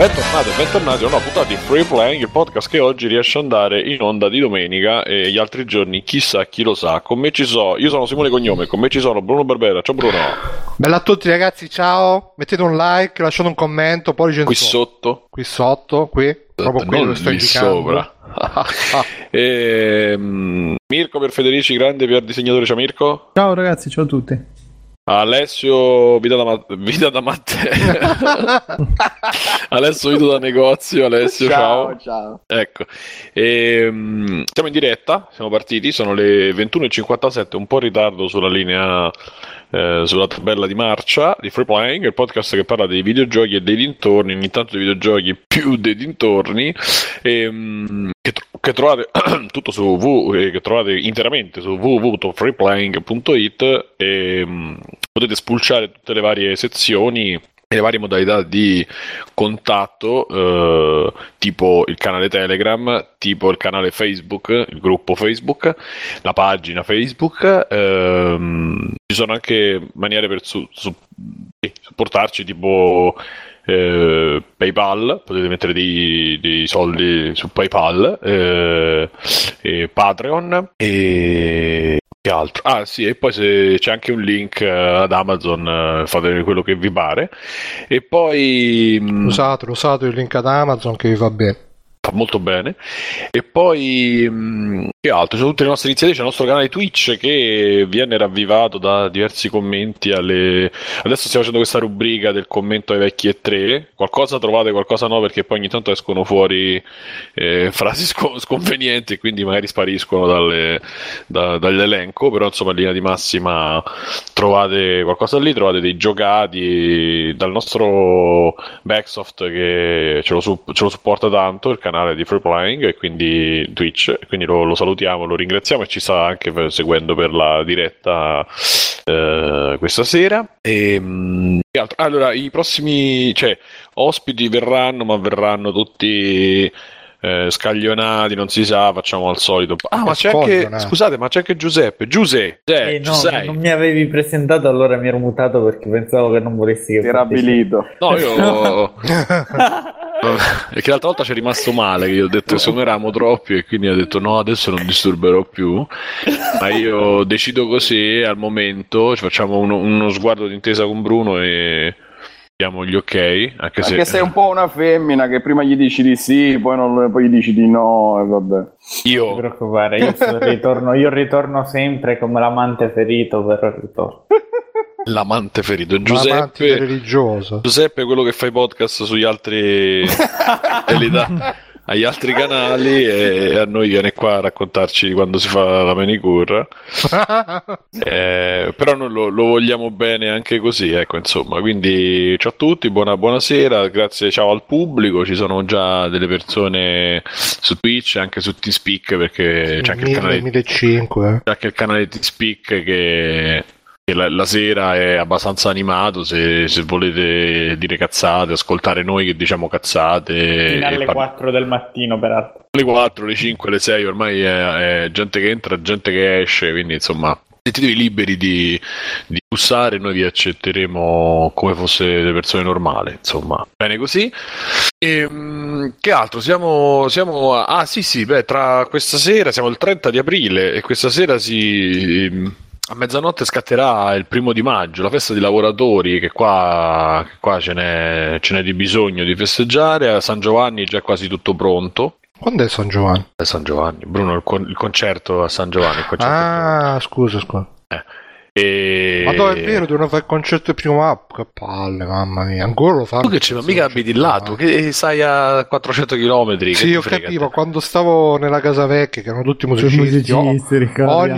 Bentornati a una puntata di Free Playing, il podcast che oggi riesce ad andare in onda di domenica e gli altri giorni chissà chi lo sa. Con me ci sono, io sono Simone Cognome, con me ci sono Bruno Barbera, ciao Bruno. Bella a tutti ragazzi, ciao, mettete un like, lasciate un commento, pollice in su. Qui sotto, proprio qui lo sto indicando. Sopra. Mirko per Federici, grande PR disegnatore, ciao Mirko. Ciao ragazzi, ciao a tutti. Alessio vita da Matteo. Alessio vita da negozio. Alessio ciao. Ecco, siamo in diretta, siamo partiti, sono le 21:57, un po' in ritardo sulla linea, sulla tabella di marcia di Free Playing, il podcast che parla dei videogiochi e dei dintorni, ogni tanto dei videogiochi più dei dintorni, che trovate tutto su che trovate interamente su www.freeplaying.it e potete spulciare tutte le varie sezioni e le varie modalità di contatto, tipo il canale Telegram, tipo il canale Facebook, il gruppo Facebook, la pagina Facebook, ci sono anche maniere per supportarci, tipo PayPal, potete mettere dei soldi su PayPal, e Patreon e che altro? Ah sì, e poi se c'è anche un link ad Amazon, fate quello che vi pare. E poi usate il link ad Amazon che vi va bene. Fa molto bene. E poi che altro? C'è tutte le nostre iniziative, c'è il nostro canale Twitch che viene ravvivato da diversi commenti Adesso stiamo facendo questa rubrica del commento ai vecchi e tre. Qualcosa trovate, qualcosa no, perché poi ogni tanto escono fuori frasi sconvenienti e quindi magari spariscono dall'elenco, però insomma in linea di massima trovate qualcosa lì, trovate dei giocati dal nostro Backsoft che ce lo supporta tanto, il canale di Free Playing e quindi Twitch, quindi lo salutiamo, lo ringraziamo e ci sta anche seguendo per la diretta questa sera. Allora, i prossimi ospiti verranno, ma verranno tutti scaglionati, non si sa, facciamo al solito. Ma c'è anche Giuseppe. No, non mi avevi presentato, allora mi ero mutato perché pensavo che non volessi che ti abilito. No, io perché l'altra volta c'è rimasto male che io ho detto suoneravamo troppi e quindi ho detto no, adesso non disturberò più, ma io decido così al momento, ci facciamo uno sguardo d'intesa con Bruno e diamo gli ok, anche se sei un po' una femmina che prima gli dici di sì poi gli dici di no e vabbè. Io non ti preoccupare, io ritorno sempre come l'amante ferito, però ritorno. L'amante ferito, Giuseppe religioso. Giuseppe è quello che fa i podcast sugli altri e li dà agli altri canali e a noi viene qua a raccontarci quando si fa la manicure. Però noi lo vogliamo bene anche così, ecco, insomma. Quindi ciao a tutti, buonasera, grazie, ciao al pubblico. Ci sono già delle persone su Twitch, anche su Teamspeak, perché sì, c'è anche il canale 2005. C'è anche il canale Teamspeak che la sera è abbastanza animato, se volete dire cazzate, ascoltare noi che diciamo cazzate fino alle 4 del mattino, peraltro alle 4, alle 5, alle 6 ormai è gente che entra, gente che esce, quindi insomma sentitevi liberi di bussare, noi vi accetteremo come fosse le persone normali, insomma bene così. E che altro? Siamo tra questa sera siamo il 30 di aprile e questa sera a mezzanotte scatterà il 1 maggio, la festa dei lavoratori, che qua ce n'è di bisogno di festeggiare. A San Giovanni è già quasi tutto pronto. Quando è San Giovanni? È San Giovanni, Bruno, il concerto a San Giovanni. Scusa. Ma no, è vero, devono fare il concerto prima, che palle, mamma mia, ancora lo fanno. Tu che c'è, ma mica abiti là, tu che sai a 400 km. Sì, io capivo, quando stavo nella casa vecchia, che erano tutti musicisti, ogni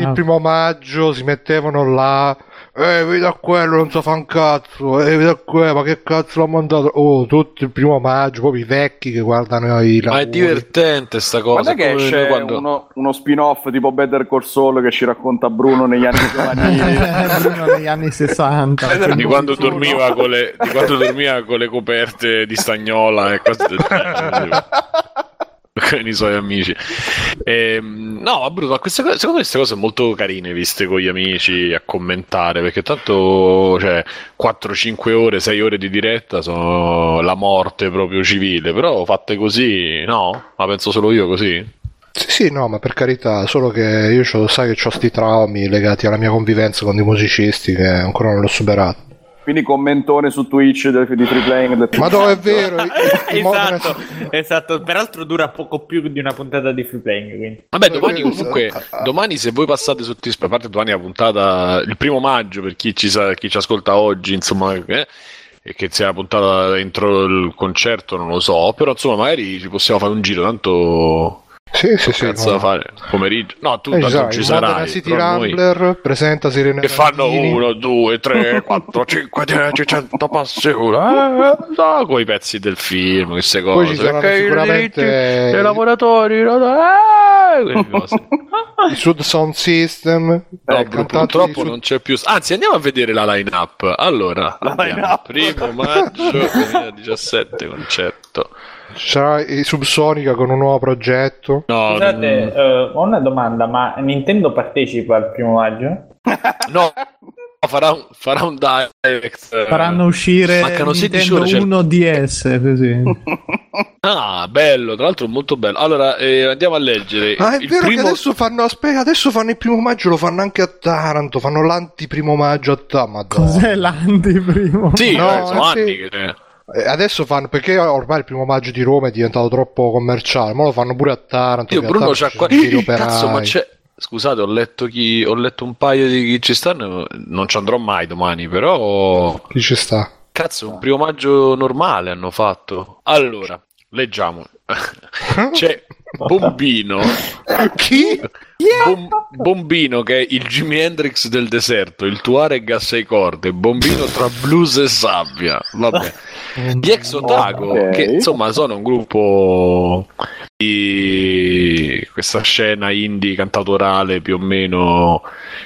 1 maggio si mettevano là, vedi a quello, non so fa un cazzo, vedi a quello, ma che cazzo l'ha mandato, oh, tutti il 1 maggio, proprio i vecchi che guardano i lavori. Ma è divertente sta cosa. Guarda che esce uno spin-off tipo Better Call Saul che ci racconta Bruno negli anni giovanili. Bruno negli anni 60 di quando dormiva con le coperte di stagnola e cose del genere. con i suoi amici. No, ma brutto, secondo me queste cose molto carine viste con gli amici a commentare, perché tanto, cioè, 4-5 ore, 6 ore di diretta sono la morte proprio civile, però fatte così, no? Ma penso solo io così? Sì, no, ma per carità, solo che io sai che ho sti traumi legati alla mia convivenza con dei musicisti che ancora non l'ho superato. Quindi commentone su Twitch di free playing del... Ma no, è vero. Esatto, peraltro dura poco più di una puntata di free playing, quindi. Vabbè, domani comunque, domani se voi passate su Twitch, a parte domani è la puntata il 1 maggio per chi ci ascolta oggi, insomma, che sia puntata entro il concerto, non lo so, però insomma magari ci possiamo fare un giro, tanto Sì, cazzo da fare pomeriggio. No, tu non ci sarai. City Rambler noi... presenta Sirene. Che fanno 1, 2, 3, 4, 5, 10, 100 passi. No, con i pezzi del film, queste cose. Poi ci saranno sicuramente i lavoratori. Il Sud Sound System. No, purtroppo non c'è più. Anzi, andiamo a vedere la line up. Allora, 1 maggio 2017 concerto. C'era i Subsonica con un nuovo progetto. No, scusate, ho una domanda, ma Nintendo partecipa al 1 maggio? No, farà un direct. Faranno uscire Nintendo 1 DS così. Ah, bello, tra l'altro molto bello. Allora, andiamo a leggere. Ah, è il vero primo... che adesso fanno il 1 maggio, lo fanno anche a Taranto, fanno l'anti-1 maggio a Taranto. Cos'è l'anti-1? Sì, no, sono anni che c'è. Adesso fanno, perché ormai il 1 maggio di Roma è diventato troppo commerciale, ma lo fanno pure a Taranto. Io Bruno c'ha qua cazzo, ma c'è, scusate, ho letto un paio di chi ci stanno, non ci andrò mai domani, però chi ci sta? Cazzo, un 1 maggio normale hanno fatto. Allora, leggiamo. C'è Bombino. Chi? Bombino che è il Jimi Hendrix del deserto, il Tuareg a 6 corde, Bombino tra blues e sabbia. Vabbè. Gli Ex Otago, che insomma sono un gruppo di questa scena indie cantautorale più o meno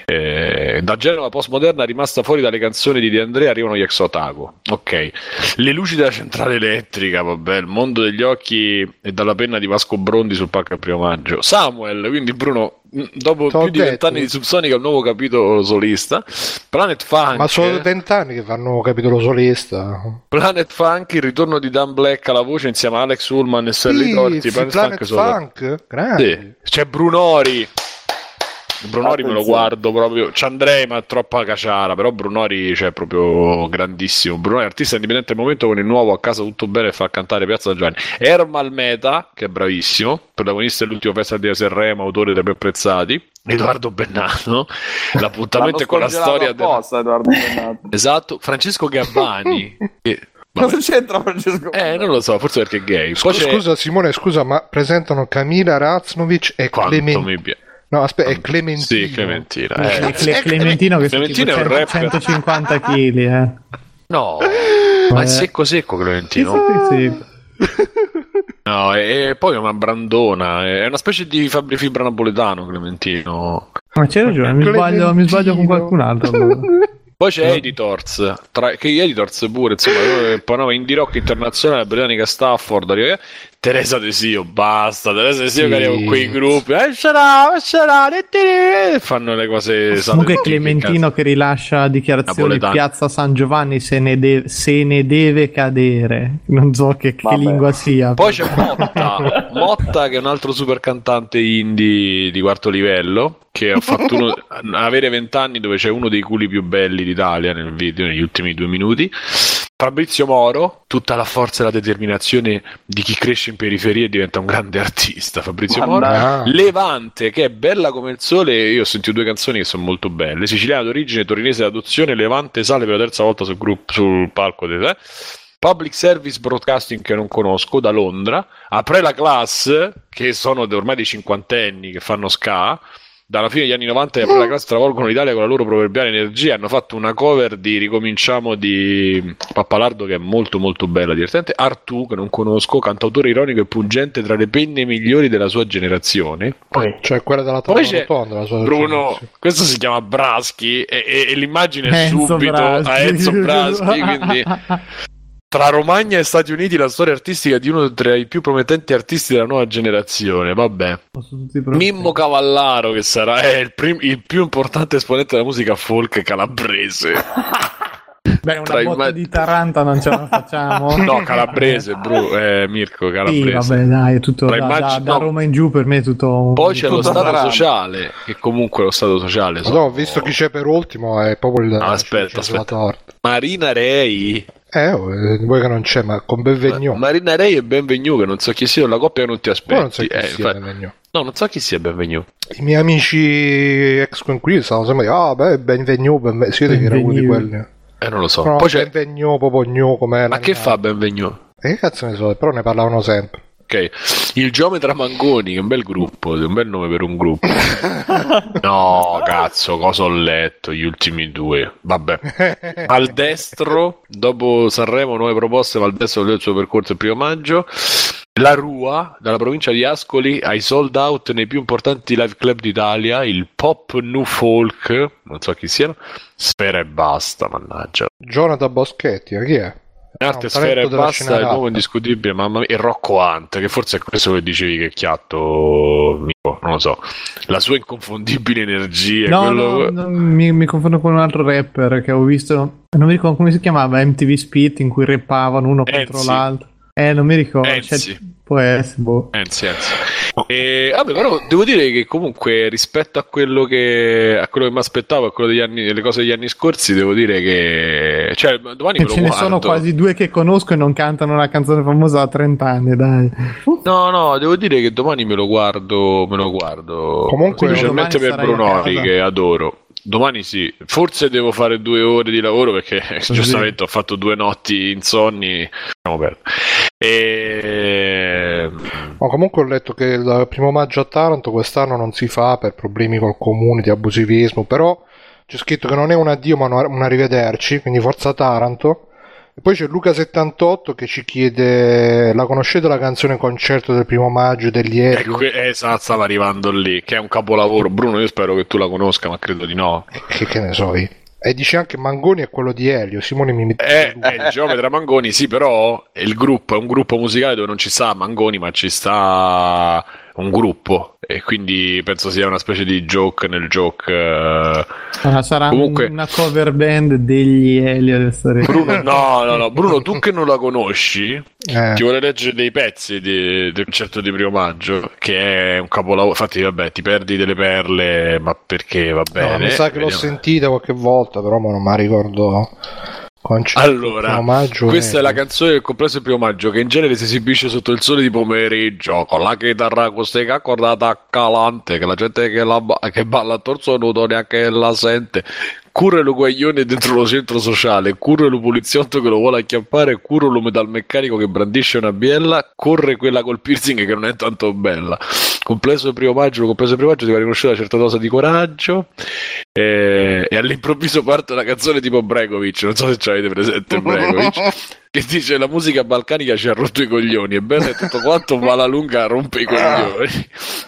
da Genova postmoderna rimasta fuori dalle canzoni di De André, arrivano gli Ex Otago. Ok. Le luci della centrale elettrica, vabbè, il mondo degli occhi e dalla penna di Vasco Brondi sul palco al 1 maggio. Samuel, quindi Bruno, dopo più di 20 anni di Subsonica, il nuovo capitolo solista. Planet Funk. Ma sono 20 anni che fanno il nuovo capitolo solista. Planet Funk, il ritorno di Dan Black alla voce insieme a Alex Ullman e Sally Torti. Planet Funk? Grande. Sì. C'è Brunori. Brunori me lo guardo proprio. Ci andrei, ma è troppa caciara. Però Brunori c'è proprio grandissimo. Brunori, artista indipendente al momento, con il nuovo A Casa Tutto Bene, fa cantare Piazza Gianni. Ermal Meta, che è bravissimo, protagonista dell'ultimo festival di Sanremo, autore dei più apprezzati. Edoardo Bennato, l'appuntamento è con la storia apposta, Edoardo Bennato. Esatto. Francisco Gabbani. Cosa c'entra Francesco? Non lo so, forse perché è gay. Scusa Simone, scusa, ma presentano Camila Raznovic e Clemente. No, aspetta, è Clementino. Sì, Clementina. Clementino che Clementino è un rap 150 kg, No. Ma è secco Clementino. Sì. No, e poi è una brandona, è una specie di Fabri Fibra napoletano Clementino. Ma c'è ragione, mi sbaglio con qualcun altro. Poi c'è Editors, che gli Editors pure, insomma, indie rock internazionale, britannica Stafford, Teresa Desio, basta, Teresa Desio sì. Che arriva con quei gruppi, fanno le cose... Comunque Clementino che rilascia dichiarazioni, Piazza San Giovanni se ne deve cadere, non so che lingua sia. Poi c'è Motta che è un altro super cantante indie di quarto livello, che ha fatto avere 20 anni, dove c'è uno dei culi più belli d'Italia nel video, negli ultimi 2 minuti. Fabrizio Moro, tutta la forza e la determinazione di chi cresce in periferia e diventa un grande artista. Fabrizio Moro. Levante, che è bella come il sole, io ho sentito 2 canzoni che sono molto belle, siciliana d'origine, torinese d'adozione. Levante sale per la 3ª volta sul palco dei tre. Public Service Broadcasting, che non conosco, da Londra. Apre la Class, che sono ormai dei 50enni che fanno ska. Dalla fine degli anni 90 la classe travolgono l'Italia con la loro proverbiale energia, hanno fatto una cover di Ricominciamo di Pappalardo che è molto molto bella, divertente. Artù, che non conosco, cantautore ironico e pungente, tra le penne migliori della sua generazione, cioè quella della Tavola Rotonda della sua Bruno, questo si chiama Braschi e l'immagine è subito Enzo Braschi, quindi Tra Romagna e Stati Uniti la storia artistica di uno tra i più promettenti artisti della nuova generazione. Vabbè, Mimmo Cavallaro, che sarà il più importante esponente della musica folk calabrese. Beh, una botta di Taranto non ce la facciamo. No, calabrese, Mirko, calabrese. Sì, vabbè, dai, è tutto da Roma in giù, per me è tutto un... Poi c'è tutto lo stato grande. Sociale, che comunque lo stato sociale... No, ho visto chi c'è per ultimo, è proprio il... No, aspetta. Marina Rei. Vuoi che non c'è, ma con Benvenu. Marina Rei e Benvenu, che non so chi sia, la coppia che non ti aspetti. Non so chi sia Benvenu. No, non so chi sia Benvenu. I miei amici ex conquistati stavano sempre... Benvenu, siete che era uno di quelli... non lo so. No, poi c'è Benvenu, Popognu, com'è. Ma che fa Benvenu? Che cazzo ne so, però ne parlavano sempre. Ok. Il Geometra Mangoni, che è un bel gruppo, un bel nome per un gruppo. No, cazzo, cosa ho letto gli ultimi due? Vabbè. Valdestro, dopo Sanremo nuove proposte, Valdestro del suo percorso il 1° maggio. La Rua, dalla provincia di Ascoli ai sold out nei più importanti live club d'Italia, il Pop Nu Folk, non so chi siano, Sfera e Basta, mannaggia. Jonathan Boschetti, chi è? In arte Sfera e Basta è un nuovo indiscutibile, mamma mia, e Rocco Hunt, che forse è questo che dicevi che chiatto, amico, non lo so, la sua inconfondibile energia. Mi confondo con un altro rapper che ho visto, non mi ricordo come si chiamava, MTV Spit, in cui rappavano uno contro l'altro. Non mi ricordo. Può essere, boh. Vabbè, però devo dire che comunque rispetto a quello che mi aspettavo, a quello degli anni, le cose degli anni scorsi, devo dire che domani me lo guardo. Ne sono quasi due che conosco e non cantano una canzone famosa da 30 anni, dai. No, devo dire che domani me lo guardo. Comunque, specialmente per Brunori che adoro. Domani sì, forse devo fare 2 ore di lavoro perché giustamente ho fatto 2 notti insonni. Ma comunque ho letto che il 1° maggio a Taranto quest'anno non si fa per problemi col comune di abusivismo, però c'è scritto che non è un addio ma un arrivederci, quindi forza Taranto. E poi c'è Luca78 che ci chiede: la conoscete la canzone Concerto del 1° maggio degli Elio? Esatto, stava arrivando lì, che è un capolavoro. Bruno, io spero che tu la conosca, ma credo di no. Che ne so io. E dice anche Mangoni è quello di Elio. Simone mi mette il Geometra Mangoni, sì, però il gruppo è un gruppo musicale dove non ci sta Mangoni, ma ci sta un gruppo, e quindi penso sia una specie di joke nel joke. Sarà comunque una cover band degli Elio. Bruno, no, Bruno, tu che non la conosci, ti vuole leggere dei pezzi del Concerto di 1° maggio, che è un capolavoro. Infatti, vabbè, ti perdi delle perle, ma perché, va bene. No, mi sa che l'ho sentita qualche volta, però non me la ricordo. Allora, questa è la canzone del complesso del 1° maggio, che in genere si esibisce sotto il sole di pomeriggio con la chitarra acustica cordata a calante, che la gente che balla a torso nudo neanche la sente. Curre lo guaglione dentro lo centro sociale, curre lo poliziotto che lo vuole acchiappare, curre lo metalmeccanico che brandisce una biella, corre quella col piercing che non è tanto bella. Complesso il 1° maggio ti va riconosciuta una certa dose di coraggio, e all'improvviso parte una canzone tipo Bregovic, non so se ce l'avete presente Bregovic, che dice: la musica balcanica ci ha rotto i coglioni, è bella e tutto quanto, ma alla lunga rompe i coglioni.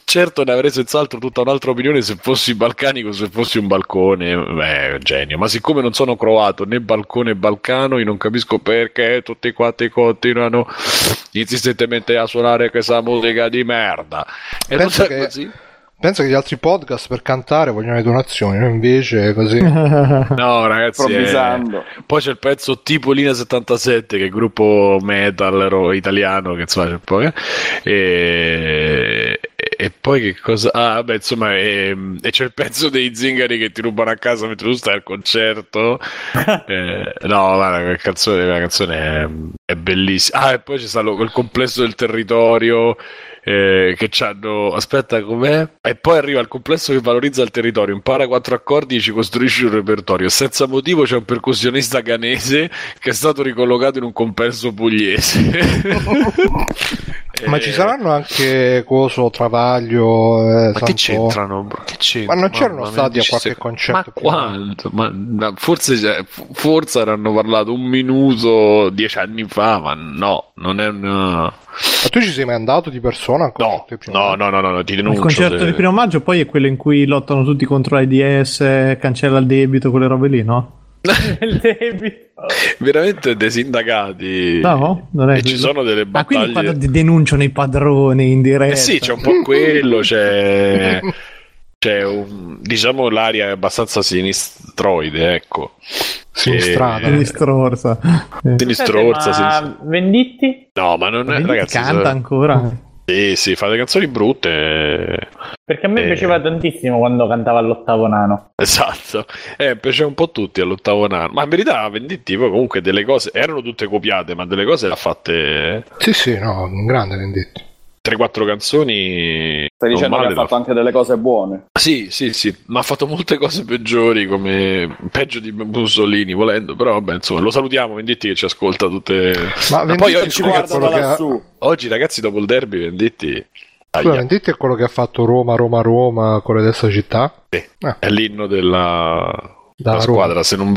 Certo, ne avrei senz'altro tutta un'altra opinione se fossi balcanico, se fossi un balcone, genio, ma siccome non sono croato né balcone balcano, io non capisco perché tutti quanti continuano insistentemente a suonare questa musica di merda. E penso che così. Penso che gli altri podcast per cantare vogliono le donazioni, noi invece così. No, ragazzi, poi c'è il pezzo tipo Linea 77, che è il gruppo metal italiano, che insomma c'è un po'. E poi che cosa? Beh, insomma, e c'è il pezzo dei Zingari che ti rubano a casa mentre tu stai al concerto. No, guarda, quella canzone è bellissima. E poi ci sta il complesso del territorio, che c'hanno. Aspetta, com'è? E poi arriva il complesso che valorizza il territorio, impara 4 accordi e ci costruisce un repertorio. Senza motivo c'è un percussionista ghanese che è stato ricollocato in un compenso pugliese. Ma ci saranno anche Coso, Travaglio, ma che c'entrano, bro? Ma non c'erano stati a qualche concerto? Ma quanto? Ma forse erano parlato un minuto 10 anni fa, ma no, non è una... Ma tu ci sei mai andato di persona a concerto? No, ti denuncio. Il concerto del 1° maggio poi è quello in cui lottano tutti contro l'AIDS, cancella il debito, quelle robe lì, no? Veramente dei sindacati. No, non è. E ci sono delle battaglie. Ma quindi denunciano i padroni in diretta. Sì, c'è un po' quello, c'è. C'è un, diciamo, l'aria è abbastanza sinistroide, ecco. Sinistrorsa. Ma Venditti? No, ma non è, ragazzi, canta ancora. Sì, fa le canzoni brutte. Perché a me piaceva tantissimo quando cantava all'Ottavo Nano. Esatto, piaceva un po' tutti all'Ottavo Nano. Ma in verità Venditti poi comunque delle cose erano tutte copiate, ma delle cose le ha fatte. Sì, no, un grande Venditti. 3-4 canzoni. Stai dicendo che ha fatto anche delle cose buone. Sì, ma ha fatto molte cose peggiori, come peggio di Mussolini volendo, però vabbè, insomma, lo salutiamo Venditti che ci ascolta tutte. Ma poi oggi ci guardano lassù. Oggi ragazzi, dopo il derby, Venditti. Scusa, Venditti è quello che ha fatto Roma con le desta città. Sì. È l'inno della la squadra, Roma. Se non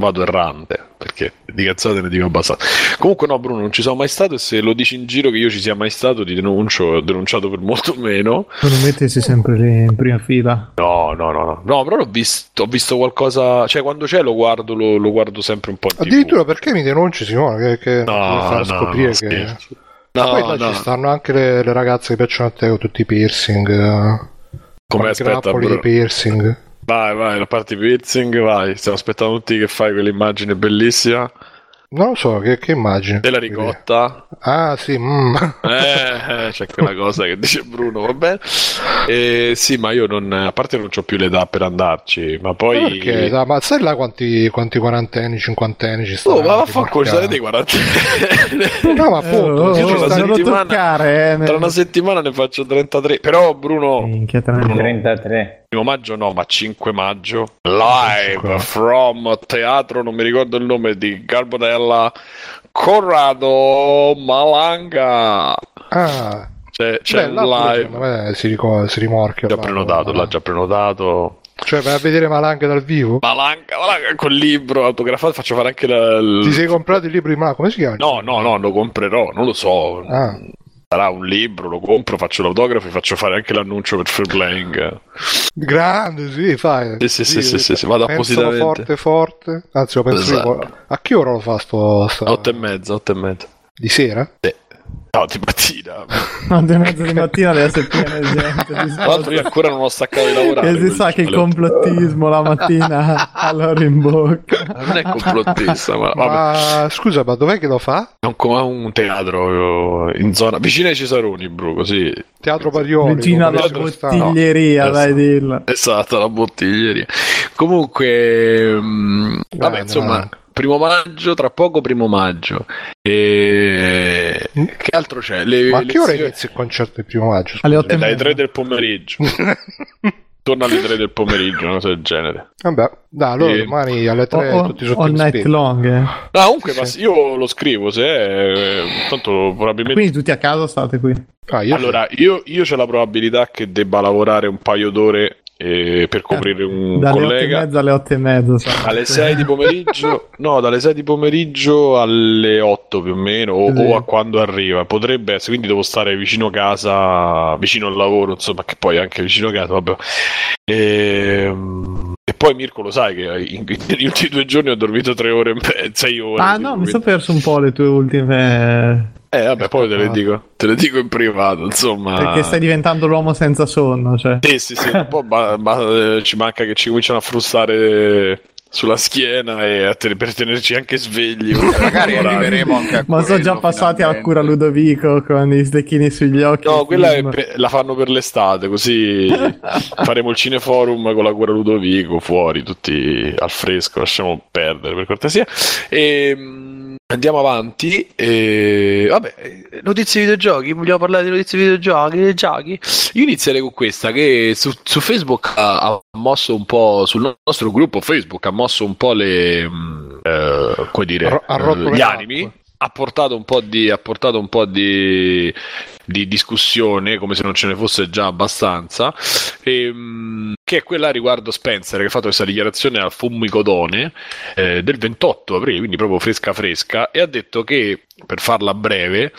vado errante, perché di cazzate ne dico abbastanza. Comunque no, Bruno, non ci sono mai stato, e se lo dici in giro che io ci sia mai stato ti denuncio, ho denunciato per molto meno. Per mettersi sempre in prima fila. No, però ho visto qualcosa, cioè quando c'è lo guardo sempre un po' di più. Addirittura perché mi denunci, Simone? Poi ci stanno anche le ragazze che piacciono a te con tutti i piercing, come aspetta di piercing. Vai, la parte piercing, vai. Stiamo aspettando tutti che fai quell'immagine bellissima. Non lo so, che immagine? Della ricotta. Ah, sì. C'è quella cosa che dice Bruno, va bene. Sì, ma io non... A parte non c'ho più l'età per andarci, ma poi... Ma perché? Ma sai là quanti quarantenni, cinquantenni ci stanno? Ma vaffanculo, sarete dei quarantenni. No, ma appunto. Tra una settimana ne faccio 33. Però, Bruno... Minchia, 33. 1 maggio no, ma 5 maggio live from teatro, non mi ricordo il nome, di Garbo della Corrado Malanga. C'è live, pure, si rimorchia. L'ha già prenotato. Cioè, vai a vedere Malanga dal vivo? Malanga col libro autografato, faccio fare anche Ti sei comprato il libro di Malanga? Come si chiama? No, lo comprerò, non lo so. Sarà un libro, lo compro, faccio l'autografo e faccio fare anche l'annuncio per Free Playing. Grande, sì, fai. Sì, vado appositamente. Forte. Anzi, lo penso esatto. Io. A che ora lo fa sta? 8:30. Di sera? Sì. No, di mattina. 8:30 di mattina deve essere piena di gente. Tra l'altro io ancora non ho staccato di lavorare. E si sa che il complottismo la mattina all'ora in bocca. Non è complottista, ma scusa, ma dov'è che lo fa? Ha un teatro in zona vicino ai Cesaroni, bro, così. Teatro Parioli. Vicino alla bottiglieria, dai, dirla. Esatto, la bottiglieria. Comunque, vabbè, insomma... 1 maggio, tra poco 1 maggio. E... Che altro c'è? Ma a che ora inizia il concerto il 1 maggio? Alle 8 dalle 3 del pomeriggio. Torna alle 3 del pomeriggio, non so del genere. Vabbè, allora domani alle 3 tutti sotto all night long. No, comunque sì. Io lo scrivo, tanto probabilmente... Quindi tutti a casa state qui? Allora, io c'ho la probabilità che debba lavorare un paio d'ore... per coprire un collega 8:30 alle 8:30 alle 6 di pomeriggio dalle 6 di pomeriggio alle 8 più o meno o a quando arriva, potrebbe essere, quindi devo stare vicino a casa, vicino al lavoro, insomma, che poi anche vicino a casa, vabbè. E poi Mirko, lo sai che negli ultimi 2 giorni ho dormito 3 ore e mezza, 6 ore. Mi sono perso un po' le tue ultime. Vabbè, poi te le dico in privato, insomma. Perché stai diventando l'uomo senza sonno, cioè. Sì, un po' ci manca che ci cominciano a frustare sulla schiena e per tenerci anche svegli. Magari arriveremo anche a... Ma sono già passati alla cura Ludovico con i stecchini sugli occhi. No, quella la fanno per l'estate, così faremo il cineforum con la cura Ludovico fuori, tutti al fresco, lasciamo perdere per cortesia. Andiamo avanti. Notizie videogiochi. Vogliamo parlare di notizie videogiochi? Io inizierei con questa che su Facebook ha mosso un po', sul nostro gruppo Facebook ha mosso un po' le come dire, gli animi. Ha portato un po' di discussione, come se non ce ne fosse già abbastanza, che è quella riguardo Spencer, che ha fatto questa dichiarazione al Fumicodone del 28 aprile, quindi proprio fresca e ha detto che, per farla breve,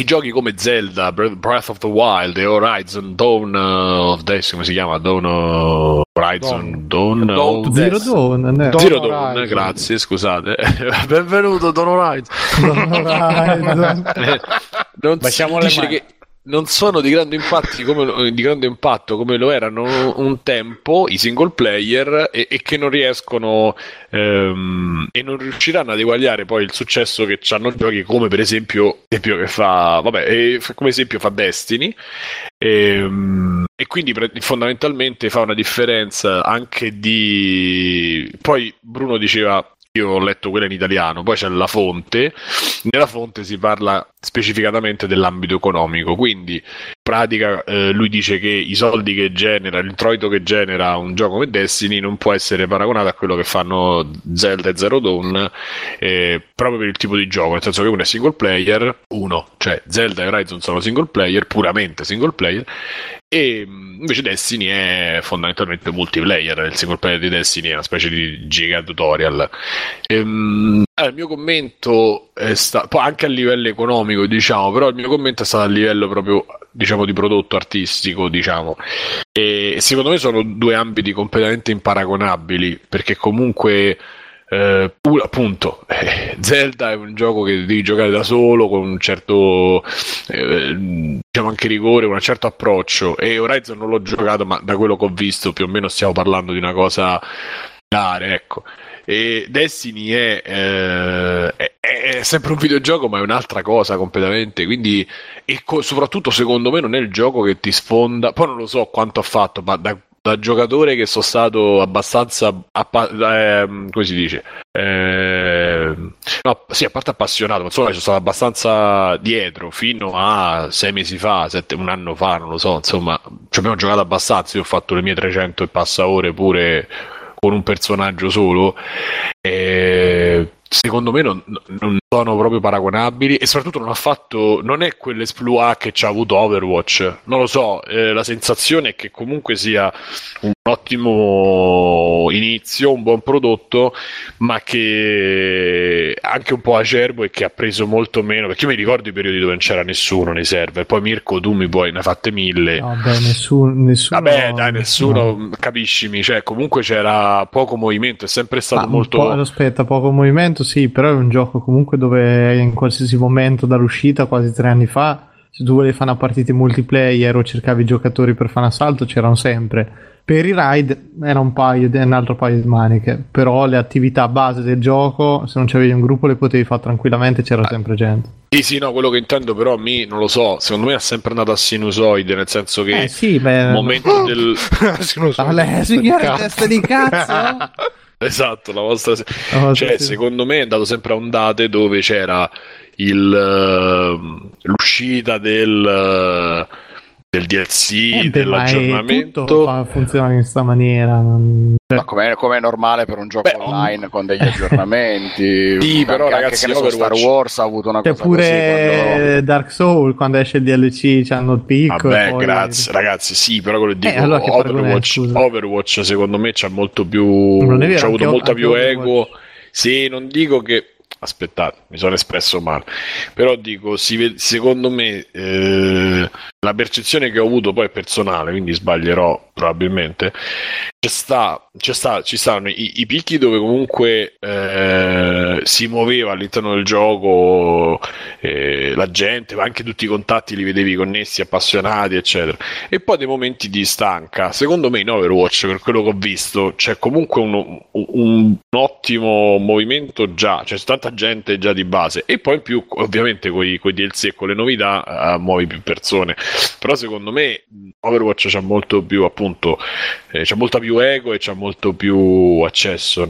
i giochi come Zelda, Breath of the Wild e Horizon Dawn of Death, come si chiama? Zero Dawn, grazie, scusate. Benvenuto Dawn Horizon. Non si dice che non sono di grande, impatto come lo erano un tempo i single player, e che non riescono e non riusciranno ad eguagliare poi il successo che hanno giochi come per esempio che fa, come esempio fa Destiny, e quindi fondamentalmente fa una differenza anche di... Poi Bruno diceva... Io ho letto quella in italiano, poi c'è la fonte. Nella fonte si parla specificatamente dell'ambito economico, quindi in pratica lui dice che i soldi che genera, l'introito che genera un gioco come Destiny non può essere paragonato a quello che fanno Zelda e Zero Dawn, proprio per il tipo di gioco, nel senso che uno è single player, cioè Zelda e Horizon sono single player, puramente single player, e invece Destiny è fondamentalmente multiplayer. Il single player di Destiny è una specie di giga tutorial. Il mio commento è stato poi anche a livello economico, diciamo, però il mio commento è stato a livello proprio, diciamo, di prodotto artistico, diciamo, e secondo me sono due ambiti completamente imparagonabili, perché comunque appunto Zelda è un gioco che devi giocare da solo con un certo diciamo anche rigore, un certo approccio, e Horizon non l'ho giocato, ma da quello che ho visto più o meno stiamo parlando di una cosa dare, ecco. E Destiny è sempre un videogioco, ma è un'altra cosa completamente, quindi soprattutto secondo me non è il gioco che ti sfonda. Poi non lo so quanto ha fatto, ma da giocatore che sono stato abbastanza come si dice, no, sì, a parte appassionato, ma insomma sono stato abbastanza dietro fino a 6 mesi fa, 1 anno fa, non lo so, insomma ci abbiamo giocato abbastanza. Io ho fatto le mie 300 e passa ore pure con un personaggio solo, secondo me non sono proprio paragonabili, e soprattutto non è quell'esploit che c'ha avuto Overwatch, non lo so, la sensazione è che comunque sia un ottimo inizio, un buon prodotto, ma che anche un po' acerbo e che ha preso molto meno, perché io mi ricordo i periodi dove non c'era nessuno nei server. Poi Mirko, tu mi puoi, ne fate 1000. Vabbè, nessuno, capiscimi, cioè comunque c'era poco movimento, è sempre stato poco movimento. Sì, però è un gioco comunque dove in qualsiasi momento dall'uscita, quasi 3 anni fa, se tu volevi fare una partita in multiplayer o cercavi giocatori per fare un assalto, c'erano sempre. Per i raid era un altro paio di maniche, però le attività base del gioco, se non c'avevi un gruppo, le potevi fare tranquillamente, c'era sempre gente. Sì, no, quello che intendo, però non lo so, secondo me è sempre andato a sinusoide, nel senso che il momento del sinusoide, signore, testa di cazzo. Esatto, la vostra, cioè, secondo me è andato sempre a ondate dove c'era l'uscita del DLC, dell'aggiornamento. Tutto funziona in questa maniera, ma come è normale per un gioco online con degli aggiornamenti. Sì, però ragazzi, Star Wars ha avuto una cosa così, quando... Dark Souls, quando esce il DLC c'hanno il picco. Vabbè, poi... grazie ragazzi, sì, però quello dico, allora Overwatch secondo me c'ha molto più, c'ha avuto molta più ego. Sì, non dico che... Aspettate, mi sono espresso male, però dico, secondo me la percezione che ho avuto, poi è personale, quindi sbaglierò probabilmente, ci stanno i picchi dove comunque si muoveva all'interno del gioco la gente, ma anche tutti i contatti li vedevi connessi, appassionati, eccetera, e poi dei momenti di stanca. Secondo me in Overwatch, per quello che ho visto, c'è comunque un ottimo movimento già, cioè tanta gente già di base, e poi in più ovviamente con i DLC e con le novità muovi più persone. Però secondo me Overwatch c'ha molto più, appunto, c'ha molta più ego e c'ha molto più accesso,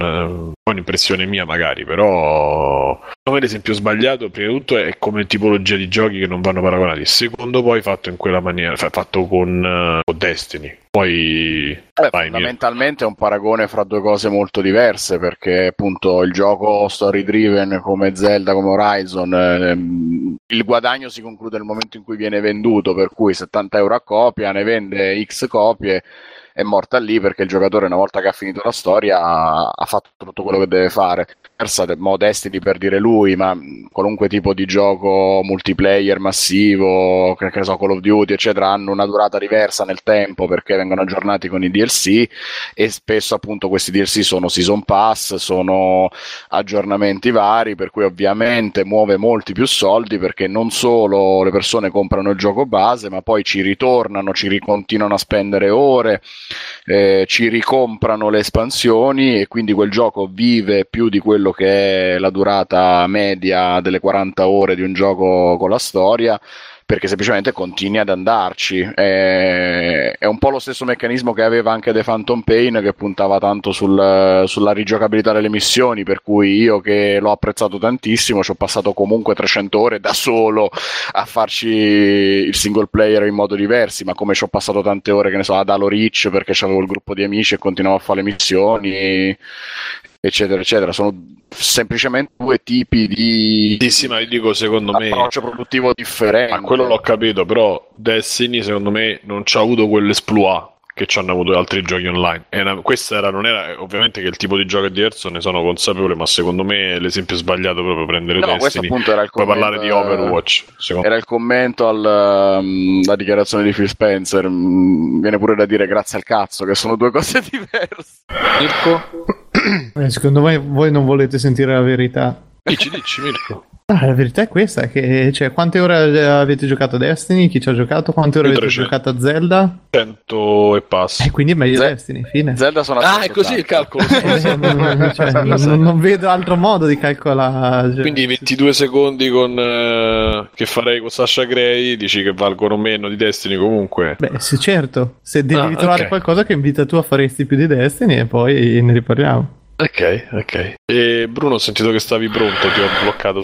un'impressione mia magari, però come l'esempio sbagliato prima di tutto è come tipologia di giochi che non vanno paragonati, secondo poi fatto in quella maniera, fatto con Destiny. Poi fondamentalmente è un paragone fra due cose molto diverse, perché appunto il gioco story driven come Zelda, come Horizon, il guadagno si conclude nel momento in cui viene venduto, per cui 70 euro a copia, ne vende X copie, è morta lì, perché il giocatore, una volta che ha finito la storia, ha fatto tutto quello che deve fare. Destiny, per dire lui, ma qualunque tipo di gioco multiplayer massivo, che so, Call of Duty eccetera, hanno una durata diversa nel tempo perché vengono aggiornati con i DLC, e spesso appunto questi DLC sono season pass, sono aggiornamenti vari, per cui ovviamente muove molti più soldi, perché non solo le persone comprano il gioco base, ma poi ci ritornano, ci continuano a spendere ore, ci ricomprano le espansioni, e quindi quel gioco vive più di quello che è la durata media delle 40 ore di un gioco con la storia, perché semplicemente continui ad andarci. È un po' lo stesso meccanismo che aveva anche The Phantom Pain, che puntava tanto sulla rigiocabilità delle missioni, per cui io, che l'ho apprezzato tantissimo, ci ho passato comunque 300 ore da solo a farci il single player in modo diversi, ma come ci ho passato tante ore, che ne so, ad Halo Reach, perché c'avevo il gruppo di amici e continuavo a fare le missioni, eccetera eccetera. Sono semplicemente due tipi di ma io dico, secondo me, approccio produttivo differente. Ma quello l'ho capito, però Destiny secondo me non c'ha avuto quell'esploit che ci hanno avuto altri giochi online. Non era ovviamente, che il tipo di gioco è diverso, ne sono consapevole, ma secondo me l'esempio è sbagliato proprio prendere Destiny. Questo era il commento, puoi parlare di Overwatch. Era il commento alla dichiarazione di Phil Spencer. Viene pure da dire grazie al cazzo, che sono due cose diverse. Mirko? Secondo me voi non volete sentire la verità. Dici Mirko. Ah, la verità è questa, che, cioè, quante ore avete giocato a Destiny? Chi ci ha giocato? Quante ore 300. Avete giocato a Zelda? 100 e passa. E quindi è meglio Destiny, fine. Zelda sono è così il calcolo. Non vedo altro modo di calcolare. Cioè. Quindi 22 secondi che farei con Sasha Grey, dici che valgono meno di Destiny comunque? Beh, sì, certo. Se devi trovare qualcosa che in vita tua faresti più di Destiny, e poi ne riparliamo. Ok. E Bruno, ho sentito che stavi pronto, ti ho bloccato.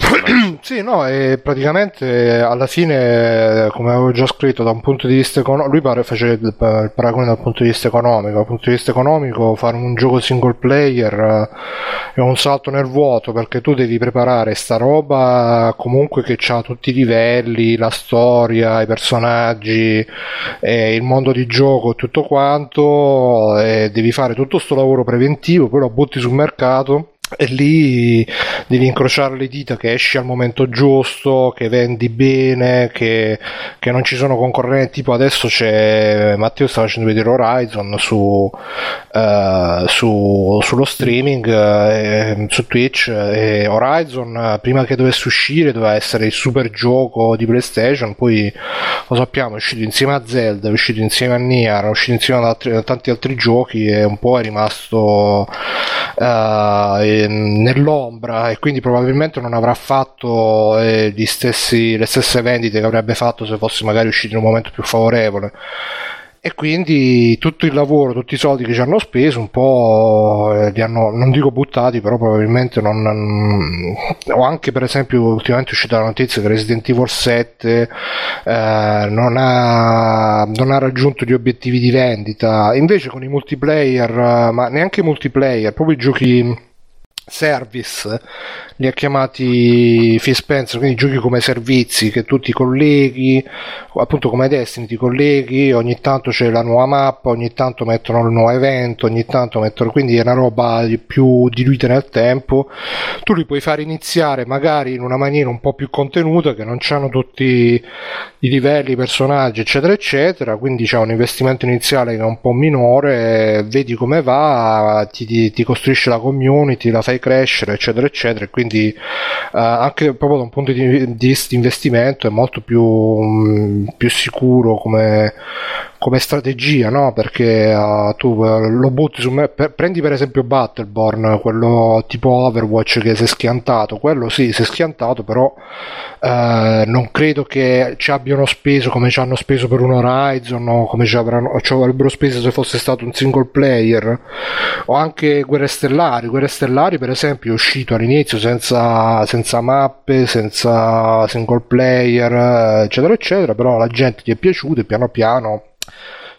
Sì, no, e praticamente alla fine, come avevo già scritto, da un punto di vista economico, lui faceva il paragone dal punto di vista economico. Dal punto di vista economico, fare un gioco single player è un salto nel vuoto, perché tu devi preparare sta roba comunque che ha tutti i livelli, la storia, i personaggi, il mondo di gioco e tutto quanto, e devi fare tutto sto lavoro preventivo, poi lo butti sul mercato e lì devi incrociare le dita che esci al momento giusto, che vendi bene, che non ci sono concorrenti. Tipo adesso c'è Matteo, sta facendo vedere Horizon sullo streaming su Twitch, e Horizon, prima che dovesse uscire, doveva essere il super gioco di PlayStation. Poi lo sappiamo, è uscito insieme a Zelda, è uscito insieme a Nier, è uscito insieme a tanti altri giochi, e un po' è rimasto nell'ombra, e quindi probabilmente non avrà fatto le stesse vendite che avrebbe fatto se fosse magari uscito in un momento più favorevole. E quindi tutto il lavoro, tutti i soldi che ci hanno speso, un po' li hanno, non dico buttati, però probabilmente non. O anche, per esempio, ultimamente è uscita la notizia che Resident Evil 7 non ha raggiunto gli obiettivi di vendita. Invece con i multiplayer, ma neanche i multiplayer, proprio i giochi service, li ha chiamati Phil Spencer, quindi giochi come servizi che tu ti colleghi, appunto come Destiny, ti colleghi, ogni tanto c'è la nuova mappa, ogni tanto mettono il nuovo evento, quindi è una roba più diluita nel tempo. Tu li puoi far iniziare magari in una maniera un po' più contenuta, che non c'hanno tutti i livelli, i personaggi eccetera eccetera, quindi c'è un investimento iniziale che è un po' minore, vedi come va, ti costruisce la community, la fai crescere eccetera eccetera, e quindi anche proprio da un punto di investimento è molto più sicuro come strategia, no? Perché tu lo butti su me, prendi per esempio Battleborn, quello tipo Overwatch che si è schiantato, quello sì, si è schiantato, però non credo che ci abbiano speso come ci hanno speso per un Horizon, o come ci avrebbero speso se fosse stato un single player. O anche Guerre Stellari per esempio è uscito all'inizio senza mappe, senza single player eccetera eccetera, però la gente gli è piaciuto e piano piano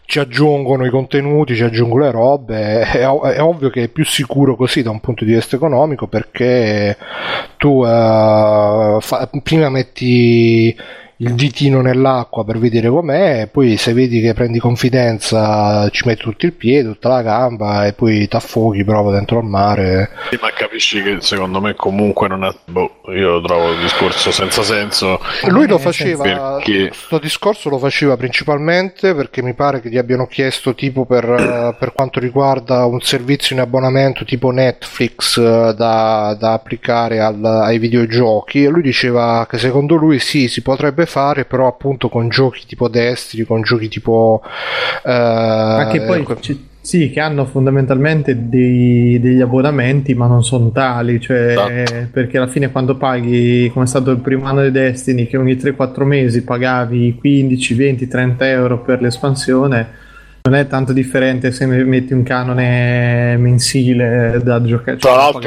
ci aggiungono i contenuti, ci aggiungono le robe. È ovvio che è più sicuro così da un punto di vista economico, perché tu prima metti il ditino nell'acqua per vedere com'è, e poi se vedi che prendi confidenza ci metti tutto il piede, tutta la gamba, e poi t'affochi proprio dentro al mare. Sì, ma capisci che secondo me comunque non è, boh, io lo trovo il discorso senza senso. Lui lo faceva perché... sto discorso lo faceva principalmente perché mi pare che gli abbiano chiesto tipo per quanto riguarda un servizio in abbonamento tipo Netflix da applicare ai videogiochi, e lui diceva che secondo lui sì, si potrebbe fare, però appunto con giochi tipo destri, con giochi tipo anche poi sì, che hanno fondamentalmente degli abbonamenti, ma non sono tali, cioè esatto. Perché alla fine quando paghi, come è stato il primo anno di Destiny, che ogni 3-4 mesi pagavi 15, 20, 30 euro per l'espansione, non è tanto differente se metti un canone mensile da giocare. Tra l'altro,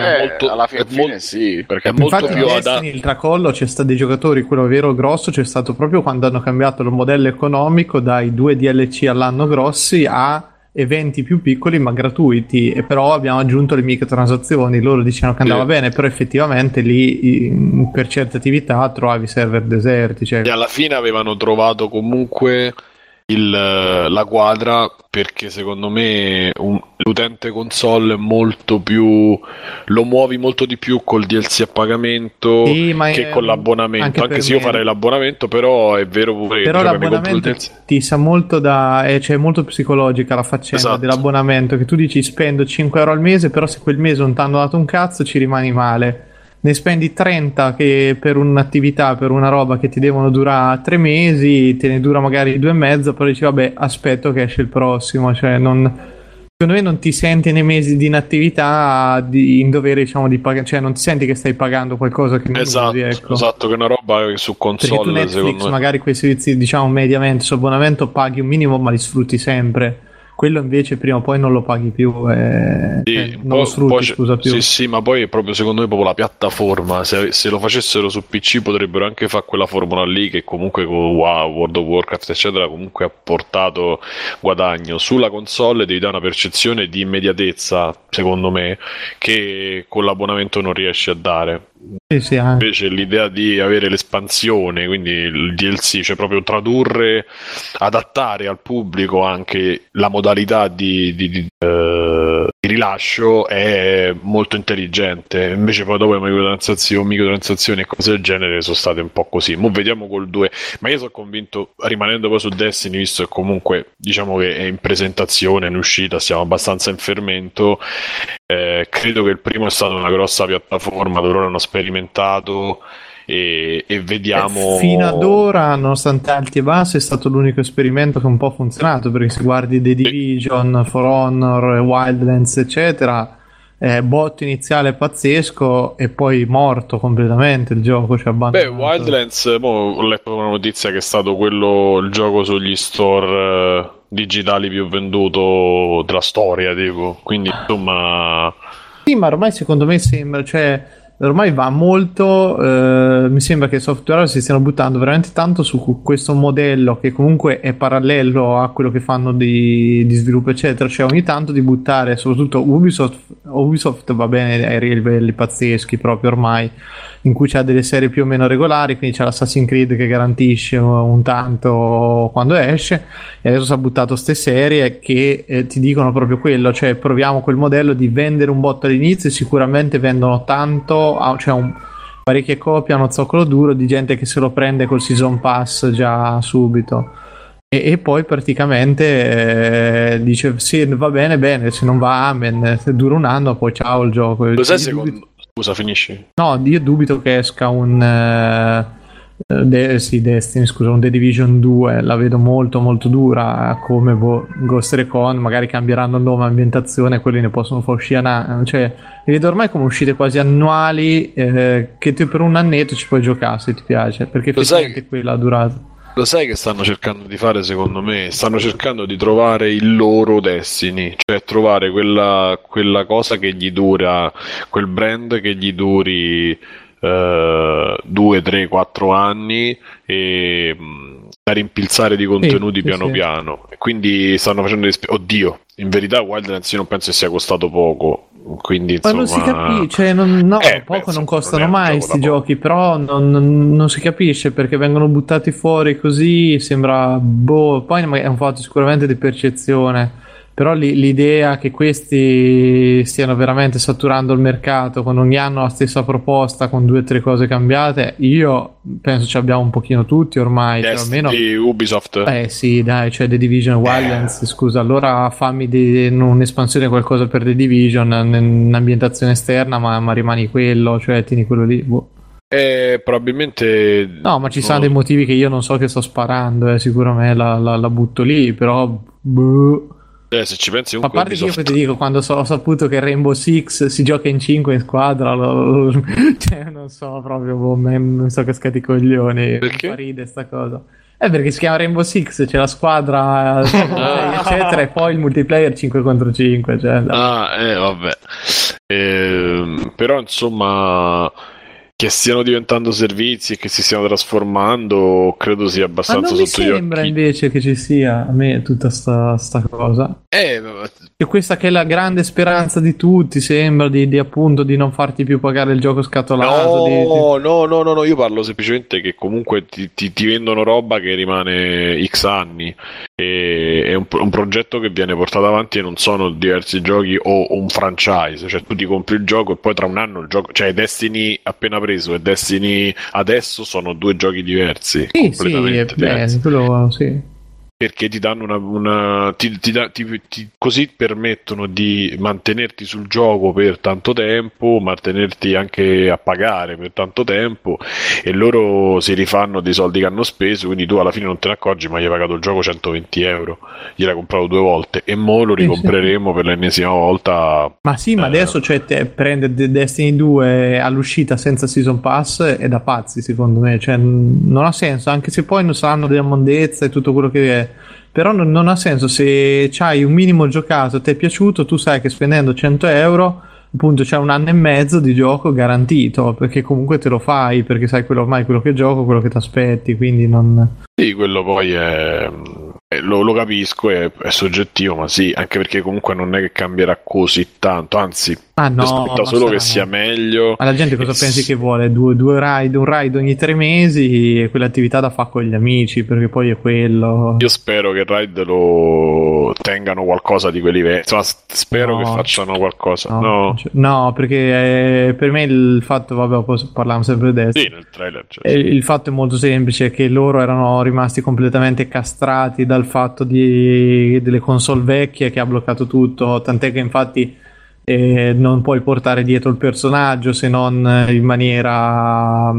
alla fine sì, perché è molto più adatto. Il tracollo c'è stato dei giocatori, quello vero grosso, c'è stato proprio quando hanno cambiato il modello economico dai 2 DLC all'anno grossi a eventi più piccoli ma gratuiti, e però abbiamo aggiunto le microtransazioni. Loro dicevano che andava bene, però effettivamente lì per certe attività trovavi server deserti. Cioè. E alla fine avevano trovato comunque la quadra, perché secondo me l'utente console è molto più, lo muovi molto di più col DLC a pagamento, sì, che con l'abbonamento, anche se io farei l'abbonamento, però è vero pure, però l'abbonamento ti sa molto cioè è molto psicologica la faccenda, esatto, dell'abbonamento, che tu dici spendo 5 euro al mese, però se quel mese non ti hanno dato un cazzo ci rimani male. Ne spendi 30 che per un'attività, per una roba che ti devono durare 3 mesi, te ne dura magari 2 e mezzo, però dici vabbè, aspetto che esce il prossimo. Cioè secondo me non ti senti nei mesi di inattività in dovere, diciamo, di pagare, cioè non ti senti che stai pagando qualcosa che non usi, ecco. Esatto, che è una roba su console. Perché tu Netflix magari quei servizi, diciamo, mediamente su abbonamento paghi un minimo ma li sfrutti sempre. Quello invece prima o poi non lo paghi più, non lo sfrutti, scusa, più. Sì, sì, ma poi proprio secondo me proprio la piattaforma, se lo facessero su PC potrebbero anche fare quella formula lì, che comunque con World of Warcraft eccetera comunque ha portato guadagno. Sulla console devi dare una percezione di immediatezza, secondo me, che con l'abbonamento non riesci a dare. Sì, anche. Invece l'idea di avere l'espansione, quindi il DLC, cioè proprio tradurre, adattare al pubblico anche la modalità di rilascio, è molto intelligente. Invece poi dopo le microtransazioni e cose del genere sono state un po' così. Mo vediamo col 2, ma io sono convinto, rimanendo poi su Destiny, visto che comunque diciamo che è in presentazione, in uscita, siamo abbastanza in fermento, credo che il primo è stata una grossa piattaforma dove loro hanno sperimentato e vediamo. Fino ad ora, nonostante alti e bassi, è stato l'unico esperimento che un po' ha funzionato, perché se guardi The Division, For Honor, Wildlands eccetera, botto iniziale pazzesco e poi morto completamente il gioco, cioè abbandonato. Beh, Wildlands, ho letto una notizia che è stato quello, il gioco sugli store digitali più venduto della storia, tipo, quindi insomma. Sì, ma ormai secondo me sembra, cioè ormai va molto, mi sembra che i software si stiano buttando veramente tanto su questo modello, che comunque è parallelo a quello che fanno di sviluppo eccetera, cioè ogni tanto di buttare, soprattutto Ubisoft va bene ai livelli pazzeschi proprio ormai, in cui c'ha delle serie più o meno regolari, quindi c'è l'Assassin's Creed che garantisce un tanto quando esce, e adesso si è buttato ste serie che ti dicono proprio quello, cioè proviamo quel modello di vendere un botto all'inizio, e sicuramente vendono tanto, cioè parecchie copie, hanno zoccolo duro di gente che se lo prende col season pass già subito, e poi praticamente dice se va bene bene, se non va amen, se dura un anno poi ciao il gioco. Lo sai secondo... Scusa, finisci? No, io dubito che esca un Destiny, scusa, un The Division 2, la vedo molto molto dura, come Ghost Recon, magari cambieranno il nome, ambientazione, quelli ne possono far uscire, cioè li vedo ormai come uscite quasi annuali, che tu per un annetto ci puoi giocare se ti piace, perché effettivamente quella ha durato. Lo sai che stanno cercando di fare, secondo me? Stanno cercando di trovare il loro Destiny, cioè trovare quella cosa che gli dura, quel brand che gli duri 2, 3, 4 anni e da rimpilzare di contenuti piano piano. Quindi stanno facendo oddio, in verità Wildlands io non penso che sia costato poco, Quindi, insomma... Ma non si capisce, poco non costano mai questi giochi, però non si capisce perché vengono buttati fuori così, sembra boh. Poi è un fatto sicuramente di percezione, però l'idea che questi stiano veramente saturando il mercato con ogni anno la stessa proposta con 2 o 3 cose cambiate, io penso ci abbiamo un pochino tutti ormai, cioè, almeno di Ubisoft. Sì, dai, cioè The Division Wildlands, scusa, allora fammi un'espansione, qualcosa per The Division, un'ambientazione esterna, ma rimani quello, cioè tieni quello lì, boh. Probabilmente no, ma ci sono dei motivi che io non so, che sto sparando, sicuramente la butto lì, però boh. Se ci pensi un po'. A parte che io poi ti dico, quando ho saputo che Rainbow Six si gioca in 5 in squadra, cioè, non so proprio, mi sono cascati i coglioni. Perché? Mi ride sta cosa. Perché si chiama Rainbow Six, c'è la squadra, eccetera, e poi il multiplayer 5 contro 5. Cioè, vabbè. Però insomma, che stiano diventando servizi e che si stiano trasformando, credo sia abbastanza sotto gli occhi. Ma non mi sembra invece che ci sia, a me, tutta sta cosa. Che questa che è la grande speranza di tutti, sembra, di appunto di non farti più pagare il gioco scatolato. No, io parlo semplicemente che comunque ti vendono roba che rimane X anni. È un progetto che viene portato avanti e non sono diversi giochi o un franchise, cioè tu ti compri il gioco e poi tra un anno il gioco, cioè Destiny appena preso e Destiny adesso sono 2 giochi diversi, sì, completamente diversi. Sì. Perché ti danno così permettono di mantenerti sul gioco per tanto tempo, mantenerti anche a pagare per tanto tempo, e loro si rifanno dei soldi che hanno speso, quindi tu alla fine non te ne accorgi, ma gli hai pagato il gioco 120€, gliel'hai comprato 2 volte e mo lo ricompreremo per l'ennesima volta. Ma sì, ma adesso cioè te prende Destiny 2 all'uscita senza Season Pass è da pazzi, secondo me, cioè non ha senso, anche se poi non saranno delle mondezze e tutto quello che è. Però non ha senso, se c'hai un minimo giocato, ti è piaciuto, tu sai che spendendo 100€, appunto, c'è un anno e mezzo di gioco garantito, perché comunque te lo fai, perché sai quello che gioco, quello che ti aspetti, quindi non... Sì, quello poi è... Lo capisco, è soggettivo, ma sì, anche perché comunque non è che cambierà così tanto, anzi, aspetta solo che sia meglio. Ma la gente cosa pensi che vuole? Un raid ogni 3 mesi e quell'attività da fa con gli amici, perché poi è quello. Io spero che il raid lo tengano qualcosa di quelli vecchi, insomma, spero che facciano qualcosa. No, perché per me il fatto, parliamo sempre adesso. Sì, nel trailer. Cioè, il fatto è molto semplice, che loro erano rimasti completamente castrati dal fatto delle console vecchie, che ha bloccato tutto, tant'è che infatti non puoi portare dietro il personaggio se non in maniera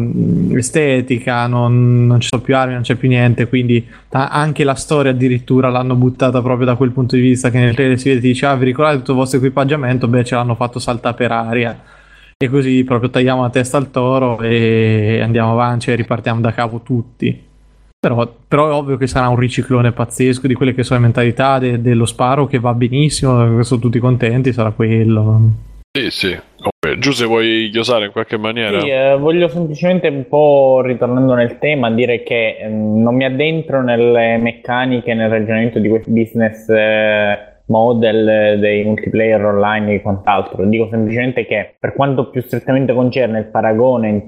estetica, non ci sono più armi, non c'è più niente, quindi anche la storia addirittura l'hanno buttata proprio da quel punto di vista, che nel trailer si vede, ti dice vi ricordate tutto il vostro equipaggiamento, ce l'hanno fatto saltare per aria e così proprio tagliamo la testa al toro e andiamo avanti e ripartiamo da capo tutti. Però è ovvio che sarà un riciclone pazzesco di quelle che sono le mentalità dello sparo, che va benissimo, sono tutti contenti, sarà quello. Sì. Giuse, vuoi chiosare in qualche maniera? Sì, voglio semplicemente, un po' ritornando nel tema, dire che non mi addentro nelle meccaniche, nel ragionamento di questi business model dei multiplayer online e quant'altro. Dico semplicemente che per quanto più strettamente concerne il paragone in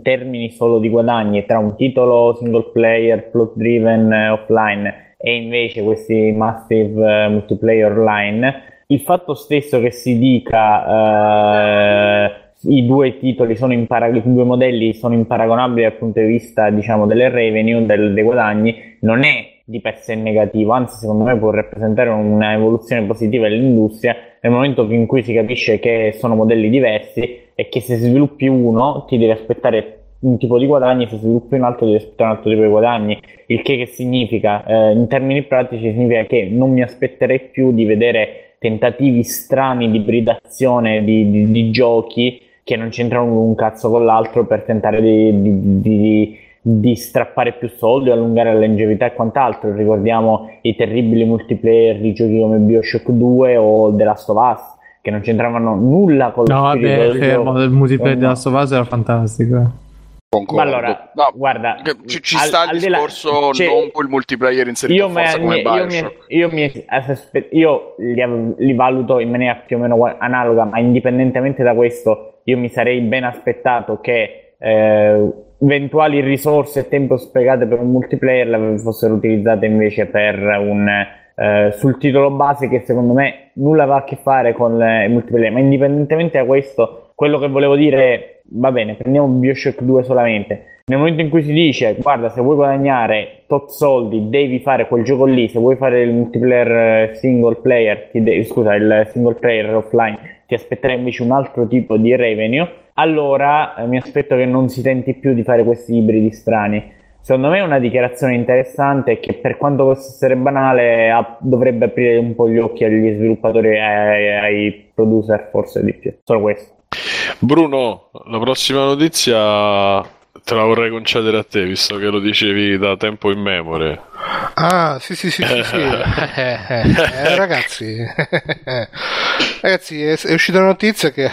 termini solo di guadagni tra un titolo single player plot driven offline e invece questi massive multiplayer online, il fatto stesso che si dica i 2 titoli sono i 2 modelli sono imparagonabili dal punto di vista, diciamo, delle revenue, dei guadagni, non è di per sé negativo, anzi secondo me può rappresentare una evoluzione positiva dell'industria, nel momento in cui si capisce che sono modelli diversi e che se sviluppi uno ti devi aspettare un tipo di guadagni, se sviluppi un altro ti devi aspettare un altro tipo di guadagni, il che significa? In termini pratici significa che non mi aspetterei più di vedere tentativi strani di ibridazione di giochi che non c'entrano un cazzo con l'altro per tentare di strappare più soldi, allungare la longevità e quant'altro. Ricordiamo i terribili multiplayer di giochi come Bioshock 2 o The Last of Us, che non c'entravano nulla con lo spirito del gioco. Il multiplayer di The Last of Us era fantastico. Concordo. Allora, no, guarda, ci sta il discorso, cioè, non il multiplayer inserito a forza come Bioshock. Io li valuto in maniera più o meno analoga, ma indipendentemente da questo io mi sarei ben aspettato che eventuali risorse e tempo sprecate per un multiplayer fossero utilizzate invece per sul titolo base, che secondo me nulla va a che fare con il multiplayer. Ma indipendentemente da questo, quello che volevo dire è: va bene, prendiamo Bioshock 2 solamente. Nel momento in cui si dice: guarda, se vuoi guadagnare tot soldi devi fare quel gioco lì, se vuoi fare il multiplayer single player, il single player offline, ti aspetterei invece un altro tipo di revenue, allora mi aspetto che non si tenti più di fare questi ibridi strani. Secondo me è una dichiarazione interessante, che per quanto possa essere banale dovrebbe aprire un po' gli occhi agli sviluppatori e ai producer, forse di più. Solo questo. Bruno, la prossima notizia te la vorrei concedere a te, visto che lo dicevi da tempo in memoria. Ah, sì. Ragazzi, è uscita una notizia che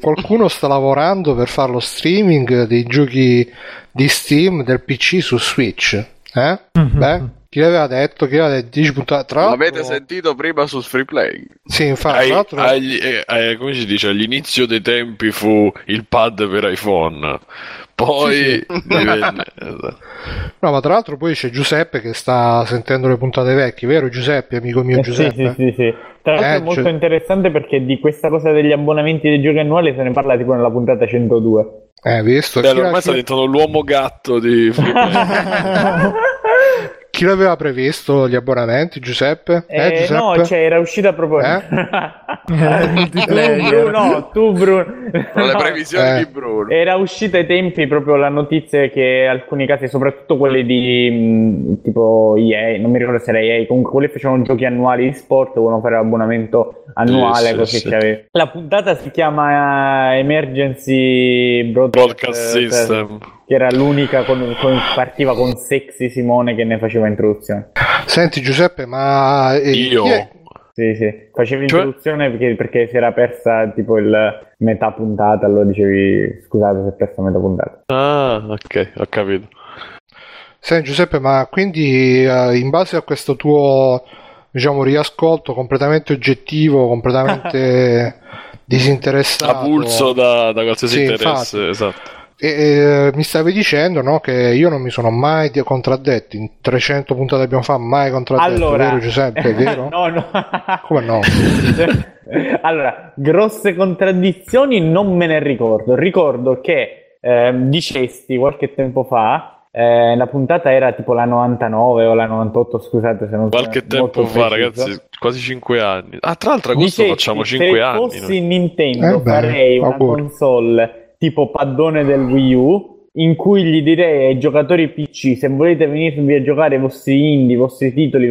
qualcuno sta lavorando per fare lo streaming dei giochi di Steam del PC su Switch. Mm-hmm. Beh, chi l'aveva detto? Chi l'aveva detto? L'avete sentito prima su Free Play? Sì, infatti. Come si dice, all'inizio dei tempi fu il pad per iPhone. Poi sì. No, ma tra l'altro poi c'è Giuseppe che sta sentendo le puntate vecchie, vero Giuseppe, amico mio Giuseppe? Sì. Tra l'altro è molto interessante, perché di questa cosa degli abbonamenti dei giochi annuali se ne parla tipo nella puntata 102. Visto? Ormai sta diventando l'uomo gatto di Free Play. Chi l'aveva previsto gli abbonamenti, Giuseppe? Giuseppe? No, cioè era uscita proprio. Tu Bruno. Con le previsioni di Bruno. Era uscita ai tempi proprio la notizia che alcuni casi, soprattutto quelli di tipo EA, non mi ricordo se era EA, comunque quelli facevano giochi annuali di sport, volevano fare l'abbonamento annuale, così. C'aveva. La puntata si chiama Emergency Broadcast System, che era l'unica partiva con Sexy Simone che ne faceva introduzione. Senti Giuseppe, ma io sì, facevi introduzione perché si era persa tipo il metà puntata, allora dicevi scusate si è persa metà puntata. Ah, ok, ho capito. Senti Giuseppe, ma quindi in base a questo tuo, diciamo, riascolto completamente oggettivo, completamente disinteressato, a pulso da qualsiasi interesse, infatti. Esatto. Mi stavi dicendo, no, che io non mi sono mai contraddetto. In 300 puntate abbiamo fatto mai contraddetto, allora, vero Giuseppe? Vero? No. Come no? Allora, grosse contraddizioni non me ne ricordo. Ricordo che dicesti qualche tempo fa, la puntata era tipo la 99 o la 98, scusate se non qualche tempo fa, ragazzi, quasi 5 anni. Ah, tra l'altro agosto dicesti, facciamo 5 anni. Se fossi Nintendo farei una console tipo paddone del Wii U, in cui gli direi ai giocatori PC: se volete venirvi a giocare i vostri indie, i vostri titoli,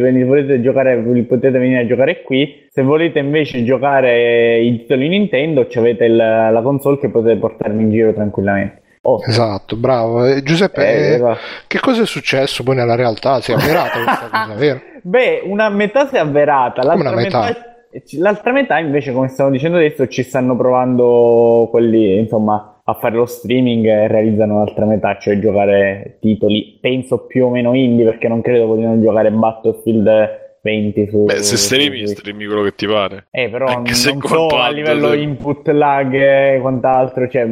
potete venire a giocare qui. Se volete invece giocare i titoli Nintendo, avete la console che potete portarmi in giro tranquillamente. Oh. Esatto, bravo Giuseppe, che cosa è successo poi nella realtà? Si è avverata questa cosa, vero? Beh, una metà si è avverata, l'altra metà invece, come stavo dicendo adesso, ci stanno provando quelli, insomma, a fare lo streaming, e realizzano l'altra metà, cioè giocare titoli penso più o meno indie, perché non credo vogliano giocare Battlefield 20 su... Beh, se streami quello che ti pare, però anche non so a livello input lag e quant'altro, cioè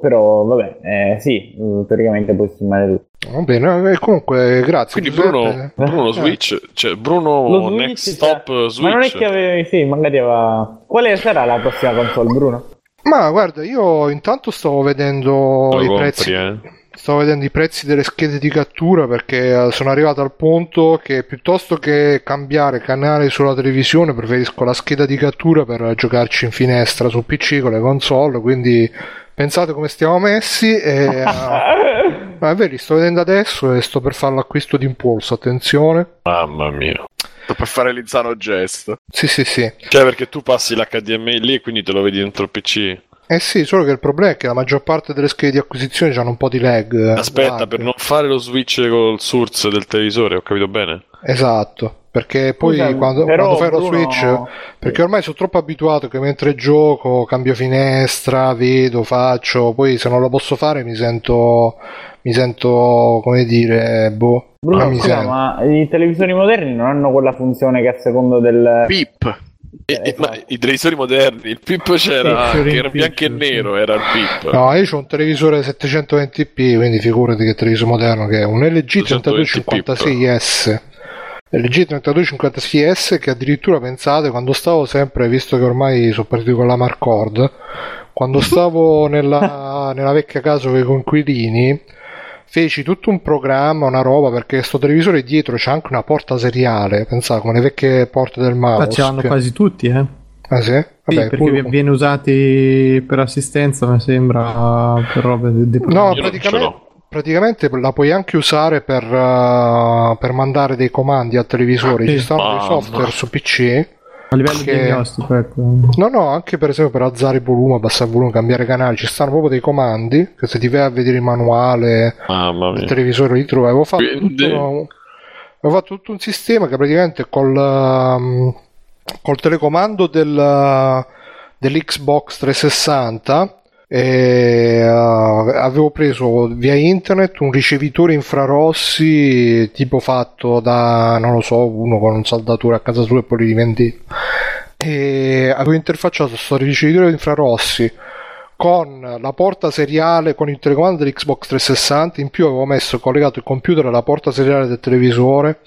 però vabbè, sì, teoricamente puoi streamare tutto. Va bene, comunque grazie. Quindi Bruno Switch, cioè Bruno Next Stop Switch. Ma non è che magari aveva... Quale sarà la prossima console, Bruno? Ma guarda, io intanto stavo vedendo prezzi. Stavo vedendo i prezzi delle schede di cattura, perché sono arrivato al punto che piuttosto che cambiare canale sulla televisione preferisco la scheda di cattura per giocarci in finestra sul PC con le console, quindi pensate come stiamo messi. Ma è vero, sto vedendo adesso e sto per fare l'acquisto d'impulso, attenzione. Mamma mia. Per fare l'insano gesto. Sì. Cioè, perché tu passi l'HDMI lì e quindi te lo vedi dentro il PC. Eh sì, solo che il problema è che la maggior parte delle schede di acquisizione hanno un po' di lag. Aspetta, davanti. Per non fare lo switch col source del televisore, ho capito bene? Esatto, perché poi quando fai lo switch, no. Perché ormai sono troppo abituato che mentre gioco cambio finestra, vedo, faccio, poi se non lo posso fare mi sento come dire, boh. Bruno, ma i televisori moderni non hanno quella funzione che a secondo del pip. Ma i televisori moderni, il pip c'era, che era bianco e nero, era il pip. No, io c'ho un televisore 720p, quindi figurati che televisore moderno, che è un LG 3256S. LG 3256S che addirittura, pensate, quando stavo sempre, visto che ormai sono partito con la Marcord, quando stavo nella vecchia casa con i coinquilini, feci tutto un programma, una roba, perché sto televisore dietro c'è anche una porta seriale, pensate, come le vecchie porte del mouse. Ma ce l'hanno quasi tutti, eh? Ah sì? Vabbè, sì, perché pure viene usati per assistenza, mi sembra, per robe di... No, praticamente la puoi anche usare per mandare dei comandi al televisore, ci stanno dei software su PC... A livello di diagnostico, ecco. No, anche per esempio per alzare il volume, abbassare il volume, cambiare canale, ci stanno proprio dei comandi che se ti vai a vedere il manuale del televisore li trovi. Avevo fatto tutto un sistema che praticamente col telecomando dell'Xbox 360 avevo preso via internet un ricevitore infrarossi tipo fatto da, non lo so, uno con un saldatore a casa sua e poi li rivendi, e avevo interfacciato questo ricevitore infrarossi con la porta seriale, con il telecomando dell'Xbox 360, in più avevo messo collegato il computer alla porta seriale del televisore,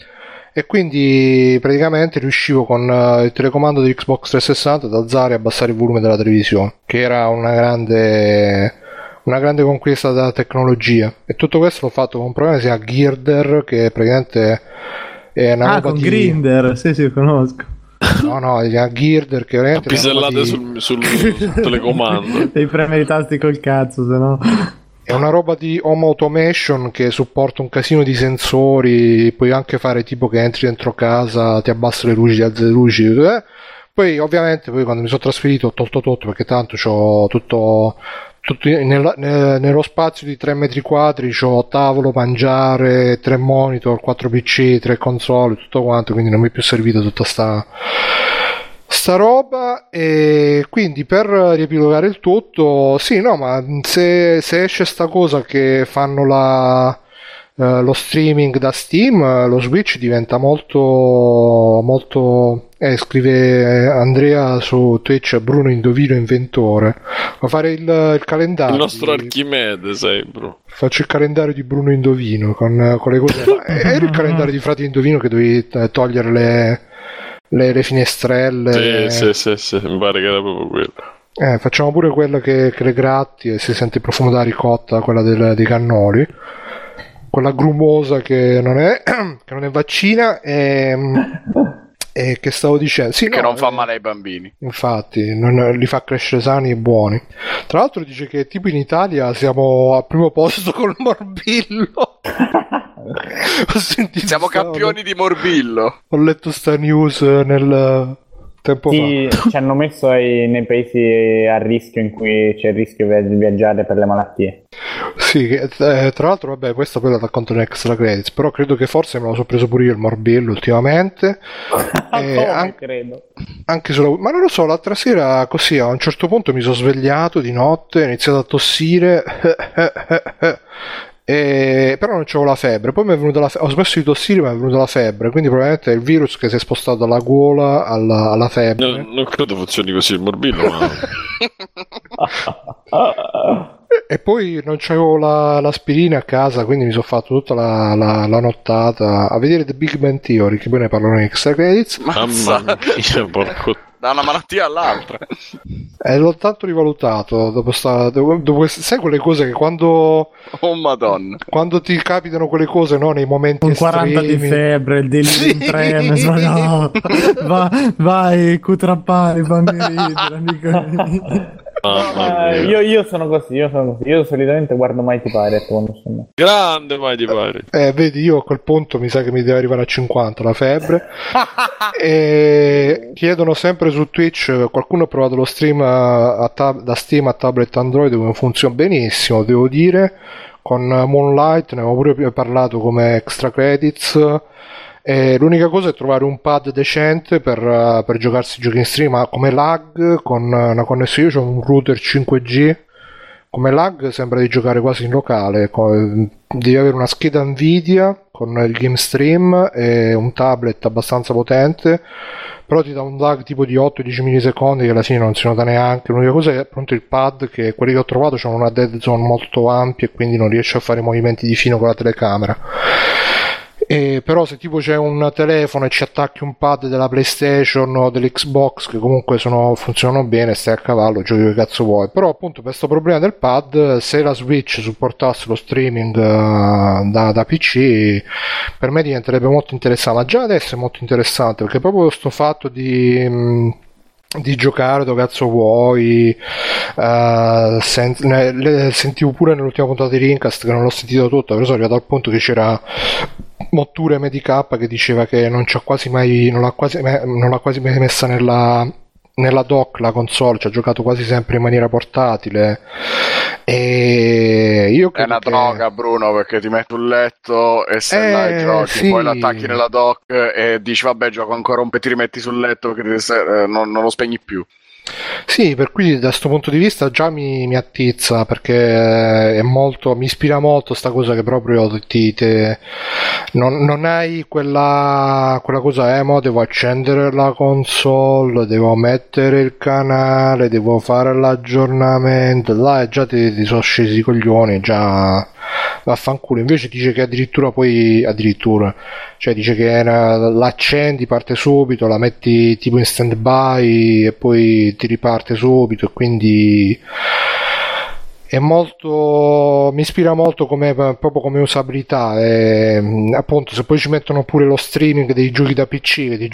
e quindi praticamente riuscivo con il telecomando di Xbox 360 ad alzare e abbassare il volume della televisione, che era una grande conquista della tecnologia. E tutto questo l'ho fatto con un programma che si chiama Girder, che praticamente è una roba con Grindr, sì, conosco. No, Girder che veramente... Pisellate sul telecomando. Devi premere i tasti col cazzo, se no... È una roba di home automation che supporta un casino di sensori, puoi anche fare tipo che entri dentro casa, ti abbassa le luci, ti alza le luci, Poi ovviamente quando mi sono trasferito ho tolto tutto, perché tanto c'ho tutto nello spazio di 3 metri quadri c'ho tavolo, mangiare, 3 monitor, 4 PC, 3 console, tutto quanto, quindi non mi è più servita tutta sta roba. E quindi, per riepilogare il tutto, sì, no, ma se esce sta cosa che fanno lo streaming da Steam, lo Switch diventa molto molto... scrive Andrea su Twitch, Bruno Indovino Inventore, va a fare il calendario, il nostro Archimede, sei Bruno. Faccio il calendario di Bruno Indovino con le cose. Era il calendario di Frate Indovino che dovevi togliere le finestrelle. Sì, mi pare che era proprio quello. Facciamo pure quella che le gratti e si sente il profumo della ricotta, quella dei cannoli, quella grumosa che non è vaccina e che stavo dicendo, sì, che non fa male ai bambini, infatti non li fa crescere sani e buoni. Tra l'altro dice che tipo in Italia siamo al primo posto col morbillo. Siamo campioni di morbillo. Ho letto sta news nel tempo fa. Ci hanno messo nei paesi a rischio, in cui c'è il rischio di viaggiare per le malattie. Sì, tra l'altro, vabbè, questa poi la racconto in extra credits, però credo che forse me lo sono preso pure io il morbillo ultimamente. Credo. Anche solo, ma non lo so, l'altra sera così a un certo punto mi sono svegliato di notte, ho iniziato a tossire. Però non c'avevo la febbre, poi mi è venuta ho smesso di tossire, ma è venuta la febbre, quindi probabilmente è il virus che si è spostato dalla gola alla febbre. No, non credo funzioni così il morbillo, ma... E poi non c'avevo l'aspirina a casa, quindi mi sono fatto tutta la nottata a vedere The Big Bang Theory, che poi ne parlano in extra credits. Mamma mia, porco... Da una malattia all'altra. L'ho tanto rivalutato dopo sai quelle cose che quando... Oh madonna. Quando ti capitano quelle cose, no? Nei momenti con estremi. 40 di febbre, il delirio in treno. No. Vai, cutrappare i bambini. Io sono così. Io solitamente guardo Mighty Pirate quando sono... Grande Mighty Pirate. Vedi, io a quel punto mi sa che mi deve arrivare a 50 la febbre. E chiedono sempre su Twitch, qualcuno ha provato lo stream da Steam a tablet Android, come funziona benissimo, devo dire. Con Moonlight ne avevo pure parlato come extra credits. L'unica cosa è trovare un pad decente per giocarsi giochi in stream, ma come lag, con una connessione, io ho un router 5G, come lag sembra di giocare quasi in locale, devi avere una scheda Nvidia con il game stream e un tablet abbastanza potente, però ti dà un lag tipo di 8-10 millisecondi che alla fine non si nota neanche. L'unica cosa è appunto il pad, che quelli che ho trovato hanno una dead zone molto ampia e quindi non riesce a fare movimenti di fino con la telecamera. Però se tipo c'è un telefono e ci attacchi un pad della PlayStation o dell'Xbox, che comunque funzionano bene, stai a cavallo, giochi che cazzo vuoi. Però appunto per questo problema del pad, se la Switch supportasse lo streaming da PC, per me diventerebbe molto interessante. Ma già adesso è molto interessante, perché proprio questo fatto di giocare dove cazzo vuoi, sentivo pure nell'ultima puntata di Rincast, che non l'ho sentito tutta, però sono arrivato al punto che c'era Motture MDK che diceva che non l'ha quasi mai messa nella dock la console, ci ha giocato quasi sempre in maniera portatile. E io credo è una droga, Bruno, perché ti metti un letto e sei là e giochi, sì. Poi l'attacchi nella dock e dici vabbè, gioco ancora un po', ti rimetti sul letto perché non lo spegni più. Sì, per cui da questo punto di vista già mi attizza, perché è molto, mi ispira molto sta cosa che proprio non hai quella cosa, mo devo accendere la console, devo mettere il canale, devo fare l'aggiornamento, là già ti sono scesi i coglioni, già vaffanculo. Invece dice che addirittura dice che l'accendi, parte subito, la metti tipo in stand by e poi ti riparte subito, e quindi è molto, mi ispira molto proprio come usabilità. E appunto se poi ci mettono pure lo streaming dei giochi da PC, dei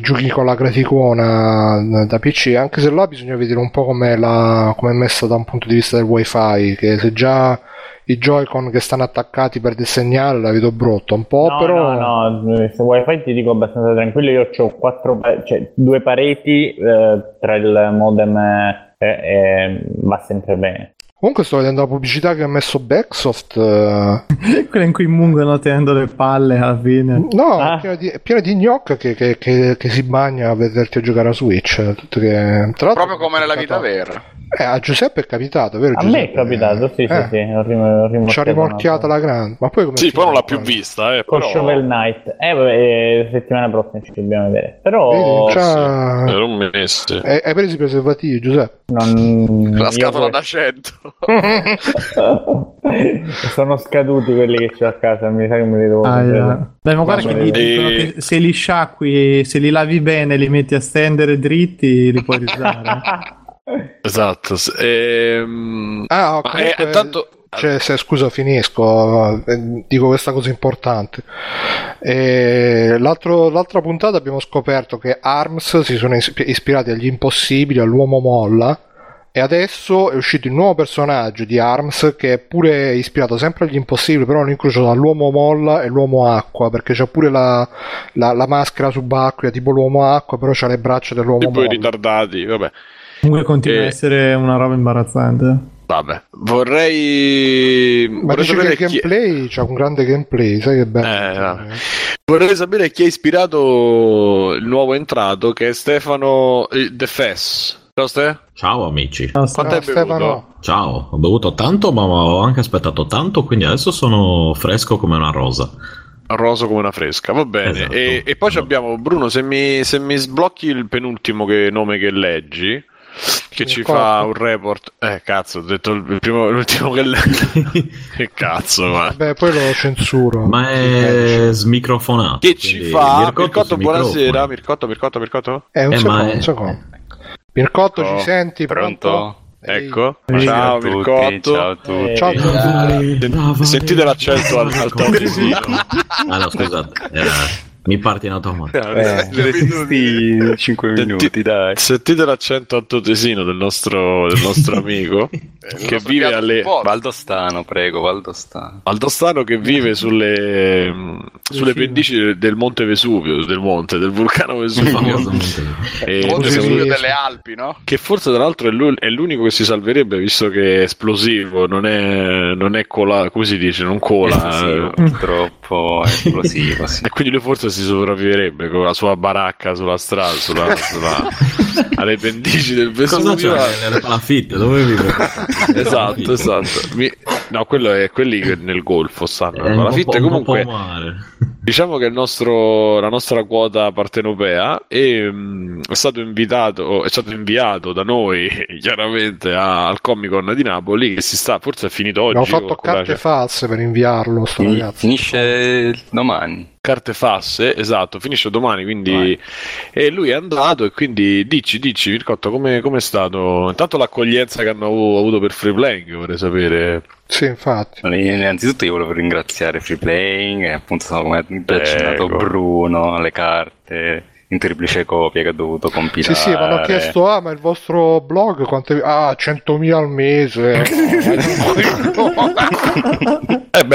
giochi con la graficona da PC, anche se là bisogna vedere un po' come è messa da un punto di vista del wifi, che se già i Joy-Con che stanno attaccati per il segnale la vedo brutto un po', però... No, se wifi ti dico abbastanza tranquillo, io ho 2 pareti, tra il modem e va sempre bene. Comunque sto vedendo la pubblicità che ha messo Backsoft. Quella in cui mungano tenendo le palle alla fine. No, è piena di gnocca che si bagna a vederti a giocare a Switch. Proprio come nella vita vera. A Giuseppe è capitato, vero? A Giuseppe? Me è capitato, sì. Ci ha rimorchiata la grande. Ma poi come sì, poi non l'ha più vista. Con però... Shovel Knight. Vabbè, settimana prossima ci dobbiamo vedere. Però... Vedi, già... sì, non mi messe. Hai preso i preservativi, Giuseppe? La scatola da 100. Sono scaduti quelli che c'ho a casa, mi sa che me li devo prendere. Dai, ma guarda che dicono che se li sciacqui, se li lavi bene, li metti a stendere dritti, li puoi usare. Esatto. Tanto... Cioè, scusa, finisco, dico questa cosa importante. L'altra puntata abbiamo scoperto che ARMS si sono ispirati agli Impossibili, all'Uomo Molla. E adesso è uscito il nuovo personaggio di ARMS, che è pure ispirato sempre agli Impossibili, però l'incrocio tra l'Uomo Molla e l'Uomo Acqua, perché c'ha pure la maschera subacquea tipo l'Uomo Acqua, però c'ha le braccia dell'Uomo Molla. Tipo i ritardati, vabbè. Comunque continua a essere una roba imbarazzante. Vabbè, vorrei sapere che il gameplay c'ha un grande gameplay, sai che bello. Vorrei sapere chi ha ispirato il nuovo entrato, che è Stefano De Fes. Ciao amici. Quanto hai bevuto? Ciao, ho bevuto tanto, ma ho anche aspettato tanto, quindi adesso sono fresco come una rosa. Rosa come una fresca, va bene. Esatto. E poi abbiamo Bruno, se mi sblocchi il penultimo nome che leggi, che ci fa un report. Cazzo, ho detto l'ultimo che leggi. Che cazzo, ma. Beh, poi lo censuro. Ma è smicrofonato. Che ci fa? Mircotto, buonasera. Mircotto. Un secondo. Mircotto, ci senti? Pronto? Ecco. Ciao Mircotto. Ciao a tutti. Ciao. Sentite l'accento al tono. Allora, scusate. Mi parte in automatico. Questi 5 minuti, dai. Sentite l'accento altoatesino del nostro amico che vive alle Valdostano, prego, Valdostano. Valdostano che vive sulle pendici del Monte Vesuvio, del vulcano Vesuvio. Monte Vesuvio delle Alpi, no? Che forse tra l'altro è l'unico che si salverebbe, visto che è esplosivo, non è cola, come si dice, non cola, purtroppo è esplosivo, sì. E quindi lui forse si sopravviverebbe con la sua baracca sulla strada, alle pendici del Vesuvio. La palafitta, dove vive? Esatto. No, quello è quelli che nel Golfo stanno. La palafitta comunque. Diciamo che la nostra quota partenopea è stato inviato da noi chiaramente al Comic Con di Napoli, che si sta, forse è finito oggi. Abbiamo fatto carte false per inviarlo, sto ragazzo. Finisce domani. Carte false, esatto, finisce domani, quindi vai. E lui è andato, e quindi dici Mircotto, come è stato intanto l'accoglienza che hanno avuto per Free Playing, vorrei sapere. Sì, infatti. Innanzitutto io volevo ringraziare Free Playing, appunto come ha accennato Bruno, le carte in triplice copia che ha dovuto compilare. Sì, mi hanno chiesto, ma il vostro blog quante... 100.000 al mese.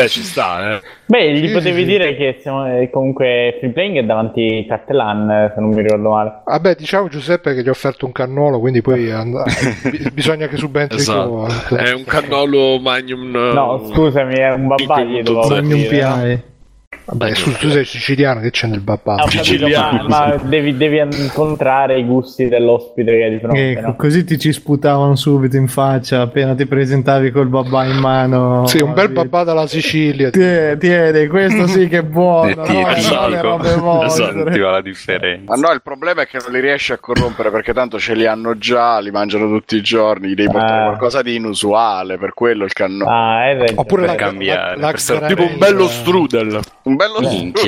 Ci sta, eh. Beh, gli potevi dire che siamo, comunque Free Playing è davanti Catalan, se non mi ricordo male. Vabbè, diciamo Giuseppe che gli ho offerto un cannolo, quindi poi bisogna che subentri. Esatto. È un cannolo Magnum. No, scusami, è un babbaglio. Magnum P.I. Vabbè, tu sei siciliano, che c'è nel babà? Ma devi incontrare i gusti dell'ospite che è di fronte, no? Così ti ci sputavano subito in faccia appena ti presentavi col babà in mano. Sì, un bel babà dalla Sicilia. Tieni, questo sì che è buono. Sentiva la differenza. Ma no, il problema è che non li riesci a corrompere, perché tanto ce li hanno già, li mangiano tutti i giorni, gli devi portare qualcosa di inusuale, per quello il cannone. Oppure per cambiare. Tipo un bello strudel. Un bello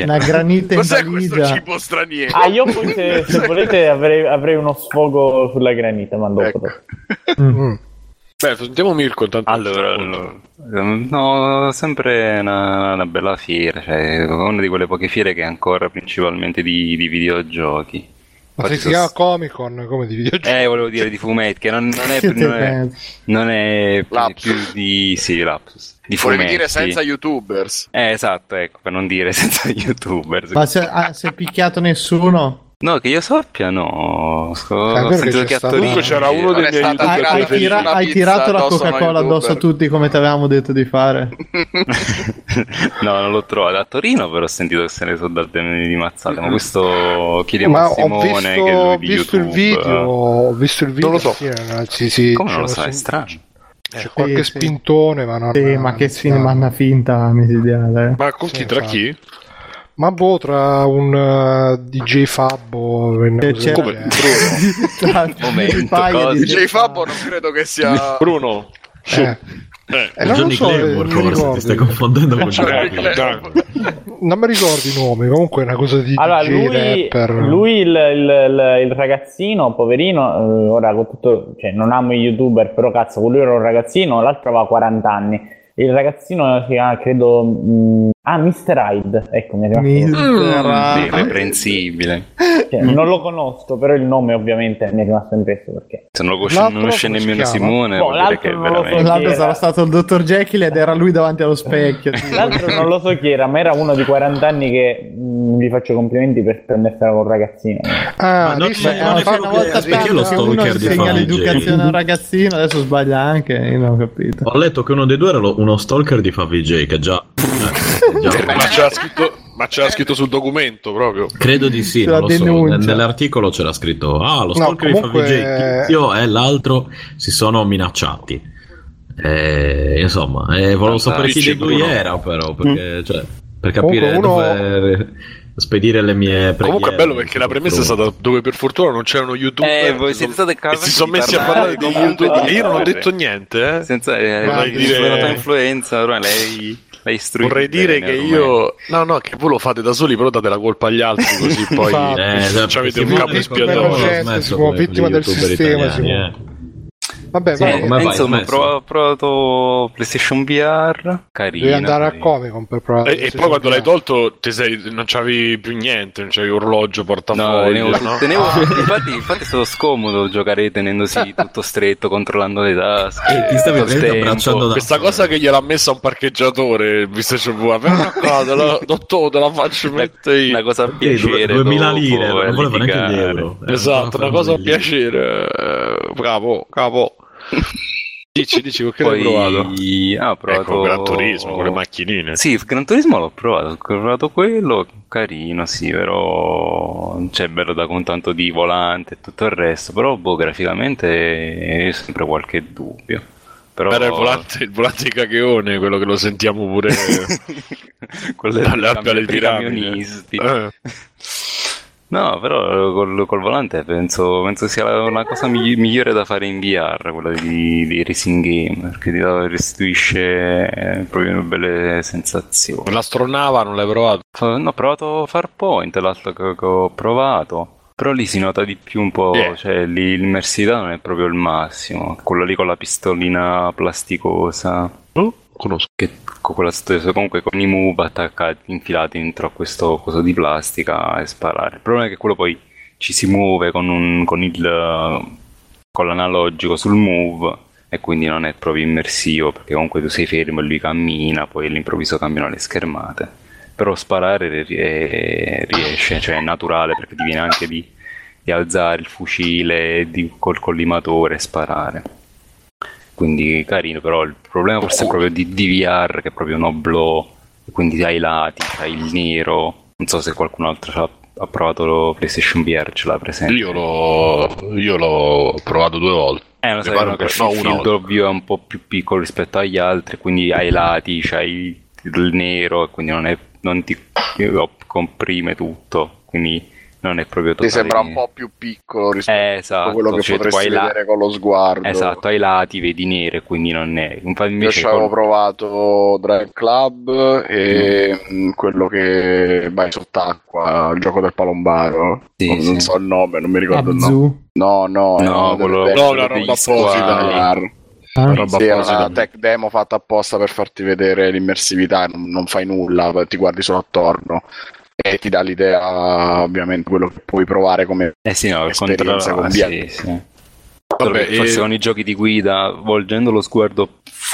una granita in valigia. Cos'è questo cibo straniero? Io poi se volete avrei uno sfogo sulla granita, ma dopo. Ecco. Mm-hmm. Beh, sentiamo Mirko tanto. Allora, no, sempre una bella fiera, cioè una di quelle poche fiere che è ancora principalmente di videogiochi. Ma si chiama Comic Con, come di videogiochi? Volevo dire di fumetti, che non è più di... Sì, lapsus. Di fumetti. Volevi dire senza YouTubers. Esatto, ecco, per non dire senza YouTubers. Ma si è picchiato nessuno? No, che io sappia, no. Comunque c'era uno degli aiutanti. Hai tirato la Coca-Cola addosso a tutti, come ti avevamo detto di fare? No, non l'ho trovato. A Torino però ho sentito che se ne sono date di mazzate. Ma questo chiediamo a Simone, che lui di YouTube. Ho visto il video. Non lo so. Sì, come non lo sai? È strano. C'è qualche spintone, ma non... ma che sfina finta mesidiale. Ma con chi? Tra chi? Ma boh, tra un DJ Fabbo come Bruno. Momento, DJ Fabbo non credo che sia Bruno. Johnny Claymore, forse ti stai confondendo con Johnny Claymore. Non mi ricordo i nomi, comunque è una cosa di rapper. Lui il ragazzino, poverino, ora con tutto, cioè non amo i YouTuber, però cazzo, lui era un ragazzino, l'altro aveva 40 anni. Il ragazzino si chiama, credo, Mr. Hyde, ecco, mi è rimasto irreprensibile. Cioè, non lo conosco, però il nome ovviamente mi è rimasto impresso, perché se non lo conosce nemmeno Simone, vuol dire che veramente... L'altro sarà stato il dottor Jekyll ed era lui davanti allo specchio. L'altro non lo so chi era, ma era uno di 40 anni che vi faccio complimenti per prendersela con un ragazzino. Perché lo stalker di Fabio? L'educazione a un ragazzino, adesso sbaglia anche, io non ho capito. Ho letto che uno dei due era uno stalker di Favij, che già ma c'era scritto sul documento proprio, credo di sì, non lo so. Nell'articolo c'era scritto lo stalker comunque... di Favij, io e l'altro si sono minacciati, insomma, volevo sapere chi di lui era, però, perché cioè, per capire dove spedire le mie preghiere. Comunque è bello perché la premessa è stata dove per fortuna non c'erano YouTuber, voi si sono messi a parlare di YouTube. Io non ho detto niente, senza la influenza, ormai lei... Vorrei dire che io che voi lo fate da soli, però date la colpa agli altri, così poi avete un capo espiatorio, vittima del sistema. Vabbè, sì, vai, insomma, ho provato PlayStation VR, carino. Devi andare a Comic-Con per provare. E poi quando l'hai tolto non c'avevi più niente, non c'avevi orologio, portafoglio. Infatti è stato scomodo giocare tenendosi tutto stretto, controllando le tasche. Ti stavi abbracciando da questa cosa che gliel'ha messa un parcheggiatore, il PlayStation VR. Dottore, te la faccio mettere io. Una cosa a piacere. 2000 lire, non volevo neanche gli euro. Esatto, una cosa a piacere. Bravo. Dici che l'hai provato? Ah, ho provato Gran Turismo con le macchinine. Sì, Gran Turismo l'ho provato. Ho provato quello, carino, sì, però non c'è bello da con tanto di volante e tutto il resto. Però graficamente è sempre qualche dubbio. Però era il volante di Cacheone, quello che lo sentiamo pure quello delle piramidi. No, però col volante penso sia la cosa migliore da fare in VR, quella di Racing Game, perché ti restituisce proprio belle sensazioni. L'astronava non l'hai provato? No, ho provato Farpoint, l'altro che ho provato. Però lì si nota di più un po', cioè lì l'immersità non è proprio il massimo. Quello lì con la pistolina plasticosa. Conosco. Quella stessa, comunque con i move attaccati, infilati dentro a questo coso di plastica e sparare. Il problema è che quello poi ci si muove con l'analogico sul move e quindi non è proprio immersivo, perché comunque tu sei fermo e lui cammina, poi all'improvviso cambiano le schermate. Però sparare riesce, cioè è naturale, perché ti viene anche di alzare il fucile col collimatore e sparare. Quindi carino, però il problema forse è proprio di VR, che è proprio un oblò, quindi hai i lati, hai il nero. Non so se qualcun altro ha provato lo PlayStation VR, ce l'ha presente. Io l'ho provato 2 volte. Il filtro view è un po' più piccolo rispetto agli altri, quindi hai i lati, c'hai il nero e quindi non ti comprime tutto, quindi non è proprio totale. Ti sembra un po' più piccolo rispetto a quello che potresti vedere con lo sguardo. Esatto, ai lati vedi nero, quindi non è. Infatti invece io avevo provato Drive Club e quello che vai sott'acqua, il gioco del palombaro. Sì, non so il nome, non mi ricordo il nome. No, quello la roba apposita. Roba è una tech demo fatta apposta per farti vedere l'immersività, non fai nulla, ti guardi solo attorno e ti dà l'idea, ovviamente, quello che puoi provare come esperienza con VR. Sì. Vabbè, forse con i giochi di guida, volgendo lo sguardo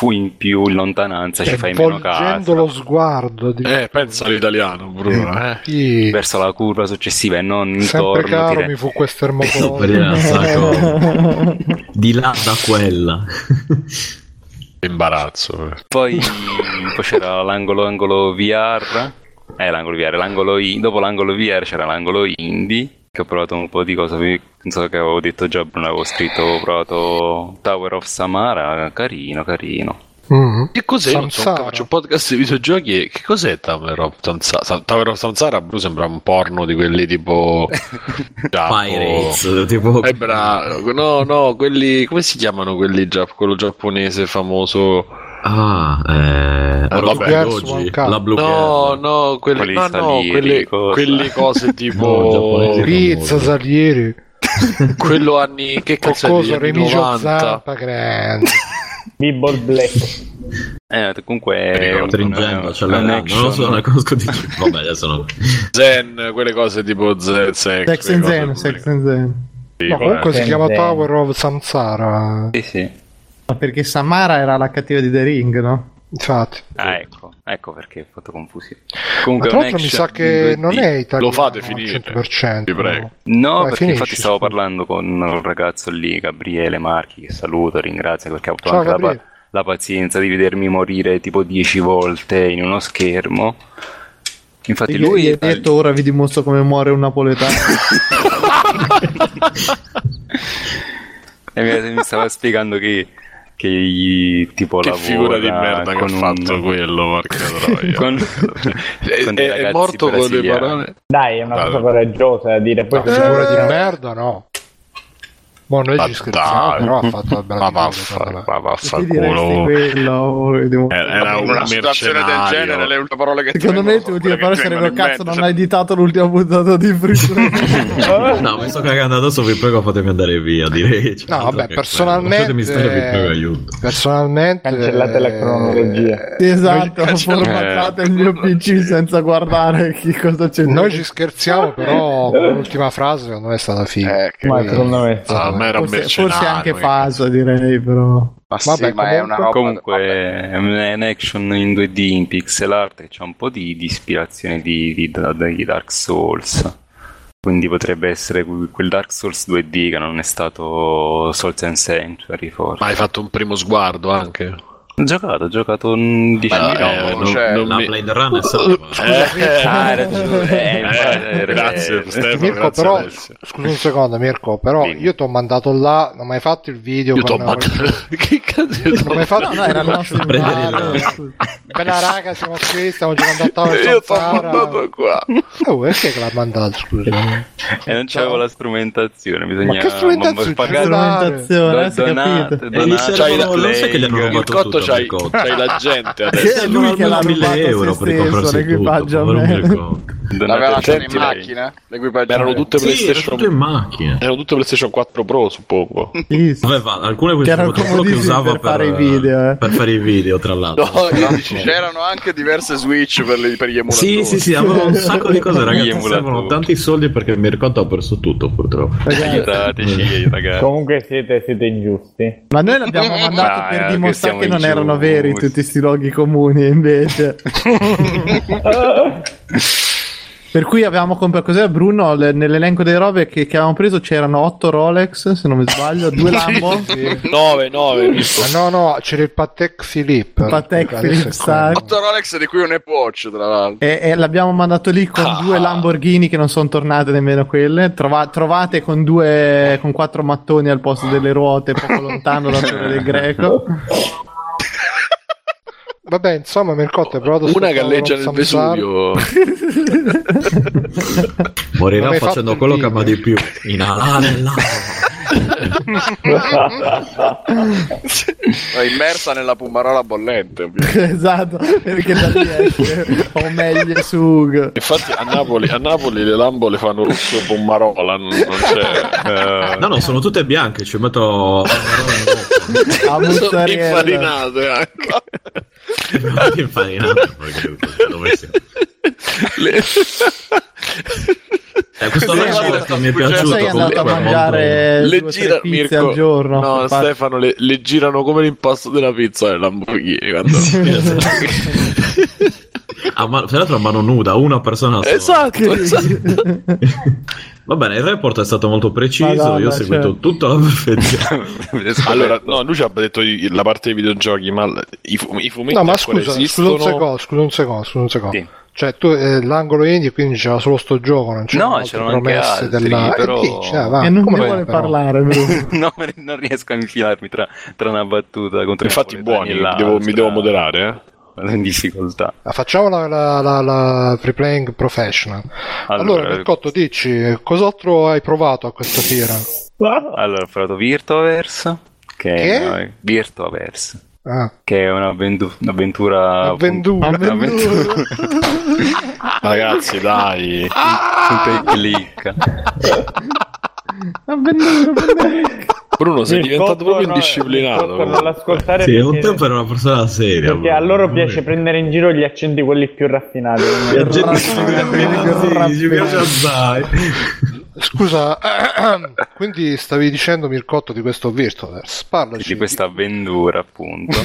in più in lontananza, ci fai meno caso. Volgendo lo sguardo, pensa all'italiano, Bruno. Verso la curva successiva e non intorno. Sempre caro mi fu questo ermocolo. Di là da quella. Imbarazzo. Poi c'era l'angolo VR. Dopo l'angolo VR c'era l'angolo indie, che ho provato un po' di cose, penso che avevo detto già, Bruno, avevo scritto, ho provato Tower of Samara, carino. Mm-hmm. Che cos'è? Faccio un podcast di videogiochi, che cos'è Tower of Samsara? Bruno, sembra un porno di quelli tipo Pirates, tipo quelli, come si chiamano quelli, quello giapponese famoso? Quelle cose tipo Pizza Salieri, quello anni che cazzo di Remigio 90. Zampa grande Bibble Black. Comunque non lo conosco di più. Vabbè, adesso no. Zen, quelle cose tipo Sex and Zen. Ma comunque si chiama Tower of Samsara. Sì. Ma perché Samara era la cattiva di The Ring, no? Infatti. Ecco perché ho fatto confusione. Comunque, tra l'altro mi sa che non è italiano. Lo fate finire al 100%. Ti prego. No, perché finisci, infatti stavo parlando con un ragazzo lì, Gabriele Marchi, che saluto, ringrazio, perché ha avuto anche la pazienza di vedermi morire tipo 10 volte in uno schermo. Infatti lui ha detto: ora vi dimostro come muore un napoletano. E mi stava spiegando che gli tipo la figura di merda che ha fatto quello è morto con le parole, dai, è una cosa coraggiosa da dire. Poi figura di merda, no? Noi ci scherziamo, però ha fatto una bella vaffanculo. Era una situazione del genere, le ultime parole che secondo me l'ultima parola sarebbe cazzo, non hai editato l'ultima puntata di Free. No, mi sto cagando addosso, vi prego fatemi andare via, direi. No, vabbè, personalmente cancellate la cronologia. Esatto, formattate il mio PC senza guardare che cosa c'è. Noi ci scherziamo, però l'ultima frase secondo me è stata figa. Ma secondo me forse anche falso, direi, però. Ma vabbè, sì, ma comunque... è una roba, comunque è un action in 2D in pixel art e c'è un po' di ispirazione di Dark Souls, quindi potrebbe essere quel Dark Souls 2D che non è stato Souls and Sanctuary, forse. Ma hai fatto un primo sguardo anche? Ho giocato 19, cioè, no, Blade Runner è stato grazie Stefano, Mirko, grazie, però scusa un secondo Mirko, però dimmi. Io ti ho mandato là, non mi hai fatto il video, io ti ho mandato che cazzo non mi hai fatto, no, era il nostro bella raga, siamo qui, stiamo giocando a tavola, io ti ho mandato qua, perché che l'ha mandato, scusa, e non c'avevo la strumentazione, bisognava, ma che strumentazione? Il cotto c'hai la gente adesso. È lui che l'ha €1.000 per comprarsi l'equipaggio. L'aveva lasciato in macchina? Erano tutte PlayStation, in macchina. Erano tutte PlayStation 4 Pro, suppongo. Aveva alcune PlayStation 4 Pro che usava per fare i video, per fare i video, tra l'altro. No, c'erano anche diverse Switch per gli emulatori. Sì, avevo un sacco di cose, ragazzi. Servono tanti soldi perché mi ricordo ho perso tutto, purtroppo. Aiutateci, ragazzi. Comunque siete ingiusti. Ma noi l'abbiamo mandato per dimostrare che non erano veri tutti questi luoghi comuni, invece. Per cui avevamo comprato, cos'è Bruno, nell'elenco delle robe che avevamo preso c'erano 8 Rolex, se non mi sbaglio, 2 Lambo, 9, no, c'era il Patek Philippe. Patek Philippe, sai. 8 Rolex di cui un Apple Watch, tra l'altro. E l'abbiamo mandato lì con 2 Lamborghini che non sono tornate nemmeno quelle, trovate con 4 mattoni al posto delle ruote, poco lontano dalla torre del Greco. Vabbè, insomma, Mercotte, però una galleggia nel Vesuvio. Morirà facendo quello che ama di più. Inalare il è immersa nella pumarola bollente, ovviamente. Esatto, perché da lì esce, o meglio sugo. Infatti a Napoli le Lambo le fanno rosso pumarola, non c'è. No, sono tutte bianche, ci metto a infarinate anche. Infarinato perché dove siamo? Questo resto mi è piaciuto, comunque a mangiare le gira, pizze Mirko, al giorno. No, Stefano, le girano come l'impasto della pizza del Lamborghini. Quando... tra l'altro a mano nuda, una persona sola. Esatto. Va bene, il report è stato molto preciso, io ho seguito tutto alla perfezione. Allora, no, lui ci ha detto la parte dei videogiochi, ma i fumetti, no, ma esistono... scusa un secondo. Sì. Cioè tu l'angolo indie, quindi c'era solo sto gioco, non c'erano promesse altri, della... però... e non mi vuole parlare. No, non riesco a infilarmi tra una battuta contro. Infatti buoni, mi devo moderare, in difficoltà. Facciamo la Free-Playing Professional. Allora Mercotto, dici cos'altro hai provato a questa fiera? Allora ho provato Virtuaverse, che è un'avventura. Ragazzi, dai, un click. Bruno sei diventato proprio indisciplinato. Sì, un tempo era una persona seria, perché a loro piace prendere in giro gli accenti quelli più raffinati. Gli accenti più raffinati. Scusa, quindi stavi dicendo, Mircotto, di questo Virtuaverse? Parlaci di questa avventura, appunto.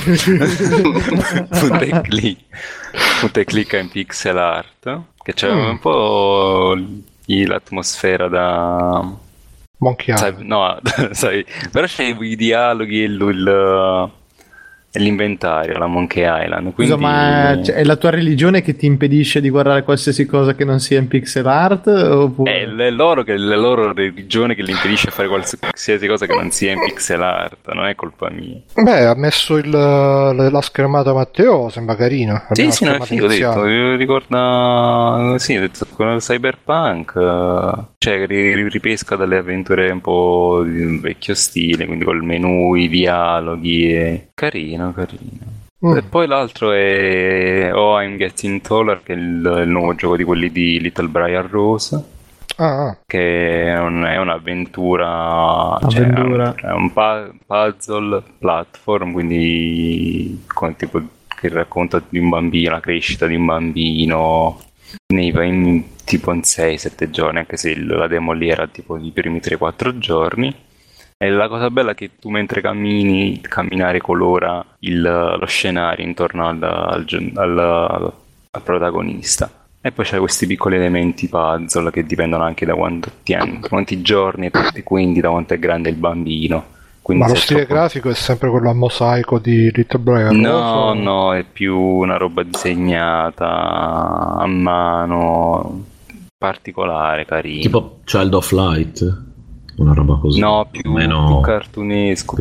Punta e clicca in pixel art, che c'è un po' l'atmosfera da Monkey Island. No, sai, però c'è i dialoghi e l'inventario, la Monkey Island. Quindi... Scusa, ma è la tua religione che ti impedisce di guardare qualsiasi cosa che non sia in pixel art? Oppure... È la loro religione che li impedisce a fare qualsiasi cosa che non sia in pixel art, non è colpa mia. Beh, ha messo la schermata Matteo, sembra carina. Sì, sì, no, è figo, ho detto, ricorda... Sì, ho detto, Cyberpunk, cioè ripesca dalle avventure un po' di un vecchio stile, quindi col menu, i dialoghi, e... carino. E poi l'altro è I'm Getting Taller, che è il nuovo gioco di quelli di Little Briar Rose, che è un'avventura, cioè, è un puzzle platform, quindi con, tipo, che racconta di un bambino, la crescita di un bambino in 6-7 giorni, anche se la demo lì era tipo i primi 3-4 giorni. E la cosa bella è che tu, mentre camminare colora lo scenario intorno al protagonista, e poi c'è questi piccoli elementi puzzle che dipendono anche da quanti giorni e quindi da quanto è grande il bambino. Quindi ma lo stile grafico è sempre quello a mosaico di Little Briar? No, è più una roba disegnata a mano, particolare, carina, tipo Child of Light, una roba così. No, più cartunesco,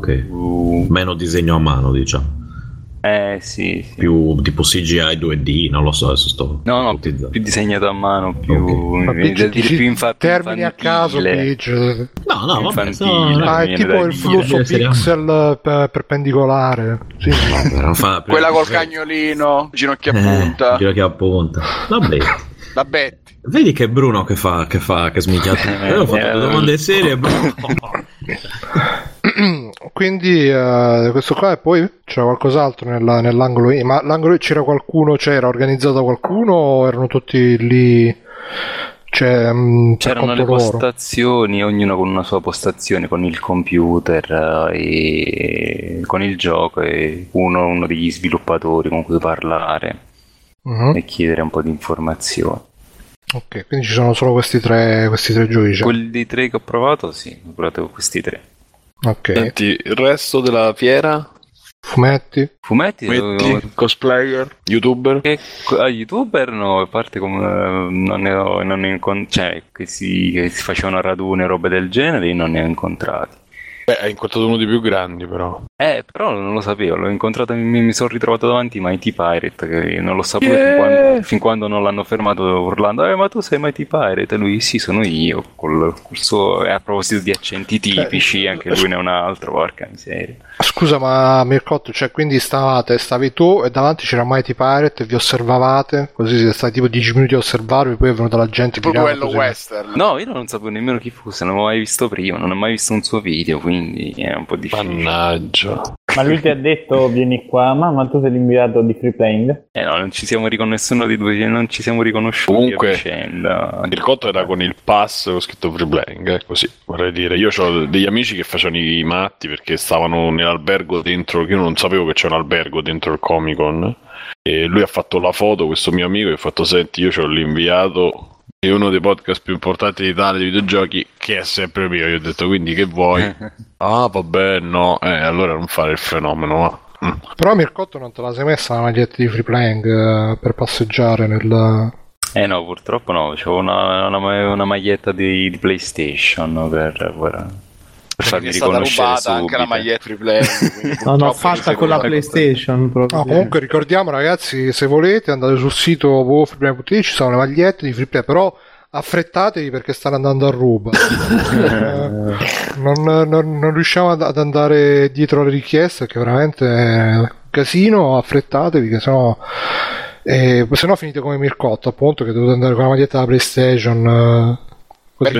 più meno disegno a mano, diciamo. Sì. Più tipo CGI 2D, non lo so, adesso sto più disegnato a mano, più infatti termini infantile. A caso no, vabbè, è tipo il flusso pixel perpendicolare, sì. Quella col cagnolino, ginocchia a punta, vabbè. Vabbè, vedi che è Bruno che smicchiata. Io ho fatto delle domande serie, Bruno. Quindi questo qua, e poi c'era qualcos'altro nell'angolo I. Ma l'angolo I c'era qualcuno? Cioè, era organizzato da qualcuno o erano tutti lì? Cioè, c'erano le postazioni, ognuno con una sua postazione, con il computer e con il gioco, e uno degli sviluppatori con cui parlare. Uh-huh. E chiedere un po' di informazioni. Ok, quindi ci sono solo questi tre giochi. Quelli tre che ho provato, sì, ho provato questi tre. Ok. Senti, il resto della fiera? Fumetti, cosplayer, youtuber? Youtuber no, a parte cioè che si facevano raduni e robe del genere, io non ne ho incontrati. Beh, hai incontrato uno dei più grandi, però. Però non lo sapevo, l'ho incontrato, mi sono ritrovato davanti Mighty Pirate, che non lo sapevo fin quando non l'hanno fermato urlando, ma tu sei Mighty Pirate? E lui, sì, sono io, col suo... a proposito di accenti tipici, anche lui ne è un altro, porca miseria. Scusa, ma Mircotto, cioè, quindi stavi tu e davanti c'era Mighty Pirate e vi osservavate? Così siete stati tipo 10 minuti a osservarvi, poi è venuta la gente tipo quello western. No, io non sapevo nemmeno chi fosse, non l'avevo mai visto prima, non ho mai visto un suo video, quindi è un po' difficile. Mannaggia. Ma lui ti ha detto vieni qua, ma tu sei l'invitato di Free Playing? No, non ci siamo nessuno dei due, non ci siamo riconosciuti. Comunque, il conto era con il pass, ho scritto Free Playing, così. Vorrei dire, io ho degli amici che facevano i matti perché stavano nell'albergo dentro, che io non sapevo che c'era un albergo dentro il Comic Con, e lui ha fatto la foto, questo mio amico, e ha fatto, senti, io ci ho l'inviato, è uno dei podcast più importanti d'Italia di videogiochi, che è sempre mio. Io ho detto, quindi che vuoi? Vabbè, no, allora non fare il fenomeno. Però Mircotto non te la sei messa la maglietta di Free Playing per passeggiare nel... no, purtroppo no, c'ho una maglietta di PlayStation per farmi riconoscere subito. Anche la maglietta Free Playing. No, l'ho fatta con la PlayStation proprio. No, comunque ricordiamo, ragazzi, se volete andate sul sito www.freeplay.it, ci sono le magliette di Free Play, però affrettatevi perché stanno andando a ruba. non riusciamo ad andare dietro alle richieste, perché veramente è un casino, affrettatevi che sennò... sennò finite come Mircotto, appunto, che dovete andare con la maglietta da PlayStation. La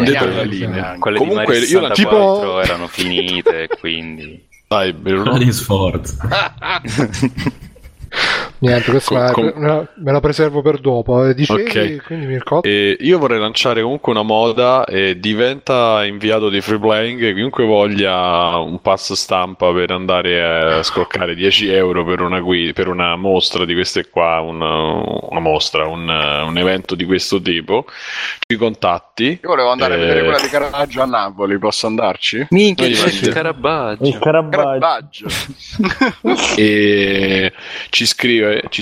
linea. Comunque di io tipo... erano finite, quindi dai, Bruno. Niente, questa me la preservo per dopo. Dicevi, okay. Quindi Mirko? Io vorrei lanciare comunque una moda, diventa inviato di free playing chiunque voglia un pass stampa per andare a scoccare €10 per una mostra di queste qua, una mostra, un evento di questo tipo. Ci contatti. Io volevo andare a vedere quella di Caravaggio a Napoli, posso andarci? Minchia, c'è Caravaggio. E ci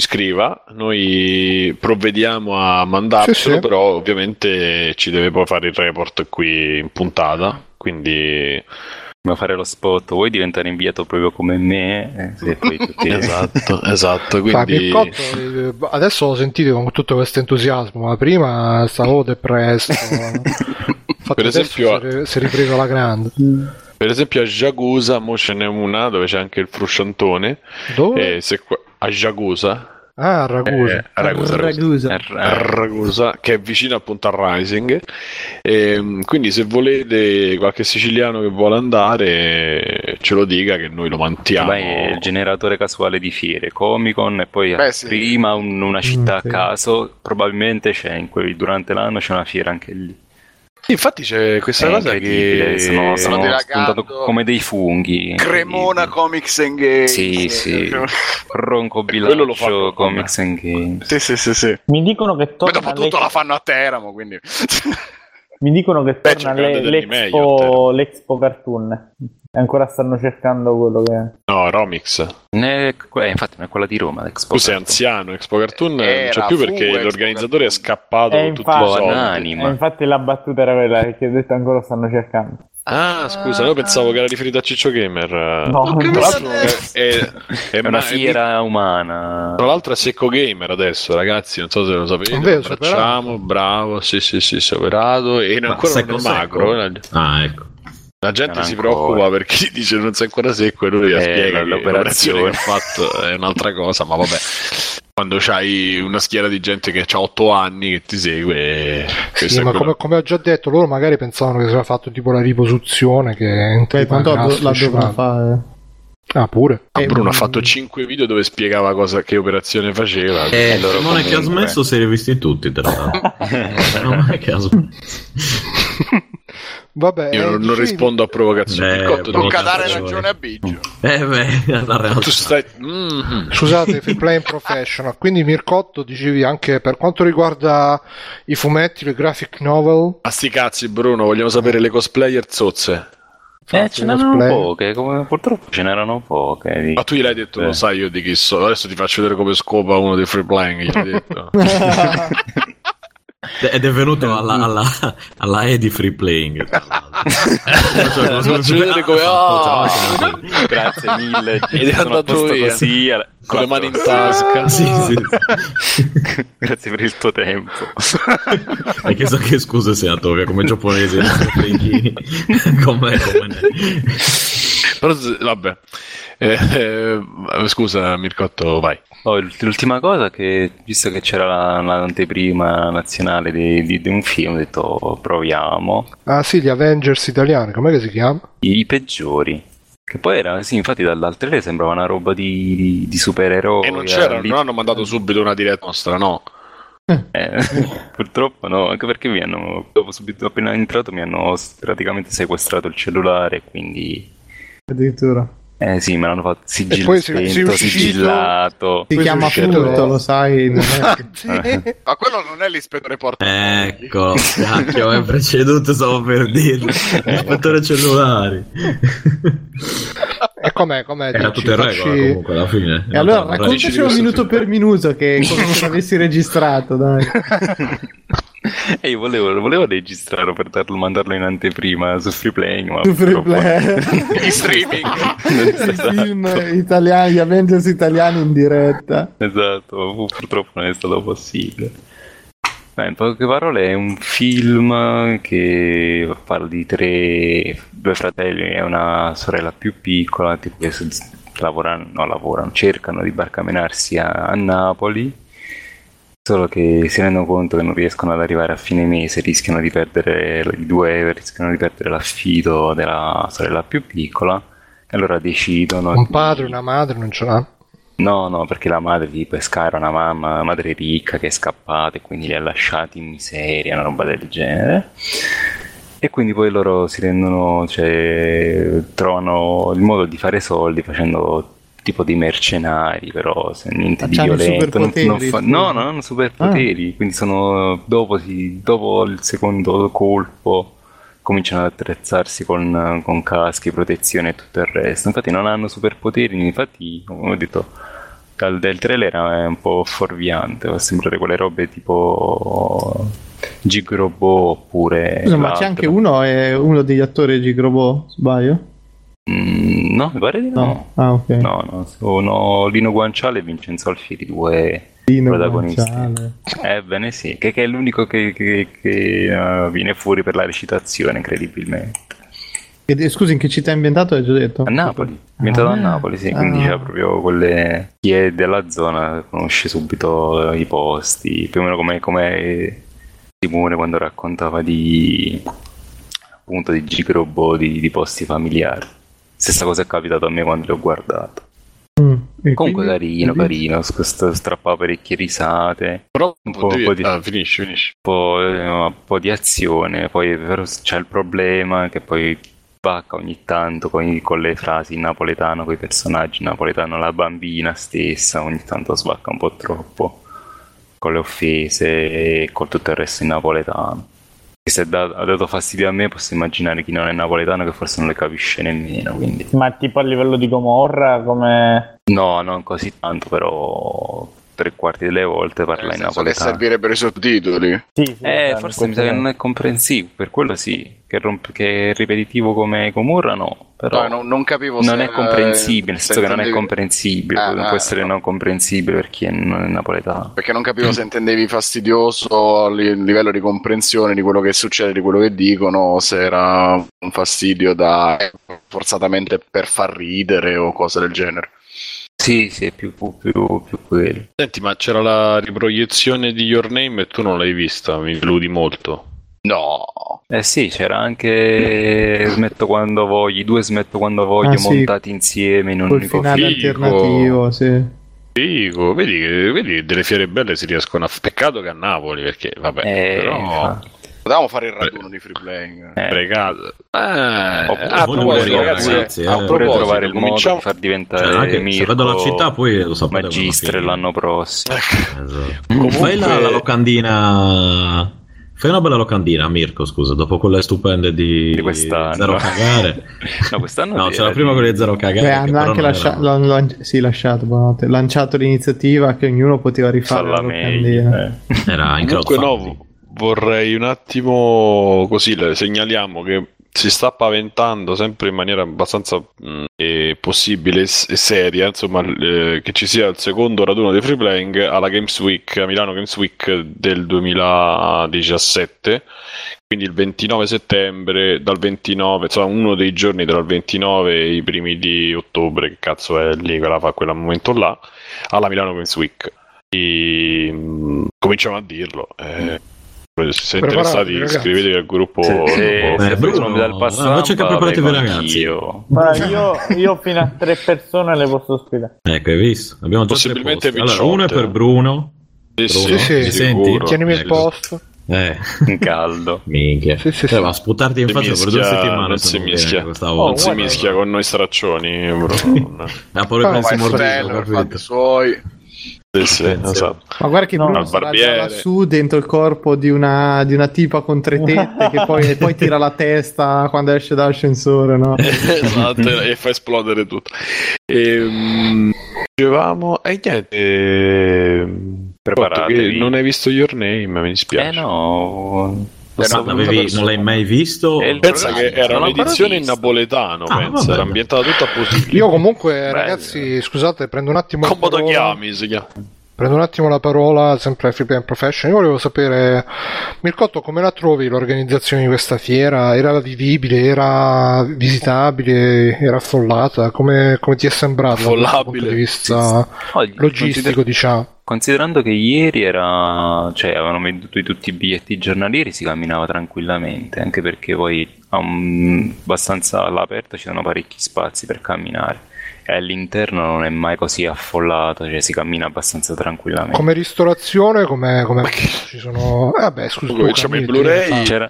scriva, noi provvediamo a mandarcelo, sì. Però ovviamente ci deve poi fare il report qui in puntata, quindi come fare lo spot, vuoi diventare inviato proprio come me? Sì, poi tutti... esatto, quindi Mirko, adesso lo sentite con tutto questo entusiasmo, ma prima stavo depresso. Per esempio si riprende la grande. Per esempio a Giagusa mo ce n'è una dove c'è anche il frusciantone. Dove? A Giagusa. Ah, a Ragusa, che è vicino appunto al Rising. Quindi se volete qualche siciliano che vuole andare, ce lo dica che noi lo mantiamo. È il generatore casuale di fiere, Comic Con, e poi prima una città a caso, probabilmente c'è durante l'anno c'è una fiera anche lì. Infatti c'è questa cosa che sono spuntato come dei funghi. Cremona Comics and Games. Sì. Ronco Bilancio Comics and Games. Sì. Mi dicono che torna. Ma dopo tutto la fanno a Teramo, quindi. Mi dicono che torna l'Expo Cartoon. Ancora stanno cercando quello che è. No, Romix. Infatti non è quella di Roma, l'Expo. Tu sei anziano, Expo Cartoon non c'è più perché l'organizzatore è scappato con tutti i soldi. Infatti la battuta era quella che ti ho detto, ancora stanno cercando. Ah, scusa, io pensavo che era riferito a Ciccio Gamer. No, tra l'altro è una fiera umana. Tra l'altro è Secco Gamer adesso, ragazzi, non so se lo sapete. Vero, facciamo, bravo, sì, superato. E ancora uno macro. Ah, ecco. La gente si preoccupa perché gli dice non sei ancora secco e lui spiega che l'operazione che ha fatto è un'altra cosa, ma vabbè. Quando c'hai una schiera di gente che ha 8 anni che ti segue, sì, ma come ho già detto, loro magari pensavano che si era fatto tipo la riposizione, che quando la dovevano fare. Ah, pure. Bruno ha fatto 5 video dove spiegava che operazione faceva. Non è che ha smesso, se li hai visti tutti, tra l'altro. Non è che ha smesso. Vabbè, io non rispondo a provocazioni. Tocca dare ragione a Biggio. Scusate, Free Playing Professional. Quindi Mircotto, dicevi anche per quanto riguarda i fumetti, le graphic novel. Ma sti cazzi, Bruno, vogliamo sapere le cosplayer zozze. Ce n'erano poche, purtroppo ce n'erano poche. Ma tu gliel'hai detto, lo sai io di chi sono. Adesso ti faccio vedere come scopa uno dei Free Playing, gli ho detto. Ed è venuto alla Edi Free Playing. Grazie mille. Ed è andato così con le mani in tasca. Sì. Grazie per il tuo tempo. Hai chiesto che scuse sei andato via come giapponese. Com'è? Però vabbè. Scusa Mircotto, vai. L'ultima cosa, che visto che c'era l'anteprima nazionale di un film, ho detto proviamo. Ah sì, gli Avengers italiani, com'è che si chiama? I peggiori. Che poi era, sì, infatti dal trailer sembrava una roba di supereroi. E non c'era, non hanno mandato subito una diretta nostra, no? Purtroppo no, anche perché subito appena entrato mi hanno praticamente sequestrato il cellulare, quindi... Addirittura... sì, me l'hanno fatto sigillato. Si chiama furto, lo sai. Ma quello non è l'ispettore Porta. Ecco, cacchio, è preceduto, stavo per dirlo. L'ispettore cellulari. E com'è? Era tutto in regola comunque alla fine. E allora raccontaci un minuto per minuto, che come se l'avessi registrato, dai. E io volevo registrarlo per mandarlo in anteprima su Free Playing, ma in streaming. Esatto. Film italiani, gli Avengers italiani in diretta. Esatto, purtroppo non è stato possibile. In poche parole è un film che parla di due fratelli e una sorella più piccola, tipo, che cercano di barcamenarsi a Napoli, solo che si rendono conto che non riescono ad arrivare a fine mese, rischiano di perdere l'affido della sorella più piccola, e allora decidono. Un padre e una madre non ce l'ha? No, perché la madre di Pescara era una madre ricca che è scappata e quindi li ha lasciati in miseria, una roba del genere. E quindi poi loro si rendono, cioè, trovano il modo di fare soldi facendo tipo di mercenari, però se niente di violento. Non hanno superpoteri, quindi sono dopo il secondo colpo cominciano ad attrezzarsi con caschi, protezione e tutto il resto. Infatti non hanno superpoteri, infatti come ho detto del trailer è un po' fuorviante, va sembrare quelle robe tipo Gig Robot oppure... Scusa, ma c'è anche uno degli attori Gig Robot, sbaglio? No, mi pare di no. Ah, ok. No, sono Lino Guanciale e Vincenzo Alfieri, due protagonisti. Ebbene sì, che è l'unico che viene fuori per la recitazione, incredibilmente. Scusi, in che città è ambientato, hai già detto? A Napoli, ambientato a Napoli, sì, quindi c'è proprio quelle... Chi è della zona conosce subito i posti, più o meno come Simone quando raccontava di... appunto di Gig Robot, di posti familiari. Stessa cosa è capitato a me quando l'ho guardato. Comunque carino, strappa parecchie risate. Però finisce. Un po' di azione, poi però c'è il problema che poi bacca ogni tanto con le frasi in napoletano, con i personaggi in napoletano, la bambina stessa ogni tanto sbacca un po' troppo con le offese e con tutto il resto in napoletano. Se ha dato fastidio a me, posso immaginare chi non è napoletano che forse non le capisce nemmeno, quindi. Ma tipo a livello di Gomorra come... No, non così tanto, però tre quarti delle volte parla in napoletano. Servirebbero i sottotitoli? Sì, forse mi sa che non è comprensibile, per quello sì, che è ripetitivo come Gomorra no, però no, non capivo se... Non è comprensibile, nel senso che non è comprensibile, può essere non comprensibile per chi non è napoletano. Perché non capivo se intendevi fastidioso a livello di comprensione di quello che succede, di quello che dicono, se era un fastidio da forzatamente per far ridere o cose del genere. Sì, è più quello. Senti, ma c'era la riproiezione di Your Name e tu non l'hai vista, mi deludi molto. No. Sì, c'era anche Smetto Quando Voglio, i due Smetto Quando Voglio montati insieme in un unico film. Col finale alternativo, sì. Figo, vedi che delle fiere belle si riescono a... Peccato che a Napoli, perché vabbè, però... Potevamo fare il raduno di Free Playing. Pregato. Oppure trovare il modo di far diventare Mirko, vado alla città, poi lo sapremo. Magistre l'anno prossimo. Esatto. Comunque... Fai la locandina. Fai una bella locandina, Mirko, scusa, dopo quelle stupende di quest'anno. Zero Cagare. No, quest'anno no, c'era prima quella di Zero Cagare. Hanno anche lanciato l'iniziativa che ognuno poteva rifare la locandina. Era incredibile. Vorrei un attimo, così segnaliamo che si sta paventando sempre in maniera abbastanza possibile e seria, insomma, che ci sia il secondo raduno dei Free Playing alla Games Week, a Milano Games Week del 2017, quindi il 29 settembre, dal 29, insomma, uno dei giorni tra il 29 e i primi di ottobre, che cazzo è lì, quella fa quel momento là, alla Milano Games Week. E cominciamo a dirlo. Se siete interessati, iscrivetevi al gruppo. Bruno dal passato. Non c'è che preparatevi, ragazzi. Io fino a tre persone le posso ospitare. Ecco, hai visto? Abbiamo già possibilmente tre posti. Allora, uno è per Bruno. Sì, senti, tienimi il posto. Caldo. Minchia. Sì. Ma sputarti in faccia per 2 settimane. Non si mischia con noi straccioni, Bruno. Ha paura che si mordano per fatti suoi. Esatto. Ma guarda che Bruno sta lassù dentro il corpo di una tipa con tre tette che poi tira la testa quando esce dall'ascensore, no? Esatto, e fa esplodere tutto. Dicevamo, preparatevi. Non hai visto Your Name, mi dispiace. No. Non l'hai mai visto? Pensa che era un'edizione in napoletano, era ambientata tutta a positivo. Io comunque, ragazzi, scusate, prendo un attimo la parola, sempre a Free Playing Profession. Io volevo sapere, Mircotto, come la trovi l'organizzazione di questa fiera? Era vivibile, era visitabile, era affollata? Come ti è sembrato dal punto di vista logistico, diciamo? Considerando che ieri avevano venduto tutti i biglietti giornalieri, si camminava tranquillamente, anche perché poi abbastanza all'aperto ci sono parecchi spazi per camminare. l'interno non è mai così affollato, cioè si cammina abbastanza tranquillamente. Come ristorazione, come ci sono. Vabbè, scusa, facciamo i Blu-ray.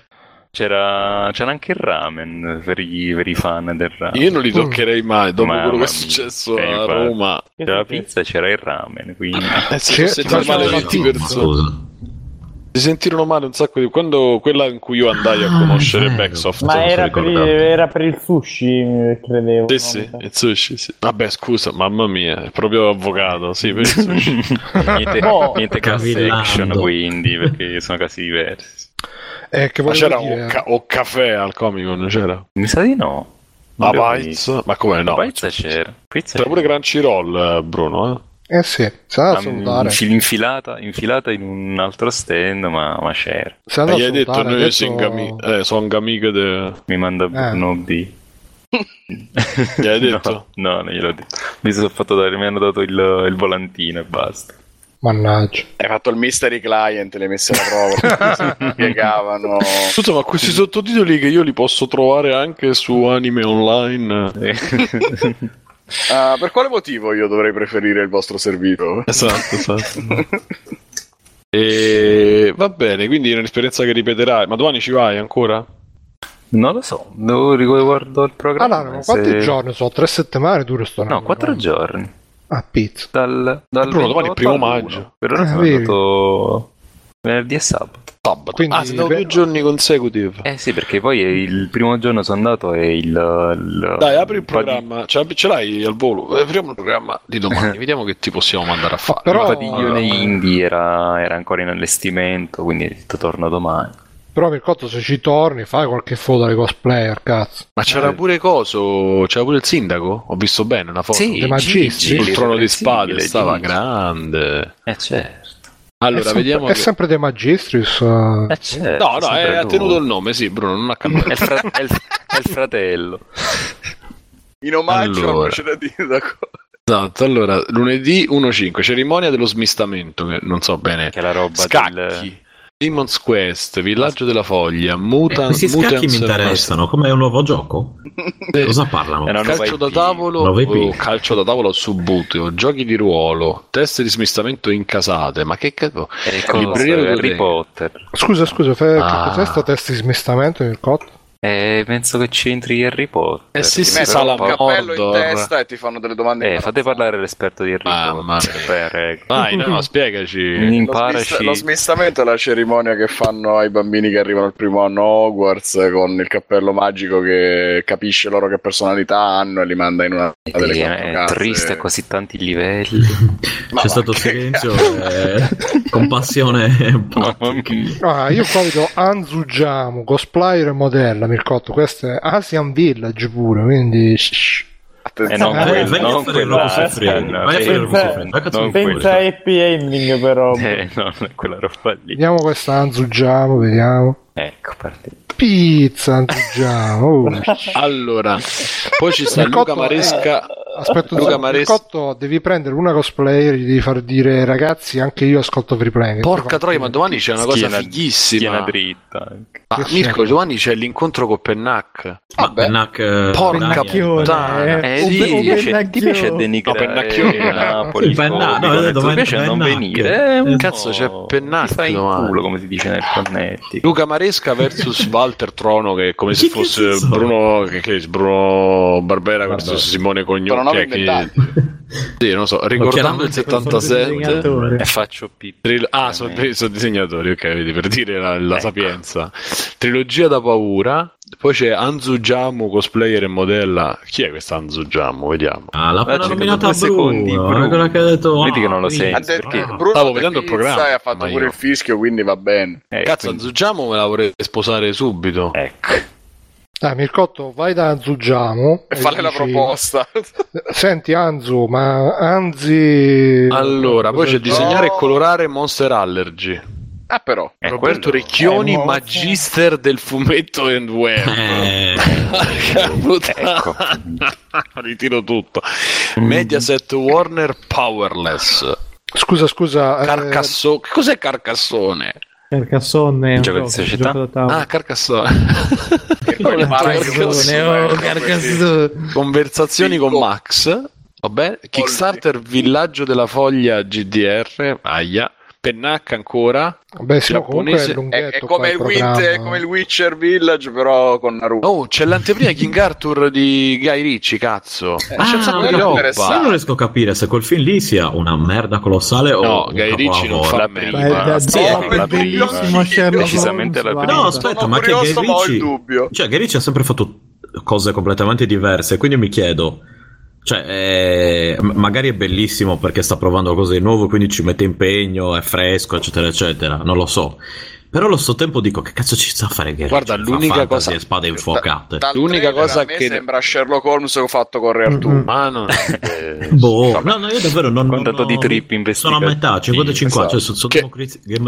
C'era anche il ramen per i fan del ramen. Io non li toccherei mai dopo quello che è successo a Roma. C'era la pizza e c'era il ramen, quindi sentirono male tutte persone. Si sentirono male un sacco di quando quella in cui io andai a conoscere Backsoft. Ma era per il sushi, credevo. Sì, il sushi, sì. Vabbè, scusa, mamma mia, è proprio avvocato, sì, per il sushi. Niente class action, quindi, perché sono casi diversi. Ma c'era o caffè al Comic Con? C'era? Mi sa di no. Ma pizza? Ma come no? Pizza c'era. C'era pure Crunchy Roll, Bruno. Eh sì, sarà infilata in un altro stand, ma c'era. Ma gli hai detto noi sono amiche de... Mi manda Bruno B. Gli hai detto? No, non gliel'ho detto. Mi hanno dato il volantino e basta. Mannaggia. Hai fatto il mystery client, le hai messe alla prova. Piegavano. Scusa, ma questi sottotitoli che io li posso trovare anche su anime online? Per quale motivo io dovrei preferire il vostro servizio? Esatto. E va bene, quindi è un'esperienza che ripeterai. Ma domani ci vai ancora? Non lo so, devo riguardo il programma. No, quanti giorni sono? 3 settimane duro sto? No, 4 giorni. A pizza dal Bruno, domani è 1 maggio. Per ora sono andato venerdì e sabato. Quindi sono 2 giorni consecutivi. Sì, perché poi il primo giorno sono andato e il... Dai, apri il programma, ce l'hai al volo. Apriamo il programma di domani, vediamo che ti possiamo mandare a fare. Però... Il padiglione indie era ancora in allestimento, quindi torno domani. Però per conto, se ci torni fai qualche foto alle cosplayer, cazzo. Ma c'era pure coso, c'era pure il sindaco? Ho visto bene una foto. Sì, Magistri sul trono di spade, stava grande. Certo. Allora, vediamo. È sempre De Magistris. Certo, no, ha tenuto il nome, sì, Bruno, non ha cambiato. È il fratello. In omaggio allora. Non c'è da dire da cosa. Esatto, allora, lunedì 1/5, cerimonia dello smistamento, che non so bene. Che è la roba scacchi. Demon's Quest, Villaggio della Foglia, questi scacchi mi interessano, come è un nuovo gioco? Cosa parlano? Calcio da tavolo, calcio da tavolo subbuteo, giochi di ruolo, teste di smistamento incasate, ma che cazzo? Harry Potter. Scusa, che cos'è sta testa di smistamento nel cotto? Penso che c'entri Harry Potter. Sì, sala un cappello in testa e ti fanno delle domande. Fate parlare l'esperto di Harry Potter. Vai, no, spiegaci. Lo smistamento è la cerimonia che fanno ai bambini che arrivano al primo anno Hogwarts con il cappello magico che capisce loro che personalità hanno e li manda in una delle è triste a così tanti livelli. C'è stato silenzio compassione. Io capito Anzugiamo, cosplayer e modella. Mircotto, questo è Asian Village pure, quindi attenzione, non senza happy ending però. No, non è quella roba lì. Vediamo questa Anzugiamo, vediamo. Ecco, partito. Pizza Anzugiamo. Allora, poi ci sta Luca Maresca. Aspetta, Mircotto, devi prendere una cosplayer, gli devi far dire ragazzi, anche io ascolto Free Play. Porca troia, ma domani c'è una cosa fighissima. Schiena dritta. Ah, Mirko, domani c'è l'incontro con Pennac. Pennac, porca puttana. Ti piace denigrare Napoli? Ti piace non venire? Cazzo, c'è Pennac domani, come si dice nel Connetti. Luca Maresca versus Walter Trono, che è come se fosse Bruno Barbera versus Simone Cognome. Sì, non so, ricordando il 77 e faccio sono disegnatori, ok, vedi, per dire la ecco. Sapienza. Trilogia da paura. Poi c'è Anzugiamo, cosplayer e modella. Chi è questa Anzugiamo? Vediamo. L'ha nominata Bruno. Quella che ha detto. Vedi che non lo senti. Stavo vedendo il programma e ha fatto pure il fischio, quindi va bene. Cazzo, Anzugiamo me la vorrei sposare subito. Ecco. Dai, Mircotto, vai da Anzugiamo e fare la proposta. Senti Anzu, ma Anzi. Allora, poi c'è disegnare e colorare Monster Allergy. Però Roberto Recchioni, magister del fumetto and web. Ecco. Ritiro tutto. Mediaset Warner Powerless. Scusa. Cos'è Carcassonne? Carcassonne, Carcassonne. Conversazioni con Max. Vabbè, Kickstarter Villaggio della Foglia GDR, aia, pennacca ancora. Beh, sì, giapponese. È come il Witcher Village, però con Naruto. Oh, c'è l'anteprima King Arthur di Guy Ritchie, cazzo. C'è un sacco di roba. Io non riesco a capire se quel film lì sia una merda colossale o no, Guy Ritchie non fa la prima. Sì, è bellissimo, decisamente la prima. No, aspetta, ma che Guy Ritchie, cioè Guy Ritchie ha sempre fatto cose completamente diverse, quindi mi chiedo, cioè, magari è bellissimo perché sta provando qualcosa di nuovo, quindi ci mette impegno, è fresco, eccetera eccetera, non lo so, però allo stesso tempo dico, che cazzo ci sta a fare Guerriero? Guarda, l'unica cosa è spade infuocate, l'unica cosa che sembra Sherlock Holmes ho fatto con Re Arturo, ma non boh, no, io davvero non ho dato di trip investito, sono a metà 50-50, cioè sono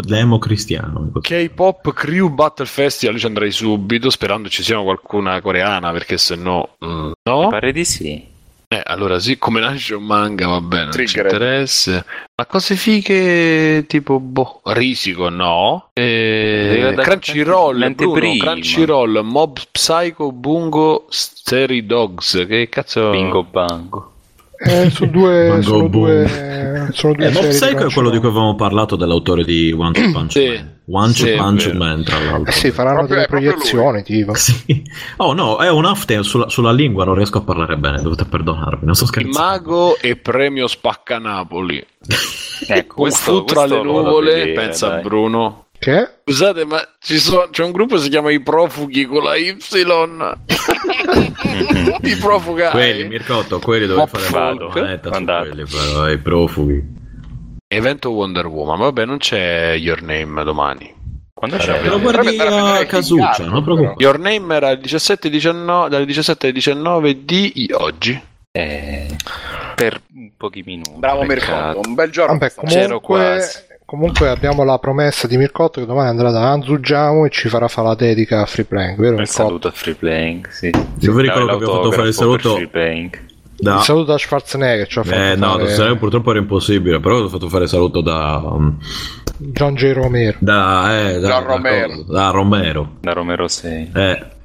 demo cristiano. K-pop Crew Battle Festival, io ci andrei subito sperando ci sia qualcuna coreana, perché se no no, pare di sì. Allora sì, come nasce un manga, va bene, non ci interessa. Ma cose fighe tipo, boh, Risico, no. Crunchyroll, Bruno, Crunchyroll, Mob Psycho, Bungo, Stray Dogs, che cazzo? Bingo Bango. Sono due Mob Psycho è quello di cui avevamo parlato, dell'autore di One Punch Man. One Punch Man, tra l'altro. Sì, faranno delle proiezioni, tipo. Sì. Oh no, è un after sulla lingua, non riesco a parlare bene, dovete perdonarmi, non sto scherzando. Il mago e premio Spacca Napoli. Questo tra le nuvole, vedere, pensa dai. Bruno. Che? Scusate, ma c'è un gruppo che si chiama I Profughi con la Y. I Profughi. Quelli, Mircotto, quelli dove fare quelli, però, I Profughi. Evento Wonder Woman, vabbè, non c'è Your Name domani. Quando c'è? Te lo guardi a casuccia, non preoccupare. Your Name era dalle 17 alle 19 di oggi. Per pochi minuti. Bravo Mercato, un bel giorno. Vabbè, comunque abbiamo la promessa di Mircotto che domani andrà da Anzugiamo e ci farà fare la dedica a Free Plank, vero? Il saluto a Free Plank, sì. Io vi ricordo che abbiamo fatto fare il saluto Free Plank. Da... Il saluto da Schwarzenegger ci ha fatto fare... purtroppo era impossibile, però ho fatto fare saluto da John J. Romero da Romero 6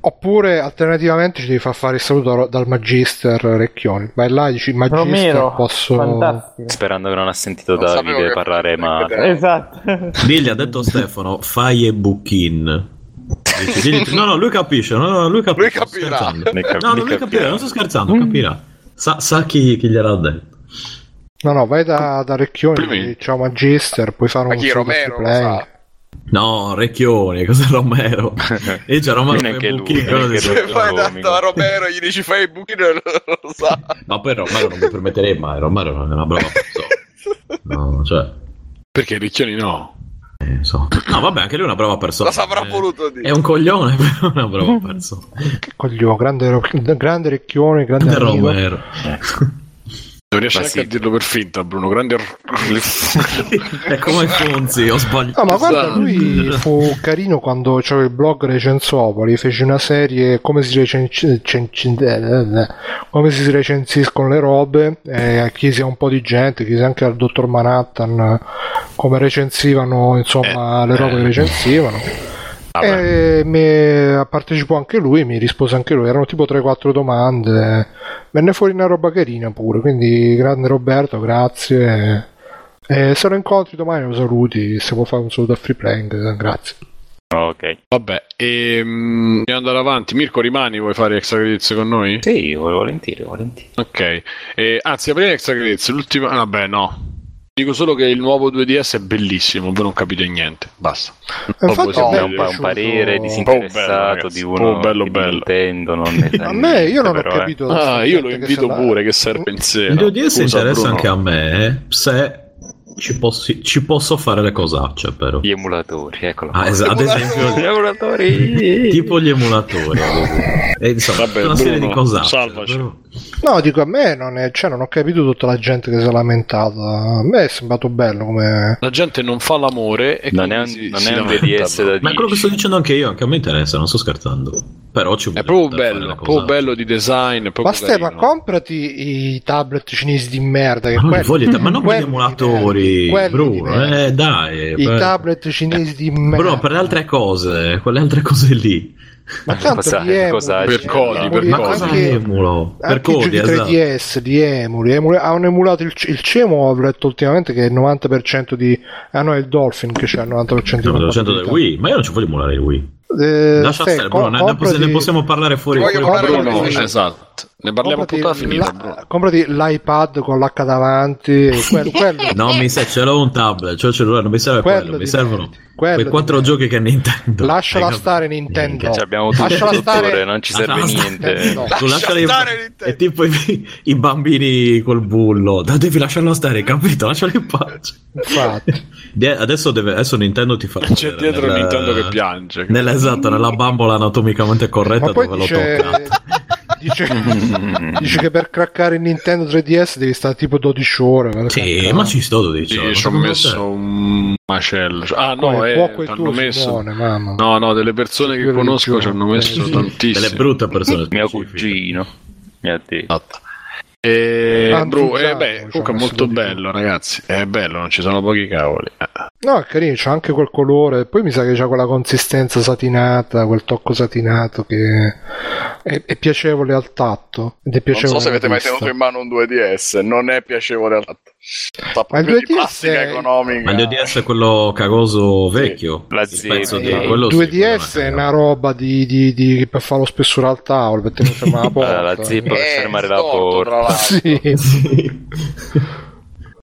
oppure alternativamente ci devi far fare il saluto dal Magister Recchioni, vai là e dici Magister Romero, posso... Fantastico. Sperando che non ha sentito non Davide parlare male, esatto. Lì gli ha detto Stefano fai e buchin. No, lui capisce, lui capirà. Sa chi gliel'ha detto. No, vai da Recchioni, ciao Magister, puoi fare un Romero play. No, Recchioni, cos'è Romero? E c'è Romero che lui. Se vai tanto a Romero gli dici fai i buchini, non lo sa. Ma poi Romero non mi permetterei mai, Romero non è una brava persona. No, cioè. Perché Recchioni no? No, vabbè, anche lui è una brava persona. Cosa avrà voluto dire? È un coglione, però è una brava persona. Che coglione, grande Recchione, grande Romero. Non riesci neanche a dirlo per finta, Bruno. Grande è come Fonzi, ho sbagliato. No, ma guarda, lui fu carino quando c'era il blog Recensopoli, fece una serie come si recensiscono le robe, chiese a un po' di gente, chiese anche al dottor Manhattan come recensivano, insomma, le robe che recensivano. E partecipò anche lui, mi rispose anche lui, erano tipo 3-4 domande, venne fuori una roba carina pure, quindi grande Roberto, grazie, se lo incontri domani lo saluti, se vuoi fare un saluto a Free Plank, grazie. Ok, vabbè, andiamo andare avanti. Mirko, rimani, vuoi fare extra credits con noi? Sì, volentieri. Ok, anzi, apriamo extra credits, l'ultima, vabbè no. Dico solo che il nuovo 2DS è bellissimo, voi non capite niente, basta. Infatti è un parere disinteressato di uno bello. Nintendo, non a me, io non ho capito. Io lo invito pure, che serve in sé. Il 2DS interessa Bruno. Anche a me, se ci posso fare le cosacce, però. Gli emulatori, eccolo. Ad esempio, gli emulatori. Tipo gli emulatori. E insomma, vabbè, una serie di cosacce. Salvaci. Però. No, dico, a me non è, cioè non ho capito tutta la gente che si è lamentata. A me è sembrato bello come la gente non fa l'amore e non è un VDS da dire. Ma è quello che sto dicendo anche io, anche a me interessa, non sto scherzando. Però ci vuole, è proprio bello di design, proprio. Ma comprati i tablet cinesi di merda che non voglio emulatori, Bruno, dai. I tablet cinesi di merda. Bruno, per le altre cose, quelle altre cose lì. Ma tanto di emuli, per codi, 3DS, di emuli, hanno emulato il CEMU, avrò detto ultimamente che è il 90% di... Ah no, è il Dolphin che c'è il 90% di... No, del Wii, ma io non ci voglio emulare il Wii. Ne possiamo parlare fuori. Esatto, ne parliamo tutta finita. Comprati l'iPad con l'H davanti. Quello. No, mi sa, ce l'ho un tablet, cioè non mi serve quello. Mi servono quei 4 giochi che Nintendo. Lasciala stare Nintendo. Abbiamo tutto, dottore, non ci serve niente. Tu lasciala stare Nintendo. È tipo i bambini col bullo. Devi lasciarlo stare, capito? Lascialo in pace. Adesso Nintendo ti fa... C'è dietro Nintendo che piange. Esatto, nella bambola anatomicamente corretta dove dice, l'ho toccato. Dice che per craccare il Nintendo 3DS devi stare tipo 12 ore. Sì, craccare. Ma ci sto 12 ore. Ci ho messo un macello. Ah no, ci hanno messo... Simone, no, delle persone che conosco ci hanno messo tantissime. Delle brutte persone. Mio cugino. Comunque è molto bello, ragazzi. È bello, non ci sono pochi cavoli. No, è carino, c'ha anche quel colore. Poi mi sa che c'ha quella consistenza satinata, quel tocco satinato che è piacevole al tatto. Ed è piacevole, non so se avete mai tenuto in mano un 2DS, non è piacevole al tatto. Ma il 2DS è economica. Ma il 2DS è quello cagoso vecchio. Il 2DS è una roba di per farlo spessore al tavolo, per tenere la porta. La zip per fermare la porta. Sì.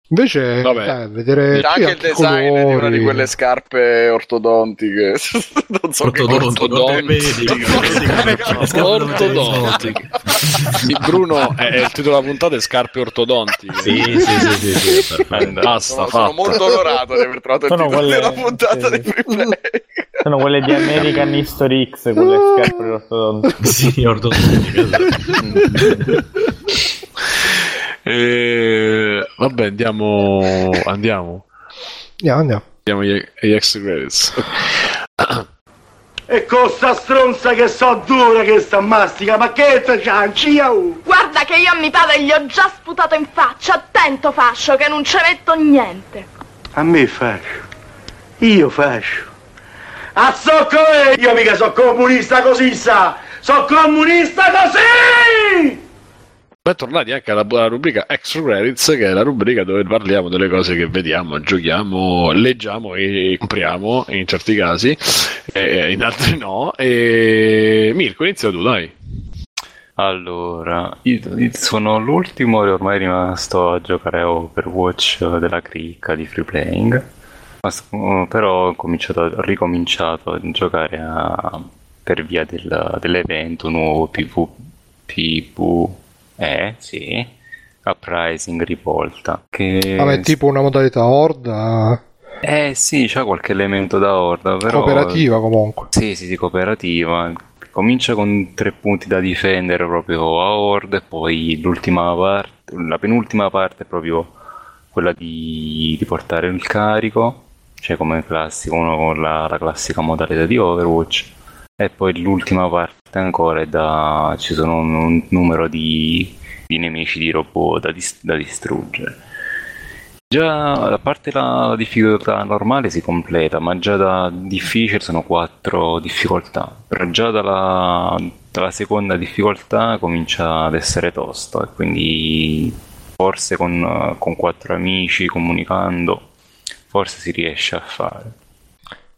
Invece vedere anche il design colori. Di una di quelle scarpe ortodontiche, non so ortodontiche. Bruno, è il titolo della puntata è scarpe ortodontiche. Sì, basta, sono molto onorato di aver trovato il titolo della puntata di Freeplay. Sono quelle di American History X, quelle scarpe ortodontiche. Sì, ortodontiche. Vabbè, andiamo agli extra credits. E con sta stronza che so dura che sta mastica, ma che c'hanci? Guarda che io mi pare gli ho già sputato in faccia, attento fascio che non ci metto niente. A me fascio, io fascio. Azzocco io mica so comunista così sa, so comunista così! Bentornati anche alla rubrica Extra Credits, che è la rubrica dove parliamo delle cose che vediamo, giochiamo, leggiamo e compriamo in certi casi, in altri no. E Mirko, inizia tu, dai. Allora, io sono l'ultimo e ormai rimasto a giocare a Overwatch della cricca di Free Playing, però ho ricominciato a giocare per via dell'evento nuovo PvP. Sì, Uprising Rivolta. Che... Vabbè, tipo una modalità Horda? Sì, c'ha qualche elemento da Horda, però... Cooperativa comunque. Sì, cooperativa. Comincia con 3 punti da difendere proprio a Horda, e poi la penultima parte è proprio quella di portare il carico, cioè come classico, la classica modalità di Overwatch. E poi l'ultima parte ancora è ci sono un numero di nemici di robot da distruggere. Già la parte la difficoltà normale si completa, ma già da difficile sono 4 difficoltà. Però già dalla seconda difficoltà comincia ad essere tosto, e quindi forse con 4 amici comunicando forse si riesce a fare.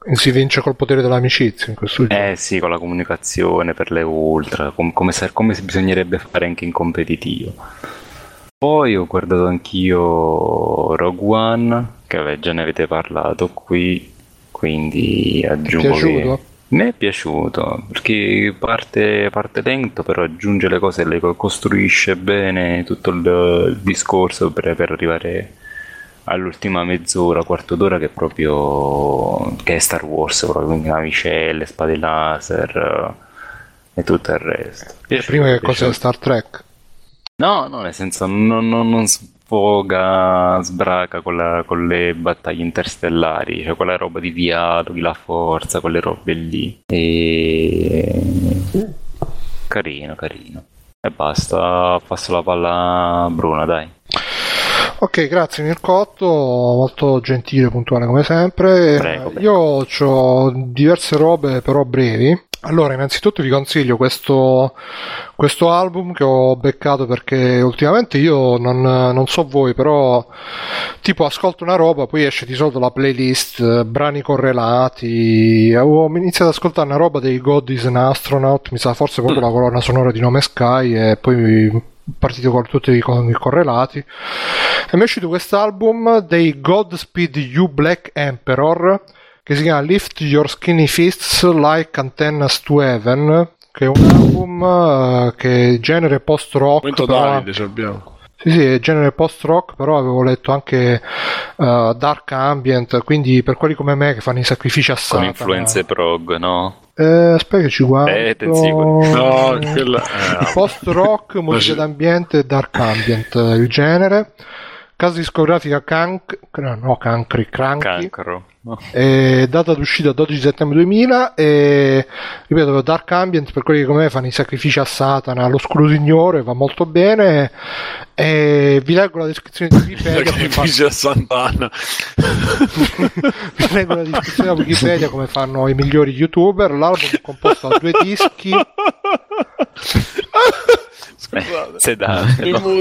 Si vince col potere dell'amicizia in questo gioco. Sì, con la comunicazione per le ultra, come bisognerebbe fare anche in competitivo. Poi ho guardato anch'io Rogue One, che già ne avete parlato qui, quindi aggiungo che mi è piaciuto, perché parte lento, però aggiunge le cose, le costruisce bene tutto il discorso per arrivare all'ultima mezz'ora, quarto d'ora, che è proprio che è Star Wars, proprio, quindi navicelle, spade laser e tutto il resto. Prima che cosa è Star Trek? No, nel senso non sbraca con le battaglie interstellari, cioè quella roba di dialoghi, la forza, quelle robe lì. E... Carino. E basta, passo la palla a Bruna, dai. Ok, grazie Mircotto, molto gentile e puntuale come sempre. Prego. Io ho diverse robe però brevi. Allora, innanzitutto vi consiglio questo album che ho beccato, perché ultimamente io non so voi, però tipo ascolto una roba, poi esce di solito la playlist, brani correlati. Ho iniziato ad ascoltare una roba dei God is an Astronaut, mi sa forse proprio la colonna sonora di Nome Sky, e poi partito con tutti i correlati, e mi è uscito quest'album dei Godspeed You Black Emperor, che si chiama Lift Your Skinny Fists Like Antennas to Heaven, che è un album che è genere post-rock. Quanto Davide ci abbiamo? Sì, è genere post-rock, però avevo letto anche dark ambient, quindi per quelli come me che fanno i sacrifici a Satana. Con influenze prog, no? Aspetta che ci guardo. No, quella... post-rock, musica d'ambiente e dark ambient, il genere. Casa discografica Cancro. No. Data d'uscita 12 settembre 2000, e ripeto, dark ambient per quelli che come me fanno i sacrifici a Satana, allo scuro signore, va molto bene. E vi leggo la descrizione di Wikipedia. Sacrifici a Satana. Vi leggo la descrizione di Wikipedia come fanno i migliori YouTuber. L'album è composto da 2 dischi. Scusate, siamo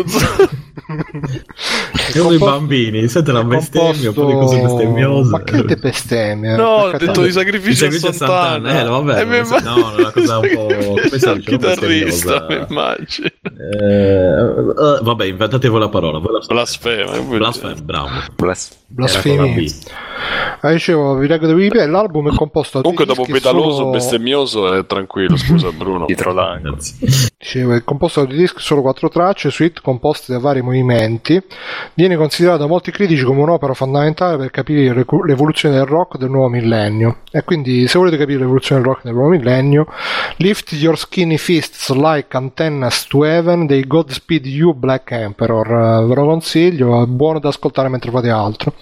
i bambini, sente la bestemmia, composto... un po' di cose bestemmiose. Ma che te bestemmia? No, ho detto di sacrificio a Sant'Anna. Vabbè, no, è una cosa un po' chitarrista, immagino. Vabbè, inventate voi la parola. Blasfema, bravo. Blasfemi. Dicevo, vi leggo da Wikipedia, l'album è composto da comunque dopo pedaloso, solo... bestemmioso, tranquillo, scusa Bruno. Dietro l'angolo. Dicevo, è composto da 2 dischi, solo 4 tracce, suite composte da vari movimenti. Viene considerato da molti critici come un'opera fondamentale per capire l'evoluzione del rock del nuovo millennio. E quindi, se volete capire l'evoluzione del rock del nuovo millennio, Lift Your Skinny Fists Like Antennas to Heaven dei Godspeed You Black Emperor, ve lo consiglio, è buono da ascoltare mentre fate altro.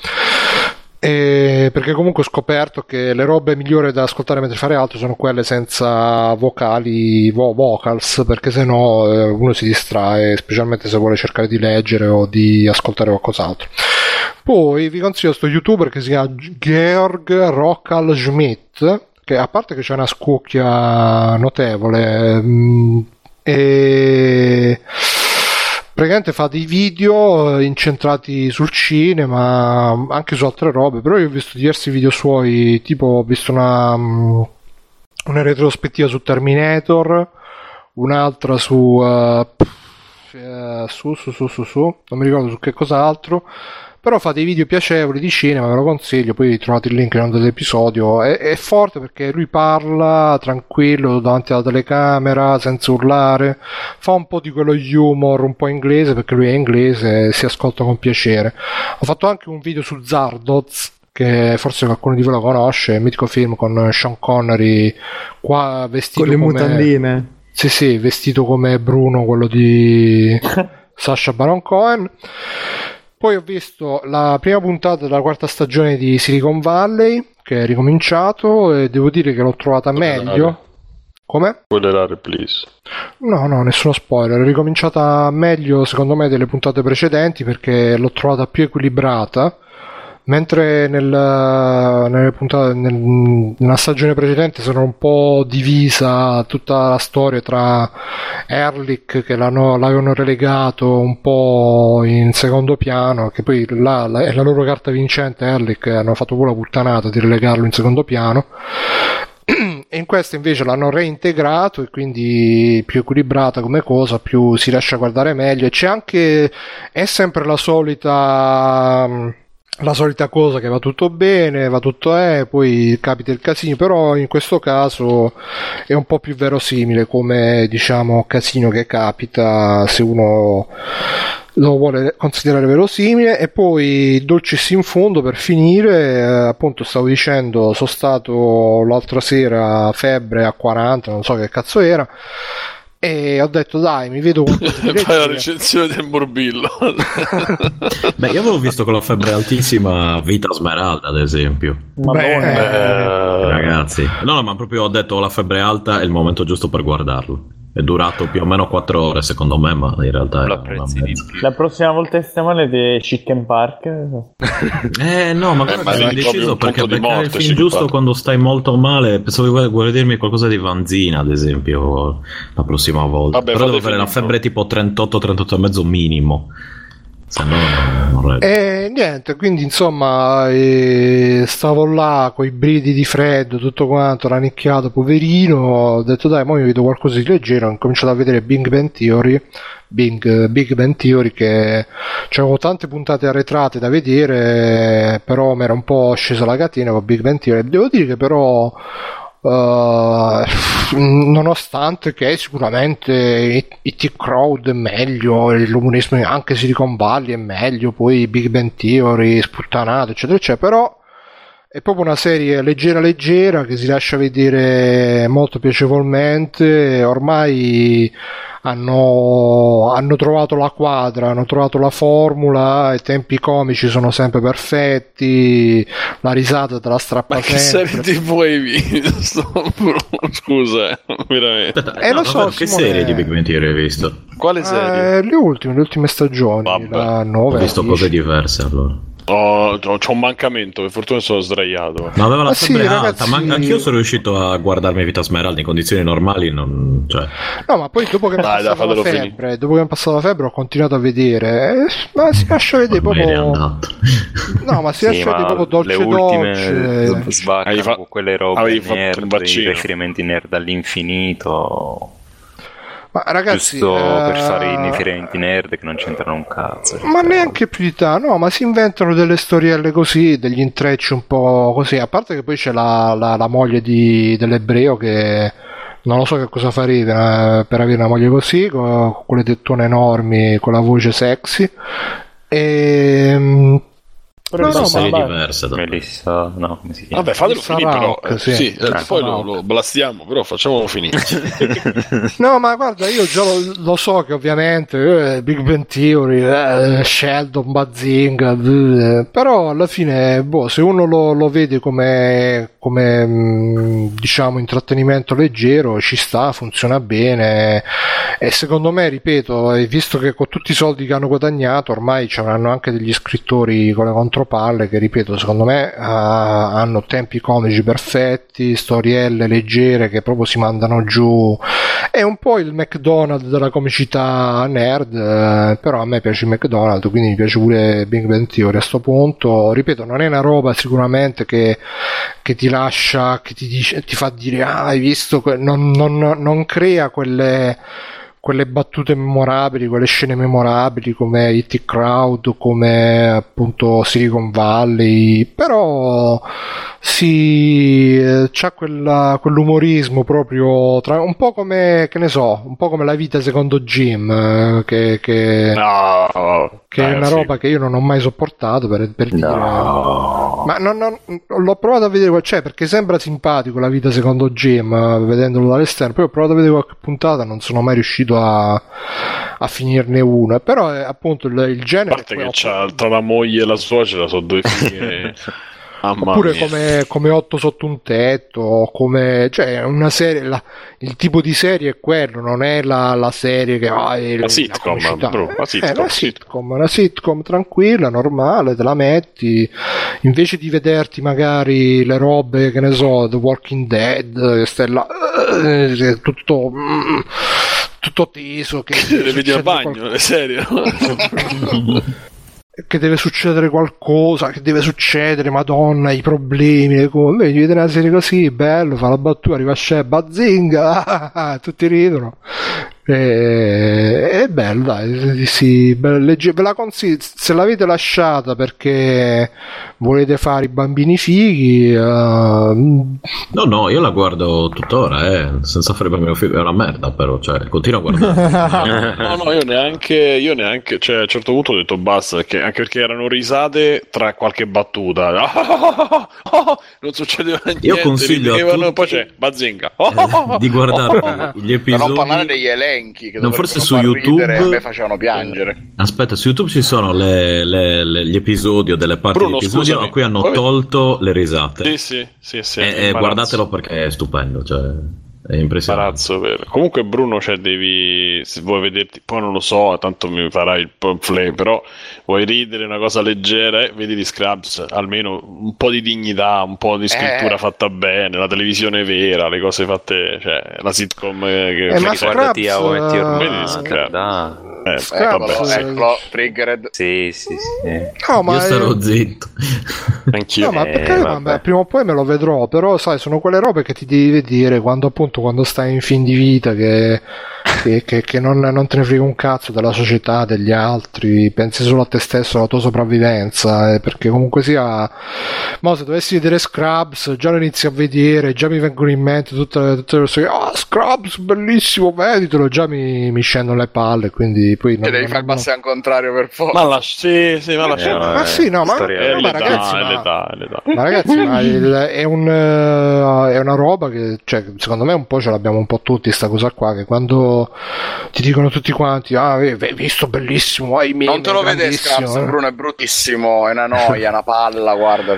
Perché comunque ho scoperto che le robe migliori da ascoltare mentre fare altro sono quelle senza vocals, perché sennò uno si distrae, specialmente se vuole cercare di leggere o di ascoltare qualcos'altro. Poi vi consiglio sto YouTuber che si chiama Georg Rockal Schmidt, che a parte che c'è una scucchia notevole, e praticamente fa dei video incentrati sul cinema, anche su altre robe, però io ho visto diversi video suoi, tipo ho visto una retrospettiva su Terminator, un'altra su non mi ricordo su che cos'altro, però fa dei video piacevoli di cinema, ve lo consiglio, poi trovate il link in onda dell'episodio. È forte perché lui parla tranquillo davanti alla telecamera senza urlare, fa un po' di quello humor un po' inglese, perché lui è inglese, si ascolta con piacere. Ho fatto anche un video su Zardoz, che forse qualcuno di voi lo conosce, il mitico film con Sean Connery qua vestito con le mutandine. Sì, vestito come Bruno, quello di Sacha Baron Cohen. Poi ho visto la prima puntata della 4ª stagione di Silicon Valley, che è ricominciato, e devo dire che l'ho trovata meglio. Come? Spoilerare, please. No, nessuno spoiler. È ricominciata meglio, secondo me, delle puntate precedenti, perché l'ho trovata più equilibrata. Mentre nella stagione precedente sono un po' divisa tutta la storia tra Erlich, che l'avevano relegato un po' in secondo piano, che poi è la loro carta vincente Erlich, hanno fatto pure la puttanata di relegarlo in secondo piano, e in questo invece l'hanno reintegrato, e quindi più equilibrata come cosa, più si lascia guardare meglio. E c'è anche, è sempre la solita cosa che va tutto bene, va tutto poi capita il casino, però in questo caso è un po' più verosimile come, diciamo, casino che capita, se uno lo vuole considerare verosimile. E poi dolcis in fondo, per finire, appunto stavo dicendo, sono stato l'altra sera febbre a 40, non so che cazzo era, e ho detto dai, mi vedo con la recensione del morbillo. Beh, io avevo visto con la febbre altissima Vita Smeralda, ad esempio. Ragazzi, no, ma proprio ho detto, ho la febbre alta, è il momento giusto per guardarlo. È durato più o meno 4 ore secondo me, ma in realtà la, la prossima volta che stiamo male di Chicken Park. No, ma guarda, sono indeciso perché beccare il film giusto Park quando stai molto male. Pensavo di guardarmi qualcosa di Vanzina, ad esempio, la prossima volta. Vabbè, però devo fare una febbre tipo 38-38,5 minimo. Se no, non niente, quindi insomma stavo là con i brividi di freddo, tutto quanto, rannicchiato, poverino. Ho detto dai, mo io vedo qualcosa di leggero. Ho incominciato a vedere Big Bang Theory, che c'avevo tante puntate arretrate da vedere, però mi era un po' scesa la catena con Big Bang Theory. Devo dire che però nonostante che sicuramente IT Crowd è meglio, l'umorismo anche Silicon Valley è meglio, poi Big Bang Theory, sputtanato eccetera eccetera, però è proprio una serie leggera che si lascia vedere molto piacevolmente. Ormai hanno trovato la quadra, hanno trovato la formula, i tempi comici sono sempre perfetti, la risata te la strappa. Ma che sempre serie TV hai visto? Scusa, veramente. E lo so, che Simone, serie di Big Bang Theory hai visto? Quale serie? Le ultime stagioni, vabbè, la 9. Ho visto 10. Cose diverse allora. C'ho un mancamento, per fortuna sono sdraiato. Ma aveva la febbre alta, ma anch'io sono riuscito a guardarmi Vita Smeralda in condizioni normali, non, cioè. No, ma poi dopo che mi è passata la febbre ho continuato a vedere. Ma si lascia vedere proprio. No, ma si lascia vedere proprio dolce. Sbacca con quelle robe nerd, i riferimenti nerd dall'infinito. Ma ragazzi, giusto per fare i referenti nerd che non c'entrano un cazzo, ma neanche più di tanto. No, ma si inventano delle storielle così, degli intrecci un po' così. A parte che poi c'è la moglie dell'ebreo che non lo so che cosa farebbe per avere una moglie così, con quelle tettone enormi, con la voce sexy. Però sono serie diverse. Melissa, no, come si chiama? Vabbè, fatelo finire però. Sì. Poi lo blastiamo, però facciamolo finire. No, ma guarda, io già lo so che ovviamente Big Bang Theory, Sheldon, Bazinga, però alla fine, se uno lo vede come diciamo intrattenimento leggero, ci sta, funziona bene. E secondo me, ripeto, visto che con tutti i soldi che hanno guadagnato, ormai ci avranno anche degli scrittori con le contropalle che, ripeto, secondo me hanno tempi comici perfetti, storielle leggere che proprio si mandano giù. È un po' il McDonald's della comicità nerd, però a me piace il McDonald's, quindi mi piace pure Big Bang Theory a sto punto. Ripeto, non è una roba sicuramente che ti lascia, che ti dice, ti fa dire hai visto, non crea quelle battute memorabili, quelle scene memorabili come IT Crowd, come appunto Silicon Valley, però c'ha quell'umorismo proprio un po' come, che ne so, un po' come La vita secondo Jim, che è una roba che io non ho mai sopportato per dire. Ma non l'ho provato a vedere, cioè, perché sembra simpatico La vita secondo Jim vedendolo dall'esterno, poi ho provato a vedere qualche puntata, non sono mai riuscito a finirne una. Però appunto il genere, a parte che c'ha tra la moglie e la suocera sono due figlie. Oppure come 8 sotto un tetto, come, cioè, una serie, il tipo di serie è quello, non è la serie che è la sitcom, una sitcom tranquilla, normale, te la metti, invece di vederti magari le robe, che ne so, The Walking Dead, Stella, tutto tutto teso, che le vedi al bagno, le serie. Che deve succedere qualcosa, che deve succedere, madonna, i problemi, le cose. Invece vede una serie così, bello, fa la battuta, arriva Shea, Bazinga, tutti ridono. È bello, dai, sì, ve la consiglio se l'avete lasciata perché volete fare i bambini fighi. No, io la guardo tuttora, senza fare il bambino figo, è una merda, però, cioè, continuo a guardare. No, io neanche, cioè, a un certo punto ho detto basta, perché erano risate tra qualche battuta. Non succedeva niente. Io consiglio a tutti, poi c'è Bazinga, di guardare gli episodi, non parlare degli elenchi. Che non, forse su YouTube ridere, facevano piangere. Aspetta, su YouTube ci sono gli episodi o delle parti di episodio a cui hanno tolto le risate. Sì, e guardatelo perché è stupendo, cioè. È impressionante. Comunque Bruno, cioè, devi, se vuoi vederti, poi non lo so, tanto mi farai il pamphlet, però vuoi ridere, una cosa leggera, vedi Scrubs, almeno un po' di dignità, un po' di scrittura fatta bene, la televisione vera, le cose fatte, cioè la sitcom che guardati a Ometti ormai. Ecco, triggered. Sì. No, ma io sarò zitto. Anch'io. No, ma perché vabbè, prima o poi me lo vedrò, però sai, sono quelle robe che ti devi vedere quando, appunto, quando stai in fin di vita, che non te ne frega un cazzo della società, degli altri, pensi solo a te stesso, alla tua sopravvivenza, perché comunque sia, mo se dovessi vedere Scrubs, già lo inizio a vedere, già mi vengono in mente tutte le cose, Scrubs bellissimo, veditelo, già mi scendono le palle, quindi poi non, e devi fare passi al contrario per forza. Ma ragazzi, ma è una roba che, cioè, secondo me un po' ce l'abbiamo un po' tutti sta cosa qua, che quando ti dicono tutti quanti, visto bellissimo, non te lo vedi Scraps, Bruno è bruttissimo, è una noia, una palla, guarda.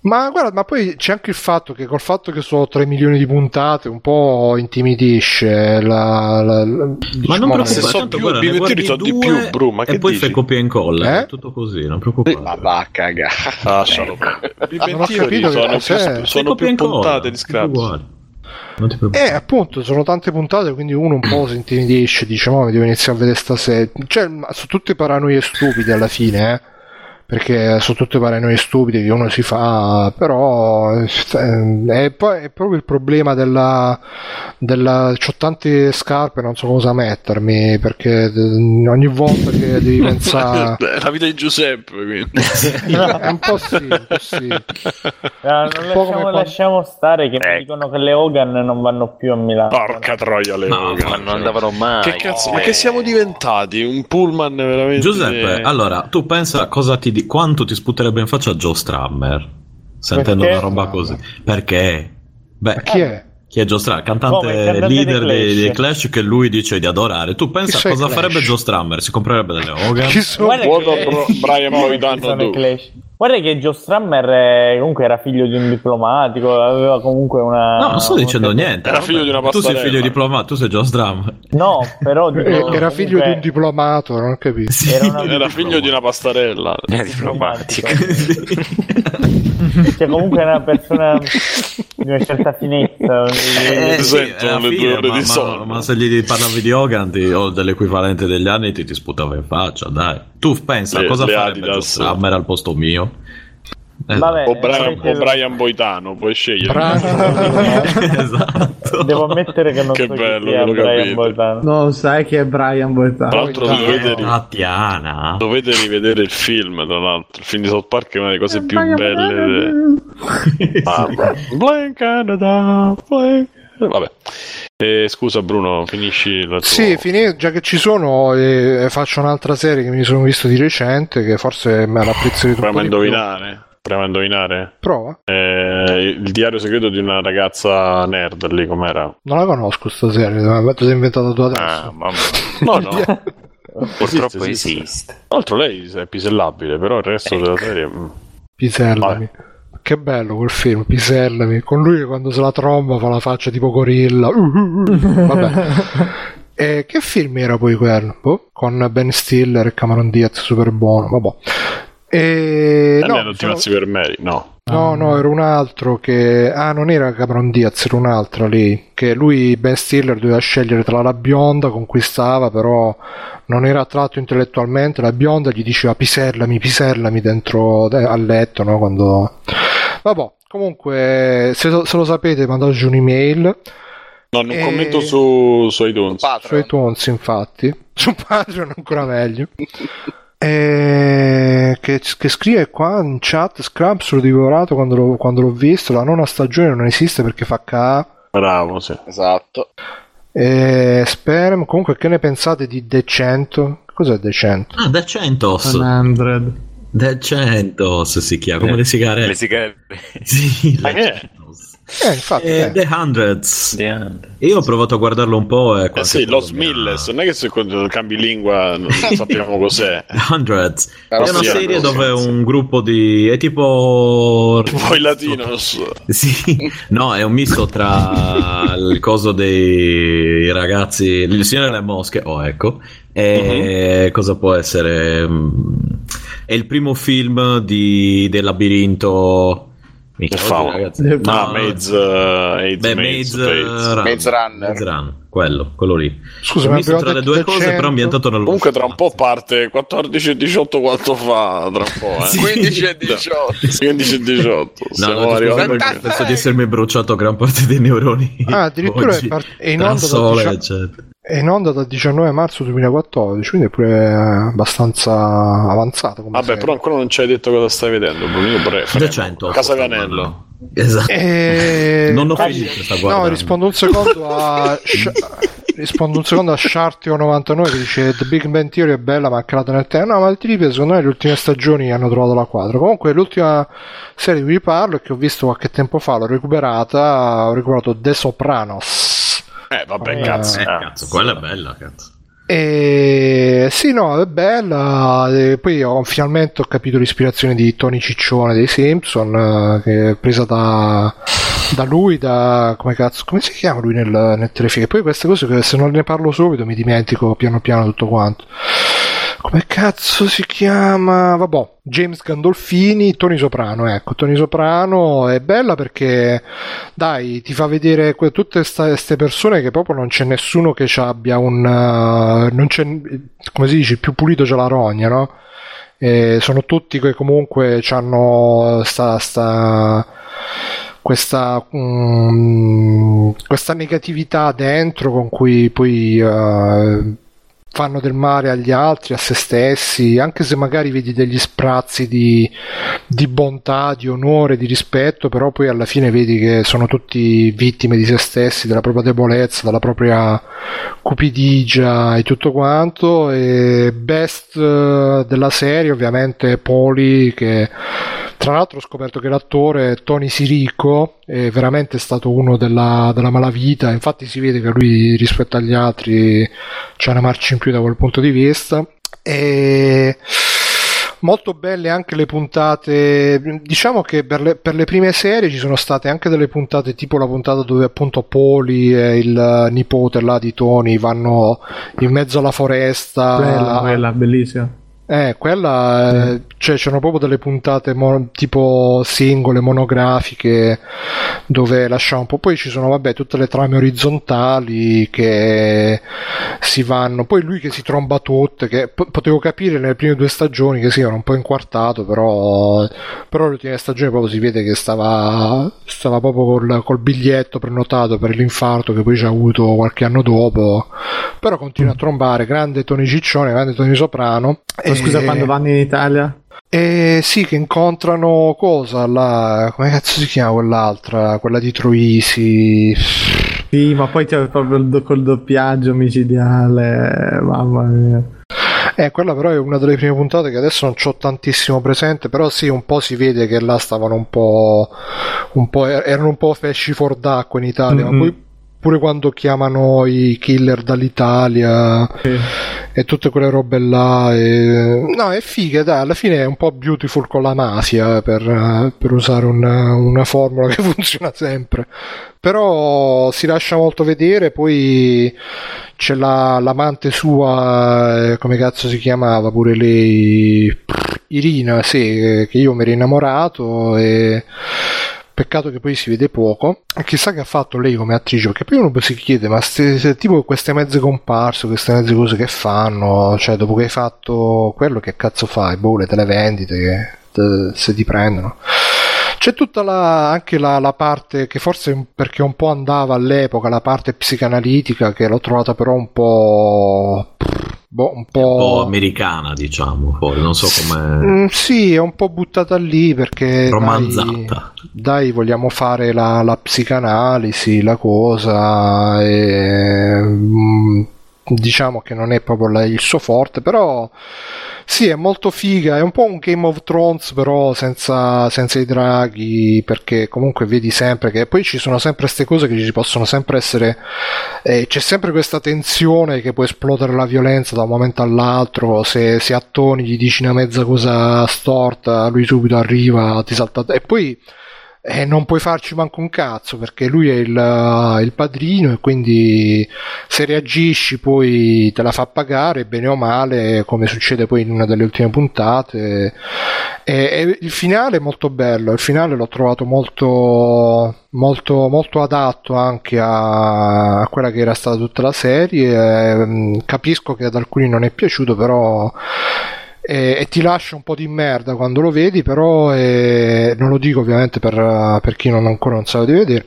Ma guarda, ma poi c'è anche il fatto che col fatto che sono 3 milioni di puntate un po' intimidisce ma non preoccuparti, sono più, guarda, di più Bruno, ma e poi dici? Fai copia e incolla, tutto così, non preoccuparti, ma va a cagare, non ho capito che sono più puntate di Scraps. Appunto, sono tante puntate, quindi uno un po' si intimidisce, dice ma mi devo iniziare a vedere stasera, cioè sono tutte paranoie stupide alla fine, perché sono tutte paranoie stupide che uno si fa, però è proprio il problema della c'ho tante scarpe, non so cosa mettermi, perché ogni volta che devi pensare la vita di Giuseppe, quindi è un po' sì. Lasciamo stare che mi dicono che le Hogan non vanno più a Milano. Porca troia, le Hogan, ma non andavano mai, che cazzo, ma che siamo diventati un pullman veramente. Giuseppe, allora tu pensa a cosa ti quanto ti sputerebbe in faccia Joe Strummer sentendo una roba così, perché chi è Joe Strummer, cantante leader dei Clash, che lui dice di adorare. Tu pensa a cosa farebbe Joe Strummer, si comprerebbe delle Hogan. Guarda che Joe Strummer comunque era figlio di un diplomatico, aveva comunque una... No, non sto dicendo niente. Era figlio di una pastorella. Tu sei figlio di diplomatico, tu sei Joe Strummer. No, però... era figlio di un diplomato, non ho capito. Sì, era figlio di una pastorella. Era diplomatico. Cioè comunque era una persona di una certa finezza. Ma se gli parlavi di Hogan o dell'equivalente degli anni ti sputava in faccia, dai. Tu pensa cosa farebbe Joe Strummer al posto mio? Vabbè, o Brian Boitano, puoi scegliere. Esatto. Devo ammettere che non so bello, chi è Brian Boitano. Non sai chi è Brian Boitano. Tra l'altro dovete rivedere il film, tra l'altro. Il film di South Park è una delle cose più belle. Vabbè. Scusa Bruno, finisci la tua... Sì, già che ci sono, faccio un'altra serie che mi sono visto di recente, che forse me la apprezzo di tutto. Proviamo a indovinare? Prova. Il diario segreto di una ragazza nerd, lì com'era? Non la conosco sta serie, ma te l'hai inventata tu adesso. No. Purtroppo esiste. Tra l'altro lei è pisellabile, però il resto della serie... Pisellami. Vabbè. Che bello quel film, Pisellami, con lui che quando se la tromba fa la faccia tipo gorilla. Vabbè. E che film era poi quello? Con Ben Stiller e Cameron Diaz, super buono. Vabbè. Era un altro che... non era Cameron Diaz, era un'altra lì, che lui, Ben Stiller, doveva scegliere tra la bionda con cui stava, però non era attratto intellettualmente, la bionda gli diceva pisellami dentro al letto, no? Quando... Vabbè, comunque, se lo sapete, mandateci un'email. Un commento su iTunes. Su iTunes, infatti. Su Patreon ancora meglio. Che scrive qua in chat: Scrubs l'ho divorato quando l'ho visto, la nona stagione non esiste perché fa bravo, sì, esatto. Sperm, comunque, che ne pensate di Decentos? Cos'è Decentos? Decentos si chiama, come le sigarette. Sì, Decentos. infatti, The Hundreds. Io ho provato a guardarlo un po'. Sì, Los Milles. Non è che se cambi lingua non sappiamo cos'è. The Hundreds è una serie dove un gruppo di. È tipo. Poi latinos. Sì, no, è un misto tra il coso dei ragazzi. Il Signore delle Mosche. Oh, ecco. E cosa può essere? È il primo film del labirinto. Maze Runner. Quello lì. Scusa, mi tra le due cose, però ambientato nello comunque tra un po' parte 14 e 18 quanto fa tra un po', 15 e 18. No, penso di essermi bruciato gran parte dei neuroni. Addirittura oggi, è in onda dal 19 marzo 2014, quindi è pure abbastanza avanzato. Vabbè, però ancora non ci hai detto cosa stai vedendo. Io Casavanello. Esatto. Non ho finito. No, rispondo un secondo a Shartio99 che dice The Big Bang Theory è bella, ma è calata nel tempo. No, ma secondo me le ultime stagioni hanno trovato la quadra. Comunque l'ultima serie di cui parlo è che ho visto qualche tempo fa, l'ho recuperata, ho recuperato The Sopranos. Cazzo, quella è bella, cazzo. Sì, no, è bella. Poi finalmente ho capito l'ispirazione di Tony Ciccione dei Simpson, che è presa da lui, come si chiama lui nel telefilm. Poi queste cose che se non ne parlo subito mi dimentico piano piano tutto quanto. Come cazzo si chiama? Vabbè, James Gandolfini, Tony Soprano. Ecco, Tony Soprano è bella perché dai, ti fa vedere tutte queste persone che proprio non c'è nessuno che ci abbia non c'è, come si dice, più pulito c'è la rogna, no? Sono tutti che comunque hanno questa negatività dentro con cui poi fanno del male agli altri, a se stessi, anche se magari vedi degli sprazzi di bontà, di onore, di rispetto, però poi alla fine vedi che sono tutti vittime di se stessi, della propria debolezza, della propria cupidigia e tutto quanto. E best della serie ovviamente Poli, che tra l'altro ho scoperto che l'attore Tony Sirico è veramente stato uno della malavita, infatti si vede che lui rispetto agli altri c'è una marcia in più da quel punto di vista. E molto belle anche le puntate, diciamo che per le prime serie ci sono state anche delle puntate, tipo la puntata dove appunto Poli e il nipote là di Tony vanno in mezzo alla foresta. Bella, bellissima. Cioè c'erano proprio delle puntate tipo singole, monografiche, dove lasciamo un po'. Poi ci sono, tutte le trame orizzontali che si vanno. Poi lui che si tromba tutte, che potevo capire nelle prime due stagioni che si erano un po' inquartato, però l'ultima stagione proprio si vede che stava proprio col biglietto prenotato per l'infarto che poi ci ha avuto qualche anno dopo. Però continua a trombare, grande Tony Ciccione, grande Tony Soprano. Scusa, quando vanno in Italia? Sì, che incontrano come cazzo si chiama quell'altra? Quella di Troisi. Sì, ma poi c'è proprio col doppiaggio micidiale, mamma mia. Quella però è una delle prime puntate che adesso non c'ho tantissimo presente, però sì, un po' si vede che là stavano un po' erano un po' pesci fuor d'acqua in Italia, ma poi pure quando chiamano i killer dall'Italia e tutte quelle robe là no, è figa, dai, alla fine è un po' Beautiful con la mafia, per usare una formula che funziona sempre, però si lascia molto vedere. Poi c'è l'amante sua, come cazzo si chiamava pure lei, Irina, sì, che io mi ero innamorato, e peccato che poi si vede poco, chissà che ha fatto lei come attrice, perché poi uno si chiede, ma tipo queste mezze comparse, queste mezze cose che fanno, cioè dopo che hai fatto quello che cazzo fai? Le televendite, se ti prendono. C'è tutta anche la parte che forse perché un po' andava all'epoca, la parte psicanalitica, che l'ho trovata però un po' americana, diciamo, poi non so come. Sì, è un po' buttata lì perché romanzata. Dai, vogliamo fare la psicanalisi, la cosa. diciamo che non è proprio il suo forte, però sì, è molto figa, è un po' un Game of Thrones però senza i draghi, perché comunque vedi sempre che poi ci sono sempre queste cose che ci possono sempre essere, c'è sempre questa tensione che può esplodere la violenza da un momento all'altro, se a Tony gli dici una mezza cosa storta lui subito arriva, ti salta, e poi non puoi farci manco un cazzo perché lui è il padrino, e quindi se reagisci poi te la fa pagare bene o male, come succede poi in una delle ultime puntate. E il finale è molto bello, il finale l'ho trovato molto molto molto adatto anche a quella che era stata tutta la serie. Capisco che ad alcuni non è piaciuto, però e ti lascia un po' di merda quando lo vedi, però non lo dico ovviamente per chi ancora non sa di vedere,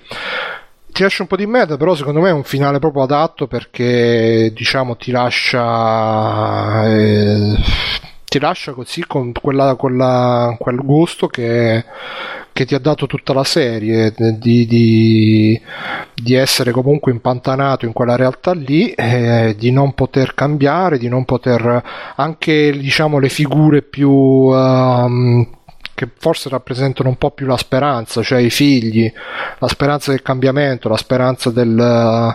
ti lascia un po' di merda, però secondo me è un finale proprio adatto, perché diciamo ti lascia così con quel gusto che ti ha dato tutta la serie, di essere comunque impantanato in quella realtà lì, di non poter cambiare, di non poter, anche diciamo le figure più che forse rappresentano un po' più la speranza, cioè i figli, la speranza del cambiamento, la speranza del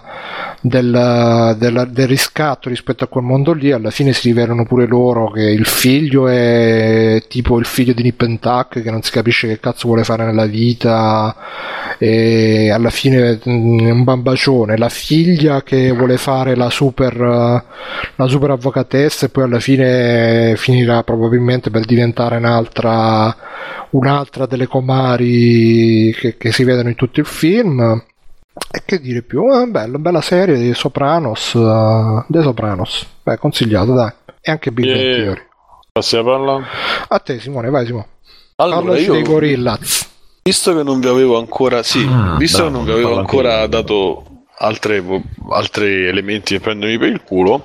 riscatto rispetto a quel mondo lì, alla fine si rivelano pure loro che il figlio è tipo il figlio di Nip and Tuck, che non si capisce che cazzo vuole fare nella vita, e alla fine è un bambacione, la figlia che vuole fare la super avvocatessa, e poi alla fine finirà probabilmente per diventare un'altra delle comari che si vedono in tutto il film. E che dire più, è bella serie di Sopranos, beh, consigliato, dai. E anche Big Bang Theory. Passiamo a parlare a te, Simone, vai Simone. Allora, parlaci dei Gorillaz, visto che non vi avevo ancora dato altri elementi che prendono per il culo.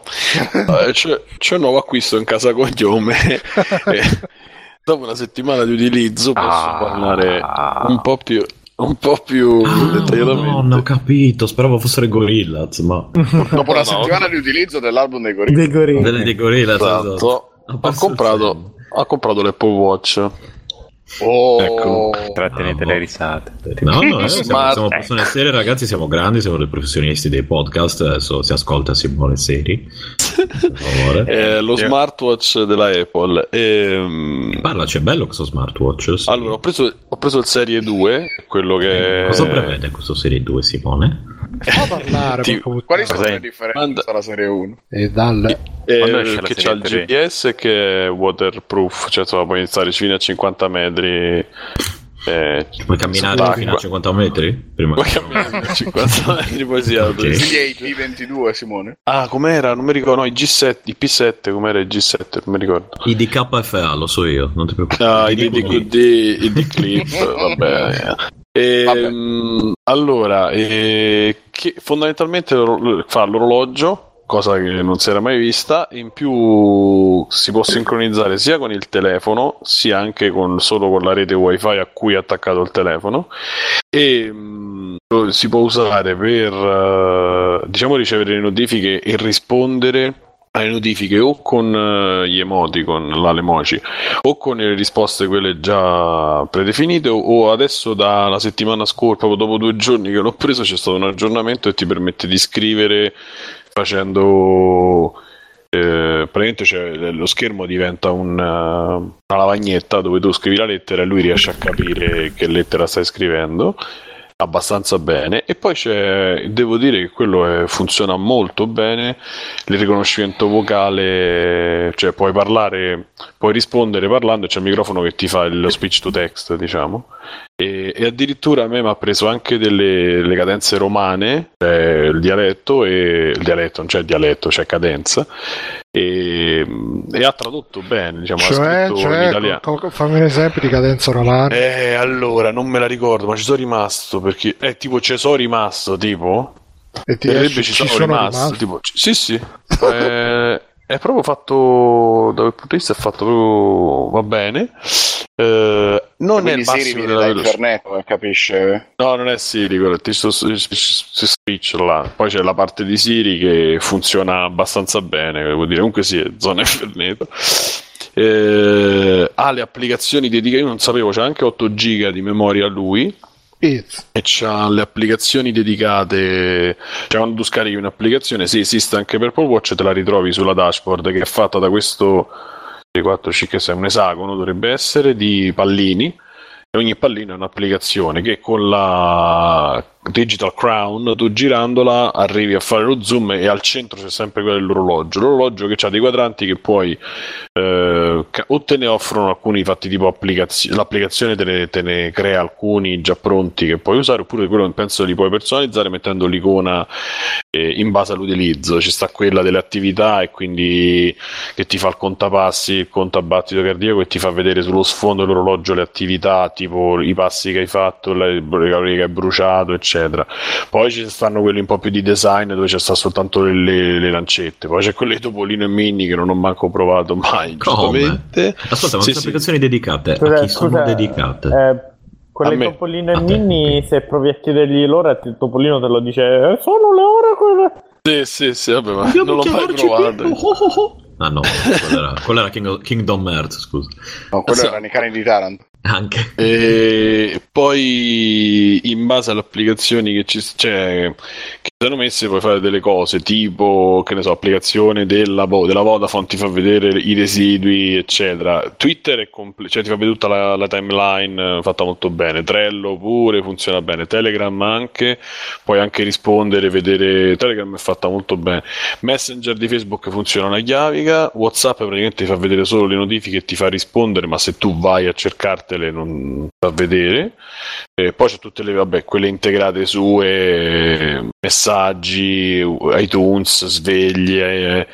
c'è un nuovo acquisto in casa cognome. Dopo una settimana di utilizzo posso parlare un po' più dettagliatamente. No, non ho capito, speravo fossero i Gorillaz, ma dopo una settimana di utilizzo dell'album dei Gorillaz. Dei Gorillaz, esatto. Ho comprato l'Apple Watch. Oh. Ecco, trattenete le risate. No, siamo persone serie, ragazzi, siamo grandi, siamo dei professionisti dei podcast, adesso si ascolta Simone Seri. Per favore. Smartwatch della Apple. Parlaci, è bello questo smartwatch. Sì. Allora, ho preso il Serie 2, quello che cosa prevede questo Serie 2, Simone? Quali sono le differenze tra la Serie 1 e dal che c'ha il GPS e che è waterproof, cioè puoi stare fino a 50 metri. Puoi camminare fino a 50 metri? Prima puoi camminare a 50 metri, poi si apre. Okay. Sì, i P22, Simone. Ah, com'era? Non mi ricordo. No, i G7, i P7, com'era il G7? Non mi ricordo. I DKFA, lo so io, non ti preoccupare. Ah, i DQD, i D-Clip, vabbè. Allora, che fondamentalmente fa l'orologio, cosa che non si era mai vista, in più si può sincronizzare sia con il telefono sia anche solo con la rete wifi a cui è attaccato il telefono, e si può usare per ricevere le notifiche e rispondere alle notifiche o con gli emoticon, l'alemoci, o con le risposte quelle già predefinite, o adesso dalla settimana scorsa, proprio dopo 2 giorni che l'ho preso, c'è stato un aggiornamento e ti permette di scrivere facendo praticamente, cioè, lo schermo diventa una lavagnetta dove tu scrivi la lettera e lui riesce a capire che lettera stai scrivendo abbastanza bene. E poi devo dire che quello funziona molto bene, il riconoscimento vocale, cioè puoi parlare, puoi rispondere parlando, c'è il microfono che ti fa lo speech to text, diciamo, e addirittura a me mi ha preso anche le cadenze romane, cioè il dialetto, cioè cadenza, e ha tradotto bene, diciamo, cioè, in italiano. Fammi un esempio di cadenza romana. Allora non me la ricordo, ma ci sono rimasto perché ci sono rimasto. Sì. È proprio fatto, dal punto di vista è fatto proprio, va bene. non è il massimo della velocità, capisce? No, non è Siri quello, ti switch là. Poi c'è la parte di Siri che funziona abbastanza bene, vuol dire comunque sì, è zona Ethernet. Ha le applicazioni dedicate, io non sapevo, c'è anche 8 giga di memoria lui. E c'ha le applicazioni dedicate, cioè quando tu scarichi un'applicazione, se esiste anche per Apple Watch, te la ritrovi sulla dashboard, che è fatta da questo 4, 5, 6, un esagono dovrebbe essere, di pallini, e ogni pallino è un'applicazione che con la Digital Crown tu girandola arrivi a fare lo zoom, e al centro c'è sempre quello dell'orologio, l'orologio che ha dei quadranti che puoi o te ne offrono alcuni fatti tipo l'applicazione te ne crea alcuni già pronti che puoi usare, oppure quello penso li puoi personalizzare mettendo l'icona in base all'utilizzo. Ci sta quella delle attività, e quindi che ti fa il contapassi, il contabattito cardiaco, e ti fa vedere sullo sfondo dell'orologio le attività, tipo i passi che hai fatto, le calorie che hai bruciato, eccetera. Poi ci stanno quelli un po' più di design, dove c'è sta soltanto le lancette. Poi c'è quello di Topolino e Mini, che non ho manco provato mai. Giustamente. Ascolta, ma sono applicazioni dedicate. Scusa, a chi sono dedicate? Quelle di Topolino e Mini, okay. Se provi a chiedergli l'ora, il Topolino te lo dice: sono le ore quelle. Sì, vabbè, ma non l'ho mai provato. Ah no, quella era Kingdom Hearts, scusa. No, quello erano i cani di Taranto. Anche. E poi in base alle applicazioni che sono messe puoi fare delle cose tipo, che ne so, applicazione della Vodafone ti fa vedere i residui, eccetera. Twitter è cioè ti fa vedere tutta la timeline fatta molto bene. Trello pure funziona bene. Telegram anche, puoi anche rispondere, vedere. Telegram è fatta molto bene. Messenger di Facebook funziona una chiavica. WhatsApp praticamente ti fa vedere solo le notifiche e ti fa rispondere, ma se tu vai a cercarti non da vedere. E poi c'è tutte le quelle integrate sue, messaggi, iTunes, sveglie,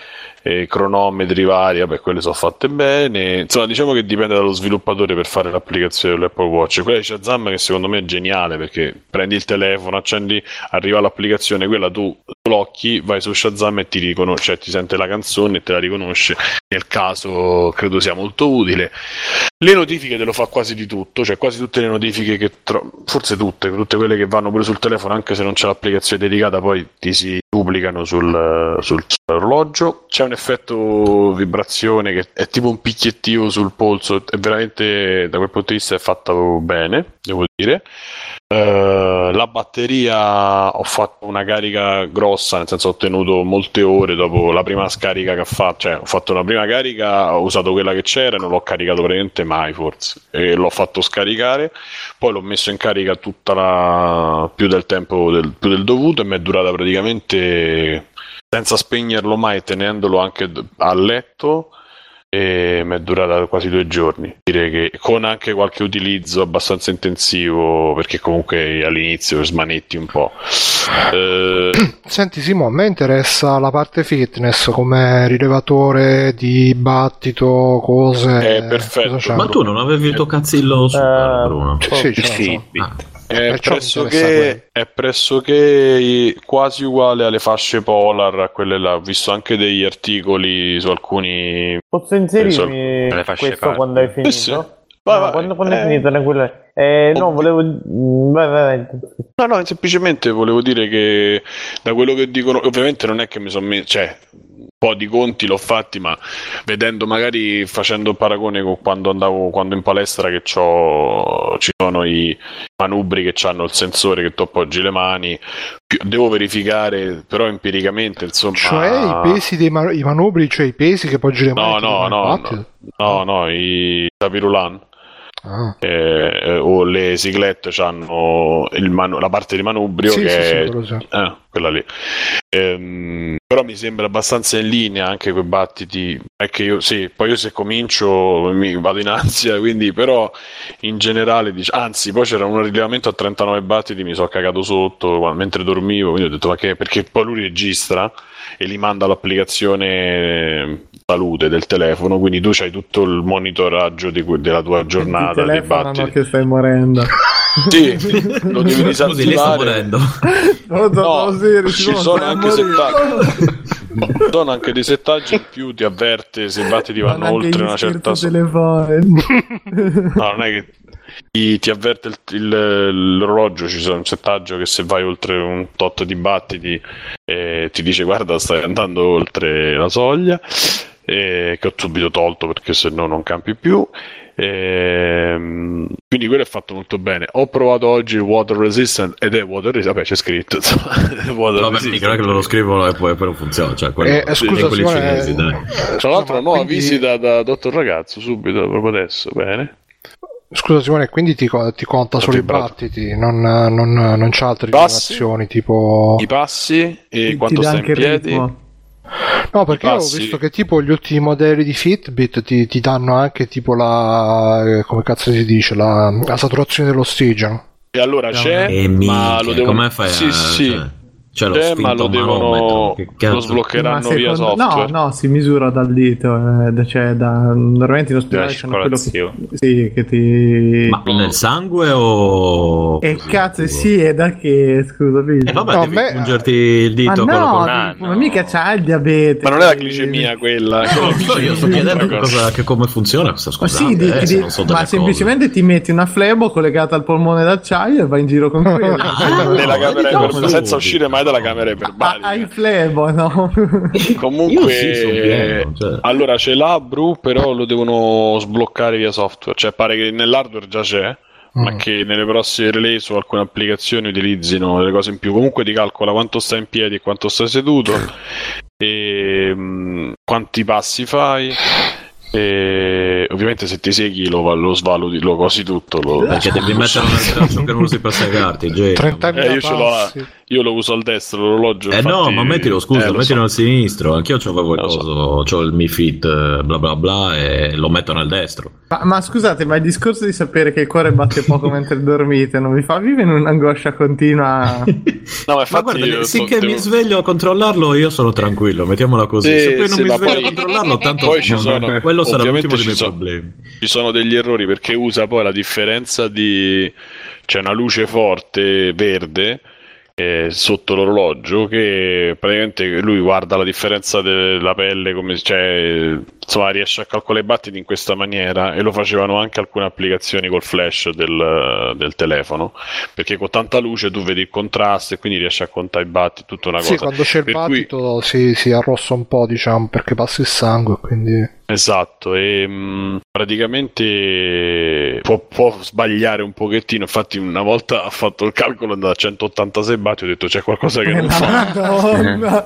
cronometri vari, quelle sono fatte bene. Insomma, diciamo che dipende dallo sviluppatore per fare l'applicazione dell'Apple Watch. Quella di Shazam, che secondo me è geniale, perché prendi il telefono, accendi, arriva l'applicazione, quella tu blocchi, vai su Shazam e ti riconosce, cioè ti sente la canzone e te la riconosce. Nel caso credo sia molto utile. Le notifiche te lo fa quasi di tutto, cioè quasi tutte le notifiche che forse tutte quelle che vanno pure sul telefono, anche se non c'è l'applicazione dedicata, poi ti si duplicano sull'orologio. C'è un effetto vibrazione che è tipo un picchiettio sul polso, è veramente, da quel punto di vista è fatta bene, devo dire. La batteria, ho fatto una carica grossa, nel senso ho ottenuto molte ore dopo la prima scarica che ho fatto, cioè ho fatto la prima carica, ho usato quella che c'era e non l'ho caricato praticamente mai, forse, e l'ho fatto scaricare, poi l'ho messo in carica tutta più del tempo più del dovuto, e mi è durata praticamente, senza spegnerlo mai, tenendolo anche a letto, e mi è durata quasi 2 giorni. Direi che con anche qualche utilizzo abbastanza intensivo, perché comunque all'inizio smanetti un po'. Senti Simo, a me interessa la parte fitness come rilevatore di battito, cose. È perfetto. Ma tu non avevi il tuo cazzillo super, Bruno? Sì. È pressoché quasi uguale alle fasce Polar, a quelle là. Ho visto anche degli articoli su alcuni. Posso inserirmi questo quando hai finito? Sì. Vai. Quando hai finito, tranquilla. No, semplicemente volevo dire che da quello che dicono, ovviamente non è che mi sono messo, cioè un po' di conti l'ho fatti, ma vedendo, magari facendo il paragone con quando in palestra, che ci sono i manubri che hanno il sensore che tu appoggi le mani, devo verificare però empiricamente, insomma. Cioè i pesi dei i manubri, cioè i pesi che appoggi le mani? No, i tapirulan. O le siglette hanno la parte di manubrio, sì, che è quella lì. Però mi sembra abbastanza in linea anche quei battiti. È che io se comincio mi vado in ansia, quindi, però in generale anzi, poi c'era un rilevamento a 39 battiti, mi sono cagato sotto mentre dormivo, quindi ho detto ma che, perché poi lui registra e li manda all'applicazione salute del telefono, quindi tu c'hai tutto il monitoraggio della tua giornata, dei battiti. Che stai morendo. Sì, lo devi disattivare. Sono anche dei settaggi in più, ti avverte se i battiti vanno oltre una certa. No, non è che ti avverte l'orologio, ci sarà un settaggio che se vai oltre un tot di battiti ti dice guarda stai andando oltre la soglia, che ho subito tolto perché se no non campi più. Quindi quello è fatto molto bene. Ho provato oggi il Water Resistant ed è Water Resistant, vabbè c'è scritto Water no, Resistant, perché loro scrivono e poi non funziona, cioè, scusa Simone, cinesi, tra l'altro una nuova visita da dottor Ragazzo subito proprio adesso. Bene, scusa Simone, quindi ti conta solo i battiti, non c'è altre informazioni tipo i passi e quanto stai in piedi ritmo. No, perché ho visto che tipo gli ultimi modelli di Fitbit ti danno anche tipo la, come cazzo si dice, la saturazione dell'ossigeno. E allora c'è, ma lo devo... Come fai c'è lo ma lo devono, lo sbloccheranno via software. No, si misura dal dito, cioè normalmente in ospedale c'è quello che ti... Ma nel sangue o... E cazzo, sì, è da che, scusami. Vabbè, no, devi pungerti il dito. Ma no, ma mica c'ha il diabete. Ma non è la glicemia quella. Io sto chiedendo come funziona questa cosa. Ma semplicemente ti metti una flebo collegata al polmone d'acciaio e vai in giro con quella. Nella camera senza uscire mai dalla camera iperbaria. Hai flebo, no? Comunque pieno, cioè. Allora ce l'ha Bru, però lo devono sbloccare via software, cioè pare che nell'hardware già c'è, ma che nelle prossime release su alcune applicazioni utilizzino delle cose in più. Comunque ti calcola quanto stai in piedi e quanto stai seduto e quanti passi fai. E ovviamente se ti segui lo svaluti, lo cosi tutto, perché devi mettere un braccio che non si passa a carti. Io lo uso al destro l'orologio, infatti... no, ma mettilo, scusa, mettilo al sinistro. Anch'io c'ho qualcosa, c'ho il Mi Fit bla bla bla e lo metto al destro. Ma scusate, ma il discorso di sapere che il cuore batte poco mentre dormite non vi fa vivere un'angoscia continua? No, ma guarda, che mi sveglio a controllarlo io sono tranquillo, mettiamola così. Se poi non mi sveglio a controllarlo, tanto poi ci sono, quello sarà l'ultimo dei miei problemi. Ci sono degli errori perché usa poi la differenza di, c'è una luce forte verde sotto l'orologio che praticamente lui guarda la differenza della pelle, come, cioè, insomma, riesce a calcolare i battiti in questa maniera, e lo facevano anche alcune applicazioni col flash del telefono, perché con tanta luce tu vedi il contrasto e quindi riesci a contare i battiti, tutta una cosa. Sì, quando c'è il battito si arrossa un po', diciamo, perché passa il sangue, quindi... Esatto, e praticamente può sbagliare un pochettino. Infatti una volta ha fatto il calcolo da 186 battiti, ho detto c'è qualcosa che non fa.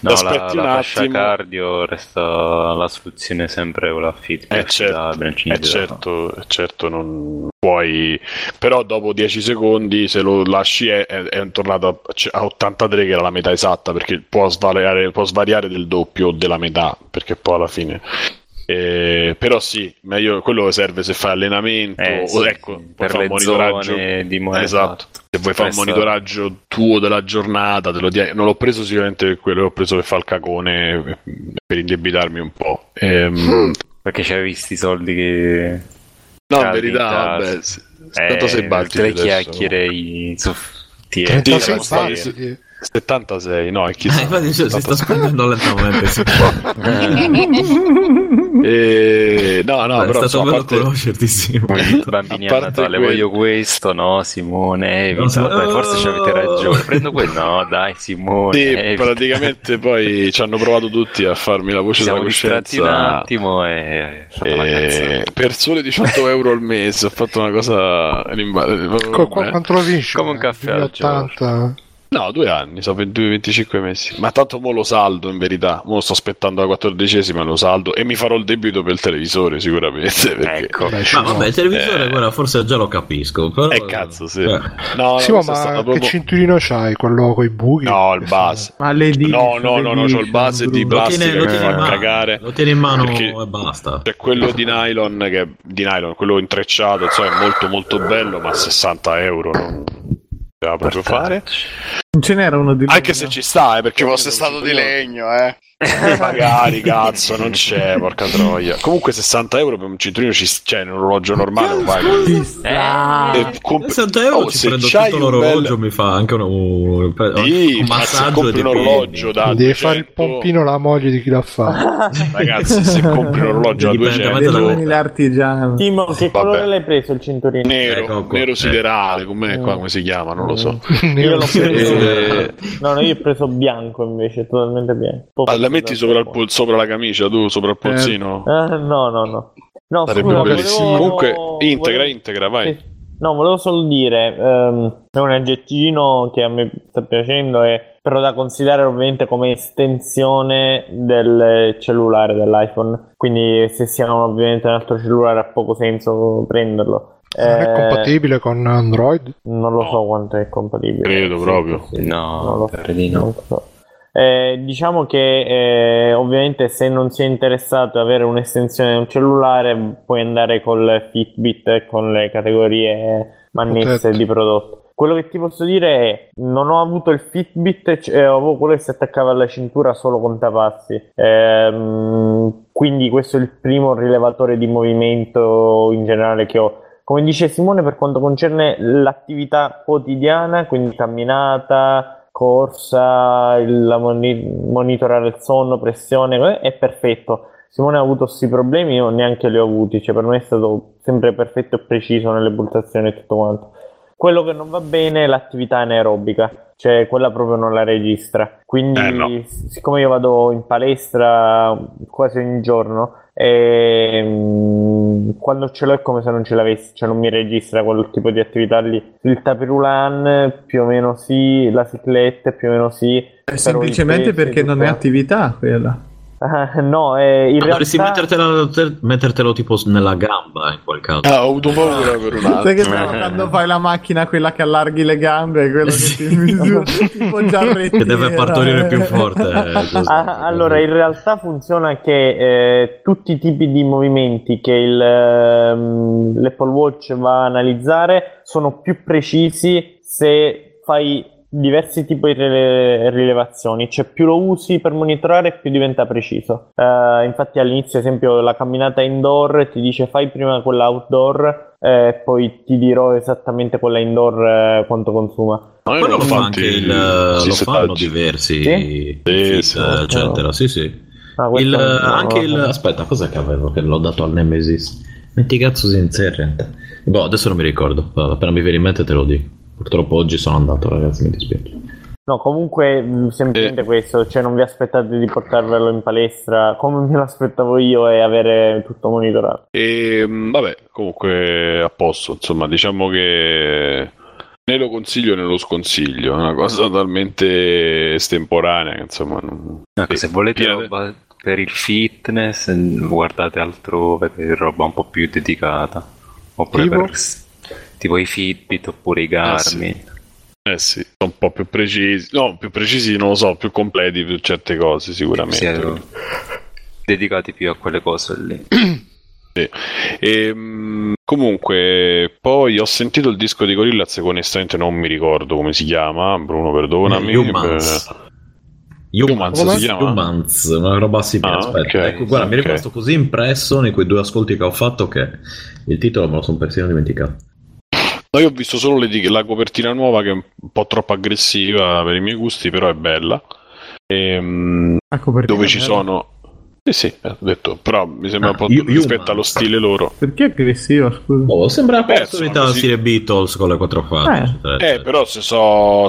No, la fascia cardio resta la soluzione sempre con la Fitbit. Certo, non puoi, però dopo 10 secondi se lo lasci è tornato a 83, che era la metà esatta, perché può svariare del doppio o della metà, perché poi alla fine però sì, meglio, quello serve se fai allenamento ecco, per fare un monitoraggio esatto, se vuoi fare un monitoraggio tuo della giornata non l'ho preso sicuramente per quello, l'ho preso per fare il cacone, per indebitarmi un po' perché c'avevi visti soldi che no, in verità tanto sei battiti, tre chiacchiere i soffitti 76, no, è chissà. Si sta spendendo lentamente. No, però è stato bello conoscerti, Simone. Bambini a Natale, voglio questo, no, Simone, forse ci avete ragione. Prendo quello, no, dai, Simone. Sì, praticamente poi ci hanno provato tutti a farmi la voce della coscienza. Un attimo per sole 18 euro al mese ho fatto una cosa quanto lo vinci? Come un caffè al giorno. No, 2 anni, sono 25 mesi. Ma tanto mo lo saldo, in verità. Mo sto aspettando la 14ª, lo saldo. E mi farò il debito per il televisore, sicuramente. Perché... Ecco. Ma vabbè, il televisore, guarda, forse già lo capisco. Però... cazzo, sì. No, sì, ma proprio... che cinturino c'hai? Quello con i buchi? No, il base. Ma le dita. No, c'ho il base di plastica che fa cagare. Lo tieni in mano e basta. C'è quello di nylon, che è di nylon, quello intrecciato, è molto molto bello, ma 60 euro non... proprio fare Non ce n'era uno di legno. Anche se ci sta, perché fosse stato di legno, magari, cazzo, non c'è, porca troia. Comunque €60 per un cinturino ci c'è in un orologio normale, non vai. €60 ci prendo tutto l'orologio, mi fa anche un massaggio, compri un orologio da devi fare il pompino la moglie di chi l'ha fatto. Ragazzi, se compri un orologio da 200 l'artigiano. Timo, che colore l'hai preso il cinturino? Nero, nero siderale, com'è qua, come si chiama, non lo so. Io l'ho preso no, io ho preso bianco invece, totalmente bianco. La metti sopra la camicia, tu sopra il polsino? No, scusa, volevo... Comunque, integra, vai. Sì. No, volevo solo dire, è un aggettino che a me sta piacendo, però da considerare ovviamente come estensione del cellulare, dell'iPhone. Quindi se si ha ovviamente un altro cellulare ha poco senso prenderlo. Non è compatibile con Android? Non lo so quanto è compatibile. Credo proprio. Sì. No, non lo so. Diciamo che ovviamente se non si è interessato ad avere un'estensione di un cellulare puoi andare col Fitbit, con le categorie mannesse di prodotto. Quello che ti posso dire è non ho avuto il Fitbit, avevo quello che si attaccava alla cintura solo con tapassi, quindi questo è il primo rilevatore di movimento in generale che ho. Come dice Simone, per quanto concerne l'attività quotidiana, quindi camminata, corsa, monitorare il sonno, pressione, è perfetto. Simone ha avuto questi problemi, io neanche li ho avuti, cioè per me è stato sempre perfetto e preciso nelle pulsazioni e tutto quanto. Quello che non va bene è l'attività anaerobica, cioè quella proprio non la registra, quindi no. Siccome io vado in palestra quasi ogni giorno e quando ce l'ho è come se non ce l'avessi, cioè non mi registra quel tipo di attività lì. Il tapirulan più o meno sì, la ciclette più o meno sì, semplicemente perché non è attività quella. No, in realtà dovresti mettertelo tipo nella gamba in quel caso. Ho avuto paura per un attimo. Perché quando fai la macchina quella che allarghi le gambe, quello che ti misura tipo che deve partorire più forte. Allora, in realtà funziona che tutti i tipi di movimenti che l'Apple Watch va a analizzare sono più precisi se fai diversi tipi di rilevazioni, cioè più lo usi per monitorare più diventa preciso. Infatti all'inizio, ad esempio, la camminata indoor ti dice fai prima quella outdoor, poi ti dirò esattamente quella indoor quanto consuma. Ma lo fa anche lo fanno diversi fit, eccetera. Sì. Aspetta, cos'è che avevo che l'ho dato al Nemesis? Metti cazzo si inserente. Boh, adesso non mi ricordo, appena mi viene in mente te lo dico. Purtroppo oggi sono andato, ragazzi, mi dispiace. No, comunque semplicemente questo, cioè non vi aspettate di portarvelo in palestra come me l'aspettavo io e avere tutto monitorato. E vabbè, comunque a posto, insomma, diciamo che né lo consiglio né lo sconsiglio, è una cosa totalmente estemporanea, insomma. Ecco, se volete roba per il fitness guardate altrove, per roba un po' più dedicata, oppure tipo? Tipo i Fitbit oppure i Garmin. Sì, sono un po' più precisi. No, più precisi non lo so, più completi per certe cose sicuramente. Sì, dedicati più a quelle cose lì. Sì. E, comunque poi ho sentito il disco di Gorillaz che onestamente non mi ricordo come si chiama, Bruno perdonami. Humans si chiama? Humans, una roba simile. Aspetta, okay, ecco, guarda, mi è rimasto così impresso in quei 2 ascolti che ho fatto che il titolo me lo sono persino dimenticato. No, io ho visto solo la copertina nuova che è un po' troppo aggressiva per i miei gusti, però è bella. Dove ci sono... Sì, ho detto, però mi sembra un po' rispetto allo stile loro. Perché aggressiva? Scusa. Sembra la personalità del stile Beatles con le 4 facce. Però se sono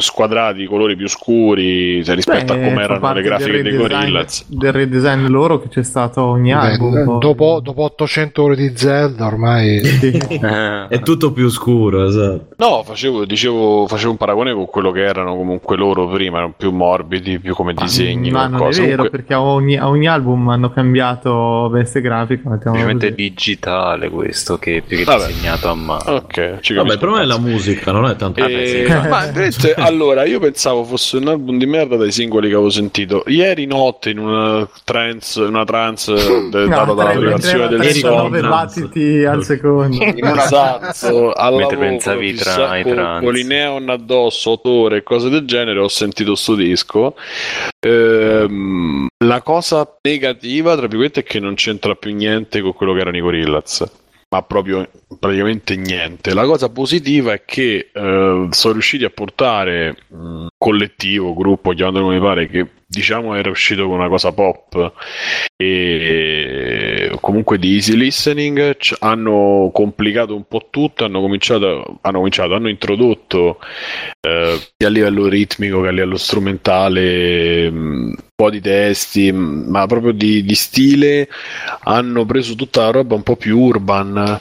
squadrati i colori più scuri rispetto a come erano le grafiche dei Gorillaz. Del redesign loro che c'è stato ogni album. Dopo 800 ore di Zelda ormai è tutto più scuro. Esatto. No, facevo un paragone con quello che erano comunque loro prima, erano più morbidi, più come disegni. Ma non è vero, perché ogni a ogni album hanno cambiato veste grafica. Ovviamente digitale questo, che più che disegnato a mano. Ok, vabbè, il problema è la musica, non è tanto ma invece, allora io pensavo fosse un album di merda dai singoli che avevo sentito ieri notte in una trance data dall'applicazione del sonno, 9 battiti al secondo, esatto, mentre pensavi tra i trance con i neon addosso, odore e cose del genere, ho sentito sto disco. La cosa negativa, tra virgolette, è che non c'entra più niente con quello che erano i Gorillaz, ma proprio praticamente niente. La cosa positiva è che sono riusciti a portare un collettivo, gruppo, chiamandolo come mi pare, che diciamo era uscito con una cosa pop e comunque di easy listening, hanno complicato un po' tutto, hanno introdotto sia a livello ritmico che a livello strumentale un po' di testi, ma proprio di stile, hanno preso tutta la roba un po' più urban,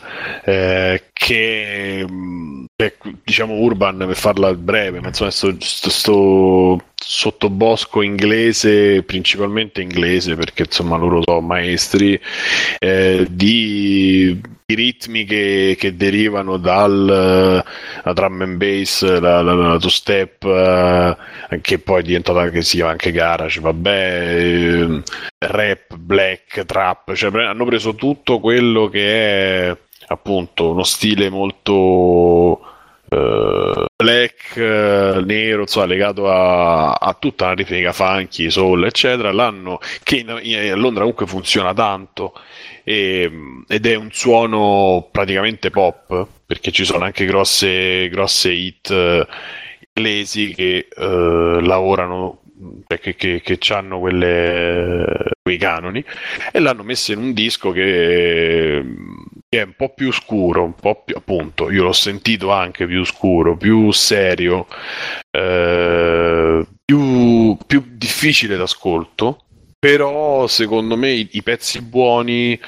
che diciamo urban per farla breve, ma insomma sto sottobosco inglese, principalmente inglese, perché insomma loro sono maestri di ritmi che derivano dalla drum and bass, la two step, che poi è diventata, che si chiama anche garage, rap, black, trap, cioè hanno preso tutto quello che è appunto uno stile molto black, nero, insomma, legato a tutta la ritmica funky, soul, eccetera, l'hanno, che a Londra comunque funziona tanto, ed è un suono praticamente pop, perché ci sono anche grosse hit inglesi che lavorano, che hanno quei canoni, e l'hanno messo in un disco che è un po' più scuro, un po' più, appunto, io l'ho sentito anche più scuro, più serio, più difficile d'ascolto, però secondo me i pezzi buoni,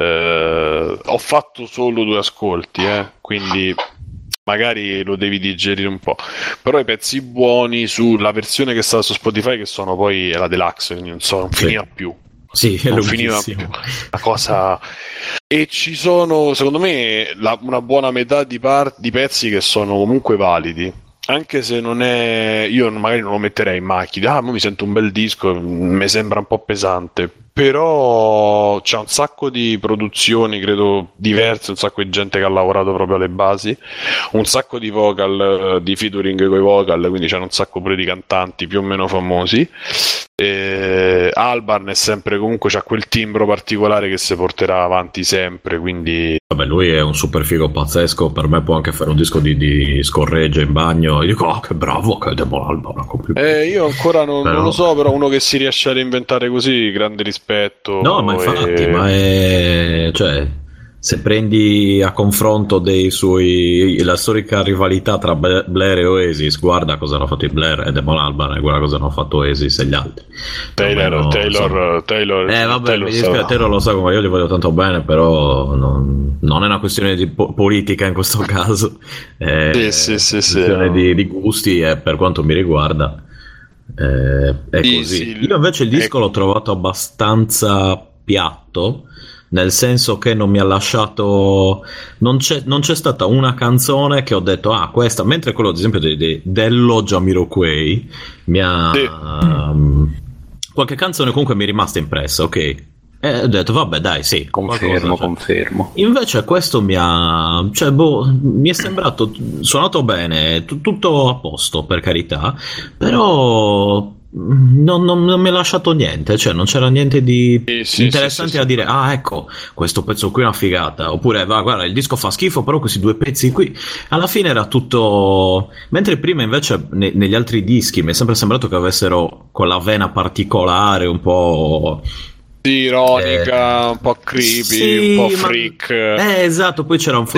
ho fatto solo 2 ascolti, quindi magari lo devi digerire un po', però i pezzi buoni sulla versione che sta su Spotify, che sono poi la deluxe, non finiva più. Sì, non finiva più la cosa, e ci sono secondo me una buona metà di pezzi che sono comunque validi, anche se non è, io magari non lo metterei in macchina, mi sento un bel disco, mi sembra un po' pesante, però c'è un sacco di produzioni, credo, diverse, un sacco di gente che ha lavorato proprio alle basi, un sacco di vocal, di featuring coi vocal, quindi c'è un sacco pure di cantanti più o meno famosi. Albarn è sempre, comunque c'ha quel timbro particolare che si porterà avanti sempre, quindi vabbè, lui è un super figo pazzesco, per me può anche fare un disco di scorreggia in bagno, io dico che bravo, che Damon Albarn, io ancora non lo so, però uno che si riesce a reinventare così, grande rispetto. No, ma infatti, ma è, cioè, se prendi a confronto dei suoi, la storica rivalità tra Blair e Oasis, guarda cosa hanno fatto i Blair e Damon Albarn, e guarda cosa hanno fatto Oasis e gli altri. Taylor. Vabbè, Taylor, mi dispiace, Taylor lo so, come io li voglio tanto bene, però non è una questione di politica in questo caso, è una questione di gusti, e per quanto mi riguarda è così. Sì, io invece il disco l'ho trovato abbastanza piatto, nel senso che non mi ha lasciato, non c'è stata una canzone che ho detto questa, mentre quello ad esempio dello Jamiroquai mi ha qualche canzone comunque mi è rimasta impressa, ok, e ho detto vabbè dai, sì, confermo. Invece questo mi ha, cioè, mi è sembrato suonato bene, tutto a posto, per carità, però non mi ha lasciato niente, cioè non c'era niente di interessante da dire, ecco, questo pezzo qui è una figata, oppure guarda, il disco fa schifo, però questi 2 pezzi qui, alla fine era tutto, mentre prima invece negli altri dischi mi è sempre sembrato che avessero quella vena particolare un po' ironica, un po' creepy, sì, un po' freak, esatto, poi c'era un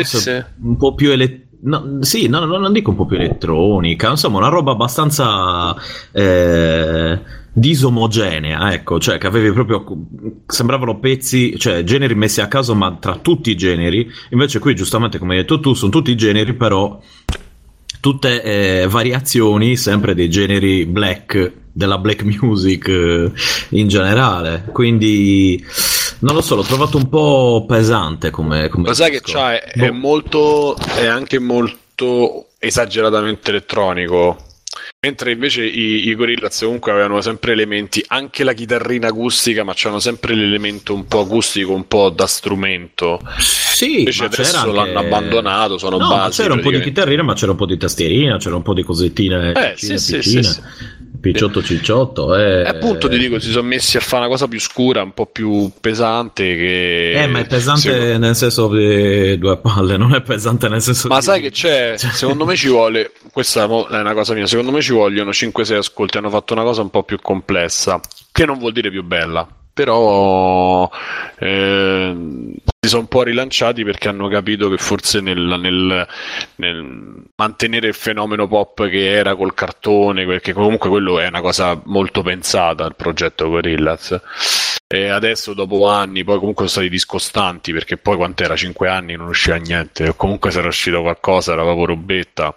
po' più elettrico. No, sì, no, non dico un po' più elettronica, insomma una roba abbastanza disomogenea, ecco, cioè che avevi proprio, sembravano pezzi, cioè generi messi a caso, ma tra tutti i generi, invece qui giustamente come hai detto tu, sono tutti i generi, però tutte variazioni sempre dei generi black della black music in generale, quindi non lo so, l'ho trovato un po' pesante come ma sai disco. Che c'ha è anche molto esageratamente elettronico, mentre invece i Gorillaz comunque avevano sempre elementi, anche la chitarrina acustica, ma c'erano sempre l'elemento un po' acustico, un po' da strumento. Sì, invece adesso anche... l'hanno abbandonato, sono no, basi, c'era un po' di chitarrina, ma c'era un po' di tastierina, c'era un po' di cosettine piccine, sì, piccine. Sì, sì, sì. Cicciotto. E appunto ti dico, si sono messi a fare una cosa più scura, un po' più pesante. Che ma è pesante nel senso di due palle, non è pesante nel senso. Ma di... sai che c'è? Secondo me ci vuole. Questa è una cosa mia. Secondo me ci vogliono 5-6 ascolti. Hanno fatto una cosa un po' più complessa, che non vuol dire più bella, però si sono un po' rilanciati perché hanno capito che forse nel mantenere il fenomeno pop che era col cartone, perché comunque quello è una cosa molto pensata al progetto Gorillaz, e adesso dopo anni poi comunque sono stati discostanti, perché poi quant'era, 5 anni non usciva niente, o comunque se era uscito qualcosa era proprio robetta.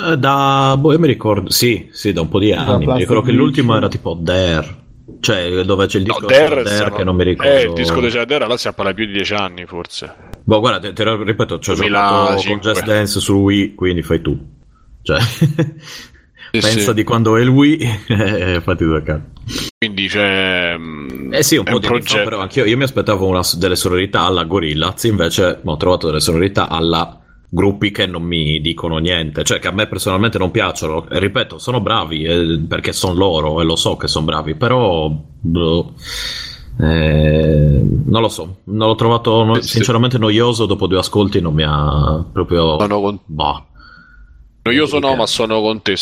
Io mi ricordo, sì, da un po' di anni, mi ricordo che l'ultimo era tipo Dare, cioè dove c'è il disco che non mi ricordo, il disco di Dare, allora si parla più di 10 anni forse. Boh, guarda, te ripeto, ci ho giocato con Just Dance su Wii, quindi fai tu, cioè pensa di quando è il Wii e fatti due cazzo. Quindi c'è sì, un po' di progetto, però anch'io mi aspettavo delle sonorità alla Gorillaz, invece ho trovato delle sonorità alla gruppi che non mi dicono niente, cioè che a me personalmente non piacciono, e ripeto, sono bravi perché sono loro e lo so che sono bravi, però non lo so, non l'ho trovato sinceramente noioso, dopo 2 ascolti non mi ha proprio... Noioso no, ma sono con te.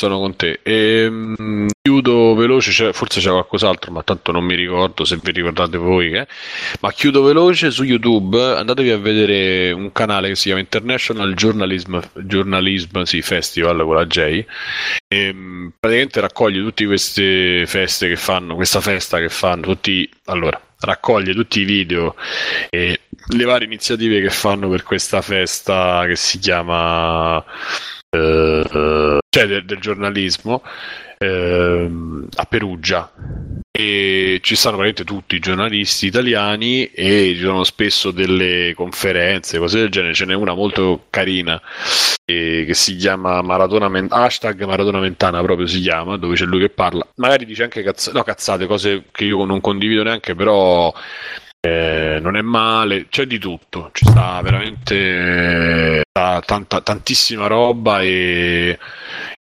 Chiudo veloce, forse c'è qualcos'altro, ma tanto non mi ricordo, se vi ricordate voi che. Ma chiudo veloce, su YouTube andatevi a vedere un canale che si chiama International Journalism Festival con la J. Praticamente raccoglie tutte queste feste che fanno, questa festa che fanno tutti, allora raccoglie tutti i video e le varie iniziative che fanno per questa festa che si chiama del giornalismo a Perugia, e ci stanno praticamente tutti i giornalisti italiani e ci sono spesso delle conferenze, cose del genere. Ce n'è una molto carina che si chiama #Maratona Mentana, proprio si chiama, dove c'è lui che parla, magari dice anche cazzate, cose che io non condivido neanche, però non è male, c'è di tutto, ci sta veramente tantissima roba, e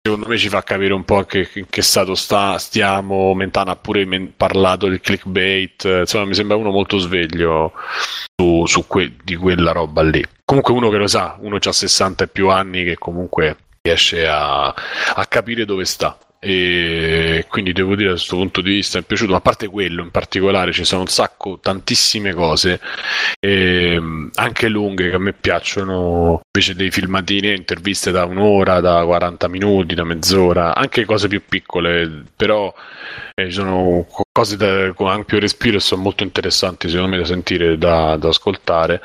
secondo me ci fa capire un po' che stato stiamo. Mentana ha pure parlato del clickbait, insomma mi sembra uno molto sveglio di quella roba lì. Comunque uno che lo sa, uno c'ha 60 e più anni, che comunque riesce a capire dove sta. E quindi devo dire, da questo punto di vista mi è piaciuto, ma a parte quello in particolare ci sono tantissime cose anche lunghe che a me piacciono, invece dei filmatini, interviste da un'ora, da 40 minuti, da mezz'ora, anche cose più piccole, però sono cose con ampio respiro e sono molto interessanti secondo me da sentire, da ascoltare,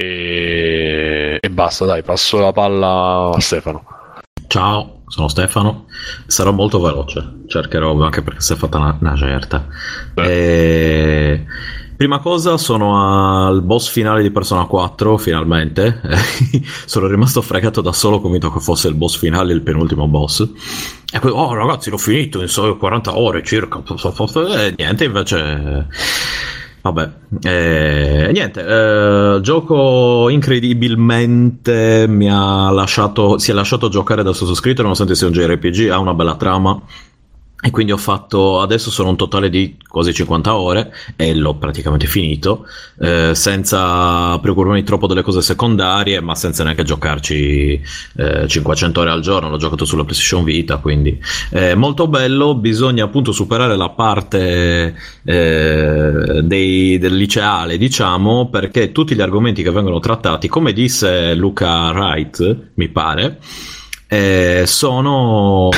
e basta, dai, passo la palla a Stefano. Ciao, sono Stefano, sarò molto veloce, cercherò, anche perché si è fatta una certa. Prima cosa, sono al boss finale di Persona 4, finalmente. Sono rimasto fregato da solo, convinto che fosse il boss finale, il penultimo boss. E poi, oh ragazzi, l'ho finito in 40 ore circa, e niente, invece... Vabbè, gioco incredibilmente si è lasciato giocare dal sottoscritto, nonostante sia un JRPG, ha una bella trama, e quindi ho fatto, adesso sono un totale di quasi 50 ore e l'ho praticamente finito, senza preoccuparmi troppo delle cose secondarie, ma senza neanche giocarci 500 ore al giorno. L'ho giocato sulla PlayStation Vita, quindi molto bello. Bisogna appunto superare la parte del liceale, diciamo, perché tutti gli argomenti che vengono trattati, come disse Luca Wright mi pare, sono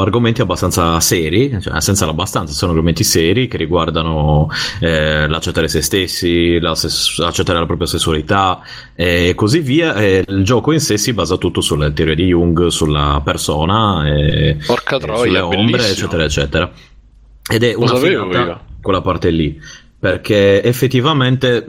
argomenti abbastanza seri, cioè senza l'abbastanza, sono argomenti seri che riguardano l'accettare se stessi, accettare la propria sessualità e così via. Il gioco in sé si basa tutto sulla teoria di Jung, sulla persona, porca troia, sulle ombre, bellissimo, eccetera eccetera, ed è una figata quella parte lì, perché effettivamente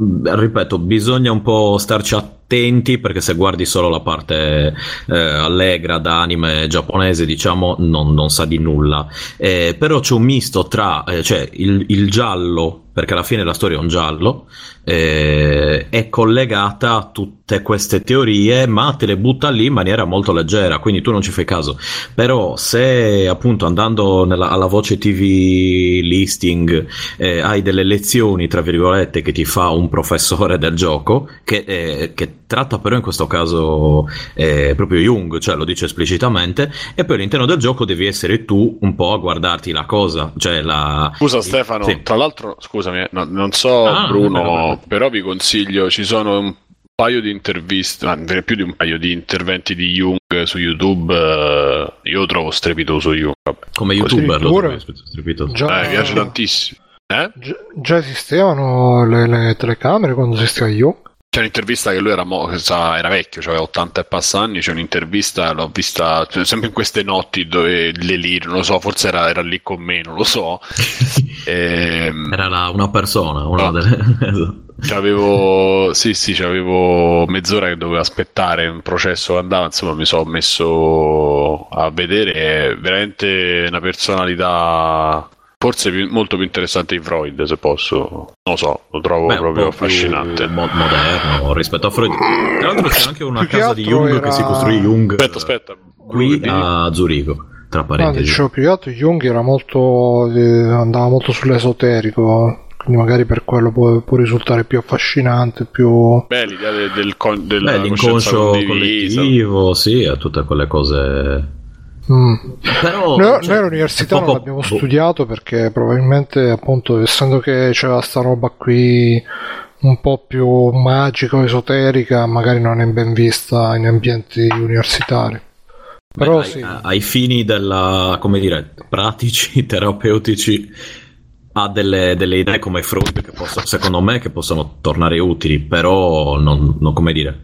ripeto, bisogna un po' starci attenti, perché se guardi solo la parte allegra da anime giapponese, diciamo, non sa di nulla, però c'è un misto tra cioè il giallo, perché alla fine la storia è un giallo, è collegata a tutte queste teorie, ma te le butta lì in maniera molto leggera, quindi tu non ci fai caso. Però se appunto andando alla voce TV listing hai delle lezioni, tra virgolette, che ti fa un professore del gioco, che tratta però in questo caso proprio Jung, cioè lo dice esplicitamente, e poi all'interno del gioco devi essere tu un po' a guardarti la cosa, cioè la... Scusa Stefano, sì, tra l'altro, scusa, no, non so, Bruno, no, però vi consiglio, ci sono un paio di interviste, più di un paio di interventi di Jung su YouTube. Io lo trovo strepitoso Jung. Vabbè. Come YouTuber lo trovo strepitoso. Già, piace tantissimo. Già esistevano le telecamere quando esisteva Jung? C'è un'intervista che lui era vecchio, cioè 80 e passa anni, c'è un'intervista, l'ho vista sempre in queste notti dove l'Elite, non lo so, forse era lì con me, non lo so. Era una persona, una delle... C'avevo mezz'ora che dovevo aspettare un processo che andava, insomma mi sono messo a vedere, è veramente una personalità... Forse molto più interessante di Freud, se posso, non lo so, lo trovo proprio affascinante. Moderno rispetto a Freud. Tra l'altro c'è anche una casa di Jung che si costruì Jung. Aspetta. Qui a Zurigo, tra parentesi. Dicevo, più che altro Jung era molto, andava molto sull'esoterico, quindi magari per quello può risultare più affascinante, più... Beh, l'idea della l'inconscio collettivo, sì, a tutte quelle cose... Però, noi all'università non l'abbiamo studiato, perché probabilmente, appunto, essendo che c'era sta roba qui un po' più magico esoterica, magari non è ben vista in ambienti universitari. Però sì, ai fini della, come dire, pratici terapeutici, ha delle idee come Freud che secondo me che possono tornare utili, però non come dire,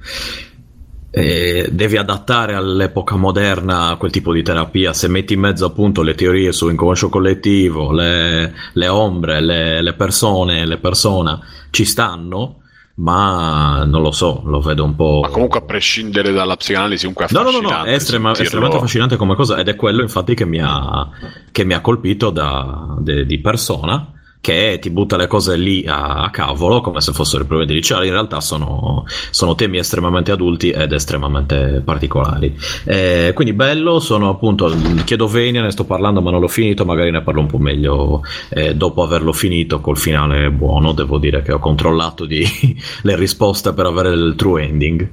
devi adattare all'epoca moderna quel tipo di terapia. Se metti in mezzo appunto le teorie su inconscio collettivo, le ombre, le persone, le persona ci stanno, ma non lo so, lo vedo un po'... Ma comunque, a prescindere dalla psicanalisi, comunque affascinante. No, è estremamente affascinante come cosa, ed è quello infatti che mi ha colpito di Persona, che ti butta le cose lì a cavolo come se fossero prove di liceo. In realtà sono temi estremamente adulti ed estremamente particolari, quindi bello. Sono appunto Chiedovenia, ne sto parlando ma non l'ho finito, magari ne parlo un po' meglio dopo averlo finito, col finale buono. Devo dire che ho controllato le risposte per avere il true ending,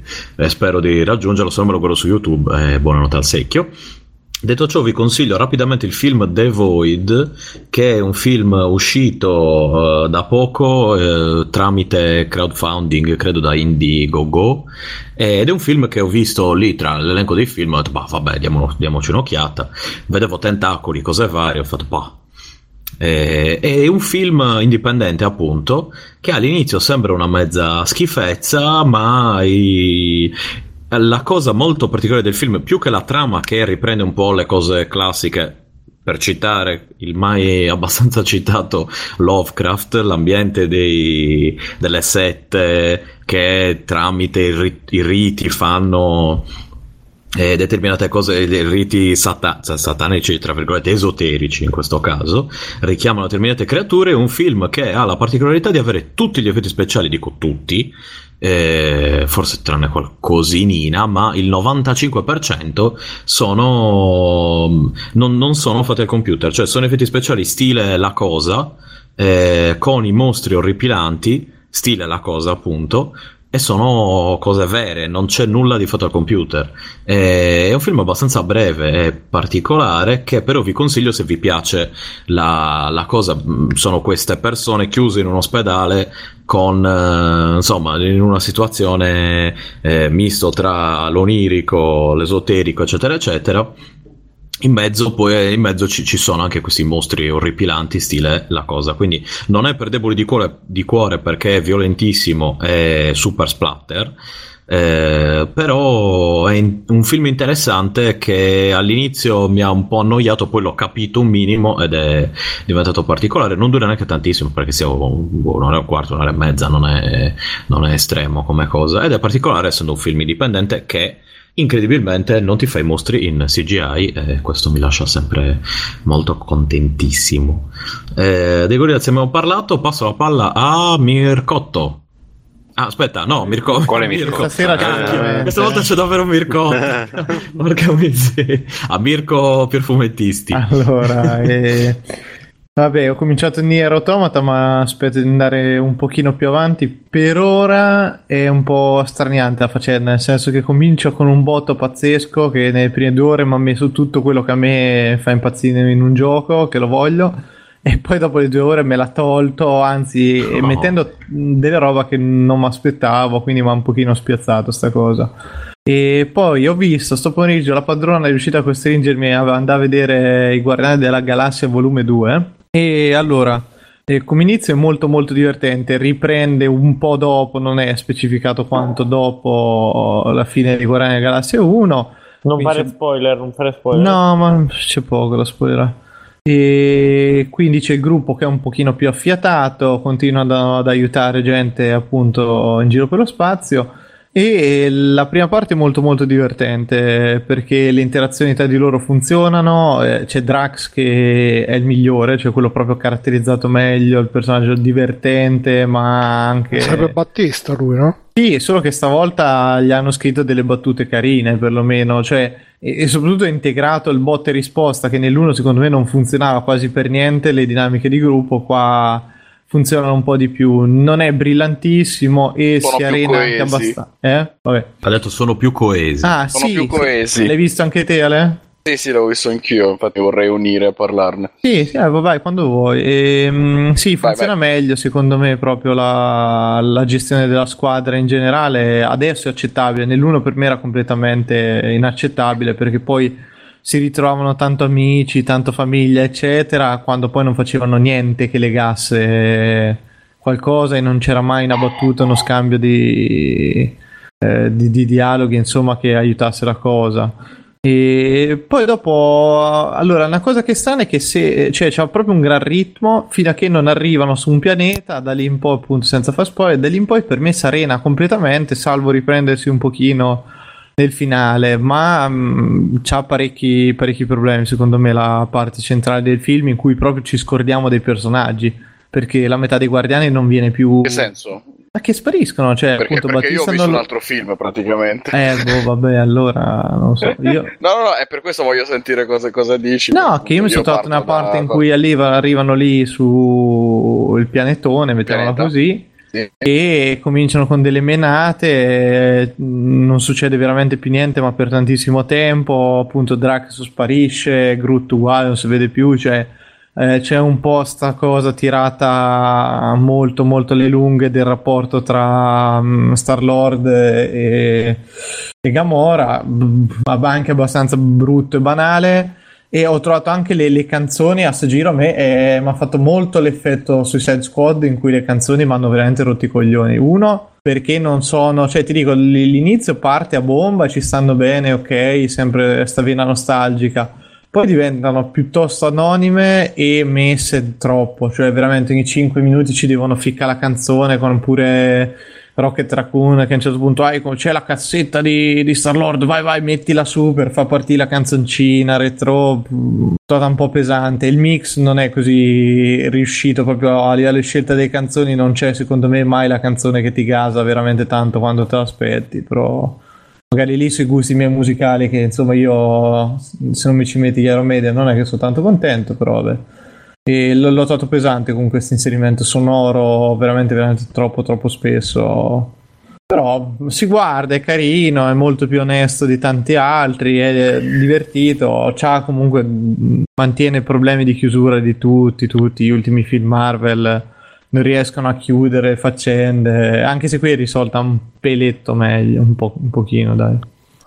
spero di raggiungerlo, se non me lo guardo su YouTube. Buonanotte al secchio. Detto ciò, vi consiglio rapidamente il film The Void, che è un film uscito da poco tramite crowdfunding, credo da Indiegogo, ed è un film che ho visto lì tra l'elenco dei film, ho detto diamoci un'occhiata. Vedevo tentacoli, cose varie, ho fatto è un film indipendente, appunto, che all'inizio sembra una mezza schifezza, ma la cosa molto particolare del film, più che la trama, che riprende un po' le cose classiche, per citare il mai abbastanza citato Lovecraft, l'ambiente delle sette che tramite i riti fanno determinate cose, riti satanici, tra virgolette esoterici in questo caso, richiamano determinate creature. Un film che ha la particolarità di avere tutti gli effetti speciali, dico tutti, forse tranne qualcosinina, ma il 95% non sono fatti al computer, cioè sono effetti speciali stile La Cosa, con i mostri orripilanti stile La Cosa appunto, e sono cose vere, non c'è nulla di fatto al computer. È un film abbastanza breve e particolare, che però vi consiglio se vi piace la cosa. Sono queste persone chiuse in un ospedale con insomma, in una situazione misto tra l'onirico, l'esoterico, eccetera eccetera. In mezzo ci sono anche questi mostri orripilanti, stile La Cosa. Quindi non è per deboli di cuore perché è violentissimo, è super splatter, però è un film interessante che all'inizio mi ha un po' annoiato, poi l'ho capito un minimo ed è diventato particolare. Non dura neanche tantissimo, perché siamo un'ora e un quarto, un'ora e mezza, non è estremo come cosa, ed è particolare essendo un film indipendente che incredibilmente non ti fai mostri in CGI, questo mi lascia sempre molto contentissimo. Dei Gorillaz abbiamo parlato, passo la palla a Mircotto. Ah, aspetta, no, Mirko. Quale Mirko? Stasera questa volta c'è davvero un Mirko. Porca miseria. A Mirko Perfumettisti. Allora, vabbè, ho cominciato Nier Automata, ma aspetto di andare un pochino più avanti. Per ora è un po' straniante la faccenda, nel senso che comincio con un botto pazzesco che nelle prime 2 ore mi ha messo tutto quello che a me fa impazzire in un gioco, che lo voglio, e poi dopo le 2 ore me l'ha tolto, anzi mettendo delle roba che non mi aspettavo, quindi mi ha un pochino spiazzato sta cosa. E poi ho visto sto pomeriggio la padrona è riuscita a costringermi ad andare a vedere I Guardiani della Galassia volume 2. E allora, come inizio è molto molto divertente, riprende un po' dopo, non è specificato quanto dopo la fine di Guardiani della Galassia 1. Non fare spoiler. No, ma c'è poco da spoilerare. E quindi c'è il gruppo che è un pochino più affiatato, continua ad aiutare gente appunto in giro per lo spazio. E la prima parte è molto molto divertente perché le interazioni tra di loro funzionano, c'è Drax che è il migliore, cioè quello proprio caratterizzato meglio, il personaggio divertente, ma anche sarebbe Battista lui, no? Sì, solo che stavolta gli hanno scritto delle battute carine perlomeno, cioè, e soprattutto è integrato il botta e risposta che nell'uno secondo me non funzionava quasi per niente. Le dinamiche di gruppo qua funzionano un po' di più, non è brillantissimo e sono si arena coesi. Anche abbastanza. Vabbè. Ha detto sono più coesi. Ah, sono sì, più coesi. L'hai visto anche te, Ale? Sì, l'ho visto anch'io, infatti vorrei unire a parlarne. Sì, vai, quando vuoi. Sì, funziona meglio, secondo me, proprio la gestione della squadra in generale. Adesso è accettabile, nell'uno per me era completamente inaccettabile, perché poi si ritrovavano tanto amici, tanto famiglia, eccetera, quando poi non facevano niente che legasse qualcosa e non c'era mai una battuta, uno scambio di dialoghi, insomma, che aiutasse la cosa. E poi dopo, allora, una cosa che è strana è che c'è proprio un gran ritmo fino a che non arrivano su un pianeta, da lì in poi, appunto, senza far spoiler, da lì in poi per me sarena completamente, salvo riprendersi un pochino nel finale, ma c'ha parecchi problemi secondo me la parte centrale del film, in cui proprio ci scordiamo dei personaggi, perché la metà dei guardiani non viene più. Che senso? Ma che spariscono, cioè, perché Battista, io ho visto un altro film praticamente. Vabbè, allora non so. Io no, è per questo voglio sentire cosa dici. No, che io mi sono trovato una parte in cui arrivano lì su il pianetone, mettiamola così. Sì. E cominciano con delle menate, non succede veramente più niente, ma per tantissimo tempo, appunto, Drax sparisce, Groot uguale, non si vede più, cioè c'è un po' sta cosa tirata molto molto alle lunghe del rapporto tra Star-Lord e Gamora, ma anche abbastanza brutto e banale. E ho trovato anche le canzoni a sto giro, a me mi ha fatto molto l'effetto Suicide Squad, in cui le canzoni mi hanno veramente rotti i coglioni. Uno, perché non sono, cioè ti dico, l'inizio parte a bomba, ci stanno bene, ok, sempre sta vena nostalgica, poi diventano piuttosto anonime e messe troppo, cioè veramente ogni 5 minuti ci devono ficcare la canzone, con pure Rocket Raccoon che a un certo punto c'è la cassetta di Star-Lord, vai mettila su per far partire la canzoncina retro, tutta un po' pesante. Il mix non è così riuscito, proprio a livello di scelta delle canzoni non c'è secondo me mai la canzone che ti gasa veramente tanto quando te l'aspetti, però magari lì sui gusti miei musicali, che insomma io se non mi ci metti Iron Maiden non è che sono tanto contento, però vabbè. E l'ho trovato pesante con questo inserimento sonoro veramente troppo spesso, Però si guarda, è carino, è molto più onesto di tanti altri, è divertito, c'ha comunque, mantiene problemi di chiusura di tutti gli ultimi film Marvel non riescono a chiudere faccende, anche se qui è risolta un peletto meglio, un pochino dai.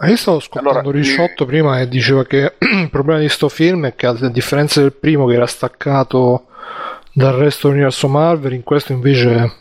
Io stavo ascoltando Risciotto prima e diceva che il problema di sto film è che, a differenza del primo che era staccato dal resto dell'universo Marvel, in questo invece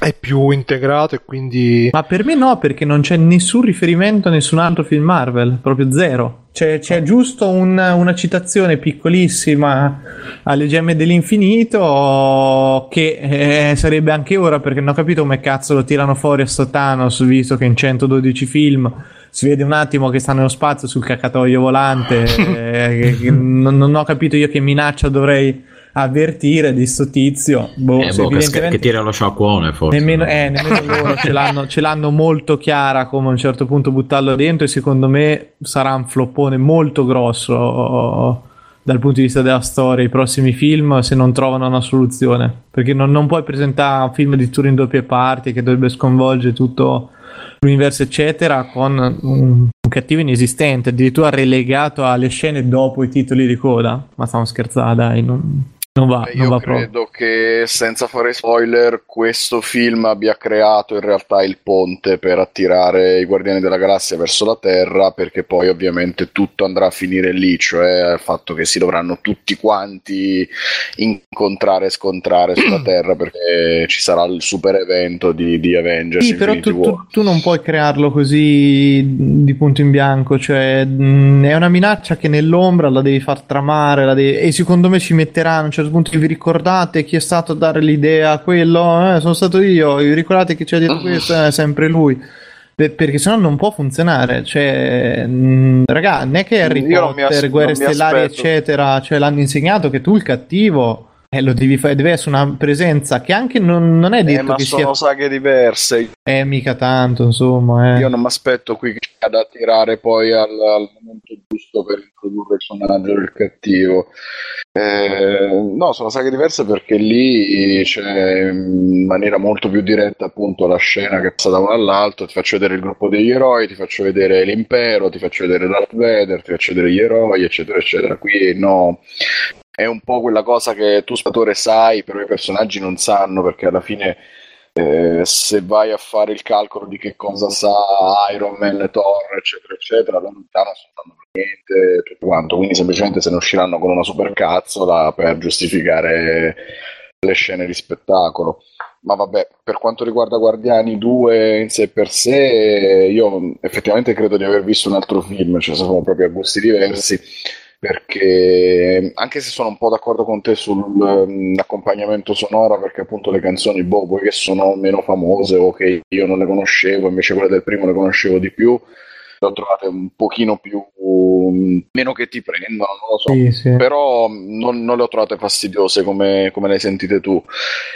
è più integrato e quindi... Ma per me no, perché non c'è nessun riferimento a nessun altro film Marvel, proprio zero. C'è giusto una citazione piccolissima alle Gemme dell'Infinito, che sarebbe anche ora, perché non ho capito come cazzo lo tirano fuori a sto Thanos, visto che in 112 film si vede un attimo che sta nello spazio sul cacatoio volante. Non ho capito io che minaccia dovrei avvertire di sto tizio, evidentemente... che tira lo sciacquone, forse nemmeno loro ce l'hanno molto chiara come a un certo punto buttarlo dentro, e secondo me sarà un floppone molto grosso dal punto di vista della storia i prossimi film, se non trovano una soluzione, perché non puoi presentare un film di tour in doppie parti che dovrebbe sconvolgere tutto l'universo eccetera con un cattivo inesistente, addirittura relegato alle scene dopo i titoli di coda. Ma stiamo scherzando, dai, non va proprio. Credo che, senza fare spoiler, questo film abbia creato in realtà il ponte per attirare i Guardiani della Galassia verso la Terra, perché poi ovviamente tutto andrà a finire lì, cioè il fatto che si dovranno tutti quanti incontrare e scontrare sulla Terra, perché ci sarà il super evento di Avengers. Sì, però tu non puoi crearlo così di punto in bianco, cioè è una minaccia che nell'ombra la devi far tramare, e secondo me ci metteranno, cioè, punto che vi ricordate chi è stato a dare l'idea a quello, sono stato io, vi ricordate chi c'è dietro questo, è sempre lui, perché sennò non può funzionare, cioè raga, non è che Harry Potter, Guerre Stellari eccetera, cioè l'hanno insegnato che tu il cattivo lo devi fare, deve essere una presenza che anche non è detto che sono saghe diverse, mica tanto, insomma. Io non mi aspetto qui ad attirare poi al momento giusto per introdurre il personaggio del cattivo. No, sono saghe diverse, perché lì c'è in maniera molto più diretta appunto la scena che passa da uno all'altro, ti faccio vedere il gruppo degli eroi, ti faccio vedere l'impero, ti faccio vedere Darth Vader, ti faccio vedere gli eroi eccetera eccetera. Qui no, è un po' quella cosa che tu spettatore sai, però i personaggi non sanno, perché alla fine se vai a fare il calcolo di che cosa sa Iron Man, Thor eccetera eccetera, la lontana non sanno niente, tutto quanto, quindi semplicemente se ne usciranno con una supercazzola per giustificare le scene di spettacolo. Ma vabbè, per quanto riguarda Guardiani 2 in sé per sé, io effettivamente credo di aver visto un altro film, cioè sono proprio a gusti diversi, perché anche se sono un po' d'accordo con te sull'accompagnamento sonoro, perché appunto le canzoni poi che sono meno famose o che io non le conoscevo, invece quelle del primo le conoscevo di più, le ho trovate un pochino più meno che ti prendono, non lo so, sì. Però non le ho trovate fastidiose come le sentite tu.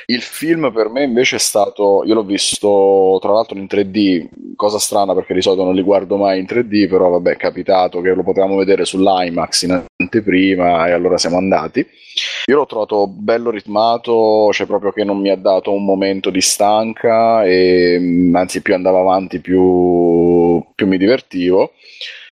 Il film per me invece è stato, io l'ho visto tra l'altro in 3D, cosa strana perché di solito non li guardo mai in 3D, però vabbè, è capitato che lo potevamo vedere sull'IMAX in anteprima e allora siamo andati. Io l'ho trovato bello ritmato, cioè proprio che non mi ha dato un momento di stanca, e anzi più andava avanti più mi divertivo,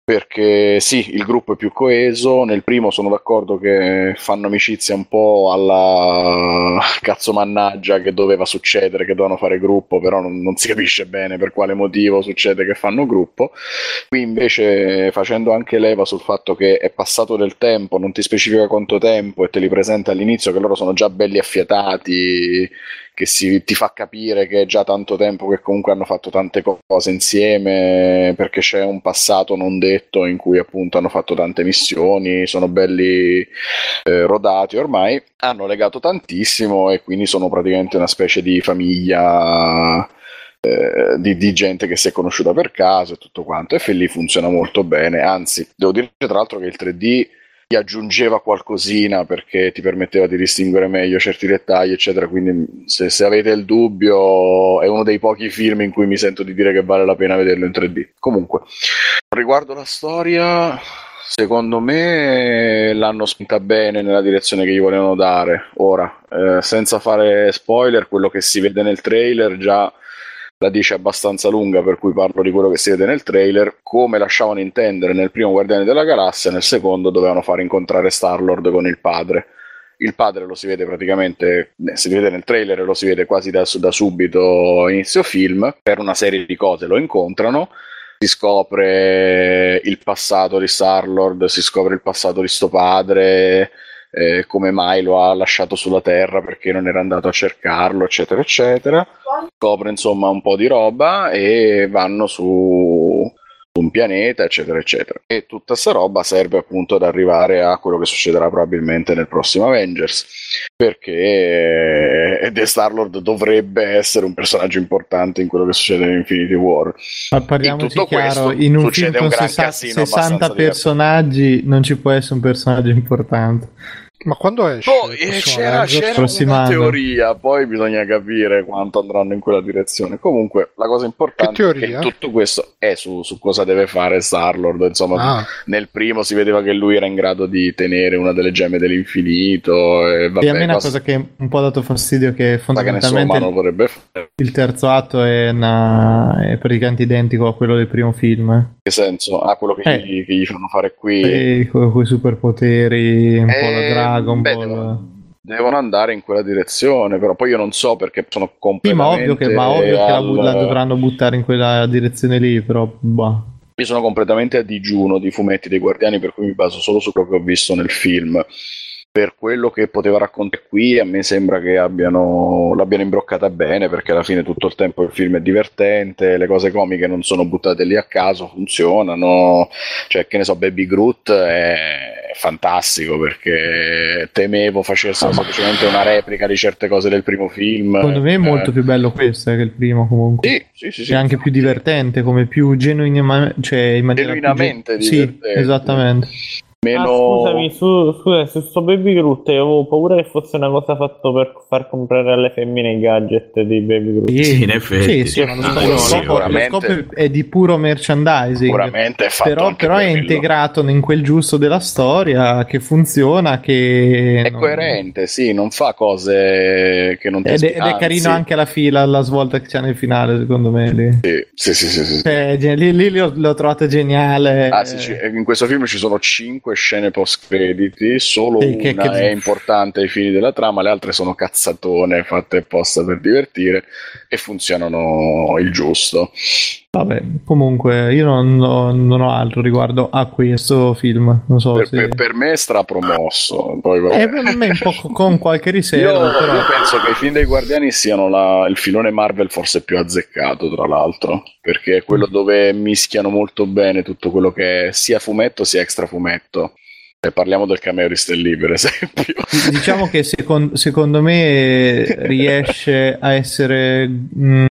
perché sì, il gruppo è più coeso. Nel primo sono d'accordo che fanno amicizia un po' alla cazzo mannaggia, che doveva succedere che dovevano fare gruppo, però non si capisce bene per quale motivo succede che fanno gruppo. Qui invece, facendo anche leva sul fatto che è passato del tempo, non ti specifica quanto tempo, e te li presenta all'inizio che loro sono già belli affiatati, che ti fa capire che è già tanto tempo che comunque hanno fatto tante cose insieme, perché c'è un passato non detto in cui appunto hanno fatto tante missioni, sono belli rodati ormai, hanno legato tantissimo, e quindi sono praticamente una specie di famiglia di gente che si è conosciuta per caso e tutto quanto, e lì funziona molto bene. Anzi, devo dire tra l'altro che il 3D aggiungeva qualcosina, perché ti permetteva di distinguere meglio certi dettagli eccetera, quindi se avete il dubbio è uno dei pochi film in cui mi sento di dire che vale la pena vederlo in 3D. Comunque, riguardo la storia, secondo me l'hanno spinta bene nella direzione che gli volevano dare. Ora, senza fare spoiler, quello che si vede nel trailer già la dice abbastanza lunga, per cui parlo di quello che si vede nel trailer. Come lasciavano intendere nel primo Guardiani della Galassia, nel secondo dovevano far incontrare Star-Lord con il padre. Il padre lo si vede praticamente, si vede nel trailer, lo si vede quasi da subito inizio film. Per una serie di cose lo incontrano, si scopre il passato di Star-Lord, si scopre il passato di sto padre, come mai lo ha lasciato sulla Terra, perché non era andato a cercarlo, eccetera eccetera. Scopre insomma un po' di roba e vanno su un pianeta, eccetera eccetera, e tutta sta roba serve appunto ad arrivare a quello che succederà probabilmente nel prossimo Avengers, perché The Star-Lord dovrebbe essere un personaggio importante in quello che succede in Infinity War. Ma parliamoci in tutto chiaro, questo, in un film con 60 personaggi non ci può essere un personaggio importante. Ma quando esce? Poi, c'era una teoria, poi bisogna capire quanto andranno in quella direzione. Comunque la cosa importante è che tutto questo è su cosa deve fare Star-Lord. Insomma, nel primo si vedeva che lui era in grado di tenere una delle gemme dell'infinito. E vabbè, a me una cosa che un po' ha dato fastidio, che fondamentalmente il terzo atto è praticamente identico a quello del primo film. Che senso? Quello che gli fanno fare qui. Con i superpoteri, un po' la drama. Devono andare in quella direzione, però poi io non so perché sono completamente. Ovvio che la dovranno buttare in quella direzione lì, però bah. Io sono completamente a digiuno di fumetti dei Guardiani, per cui mi baso solo su quello che ho visto nel film. Per quello che poteva raccontare qui, a me sembra che l'abbiano imbroccata bene, perché alla fine tutto il tempo il film è divertente, le cose comiche non sono buttate lì a caso, funzionano. Cioè, che ne so, Baby Groot è fantastico, perché temevo facessero semplicemente una replica di certe cose del primo film. Secondo me è molto più bello questo che il primo, comunque. Sì, è anche più divertente, come più genuinamente divertente. Sì, esattamente. Scusami, su Baby Groot avevo paura che fosse una cosa fatta per far comprare alle femmine i gadget di Baby Groot. Sì, in effetti. Lo scopo è di puro merchandising, è fatto, però è integrato in quel giusto della storia, che funziona, che è coerente, sì, non fa cose che non ti ed è carino anche la svolta che c'è nel finale, secondo me. Sì. Lì l'ho trovata geniale. In questo film ci sono 5 scene post crediti, solo una è importante ai fini della trama, le altre sono cazzatone fatte apposta per divertire e funzionano il giusto. Vabbè, comunque io non ho altro riguardo a questo film, non so per me è strapromosso, poi per me un po' con qualche riserva. Io penso che i film dei Guardiani siano il filone Marvel forse più azzeccato, tra l'altro, perché è quello dove mischiano molto bene tutto quello che è sia fumetto sia extra fumetto. Parliamo del cameo di Stan Lee, per esempio. Diciamo che secondo me riesce a essere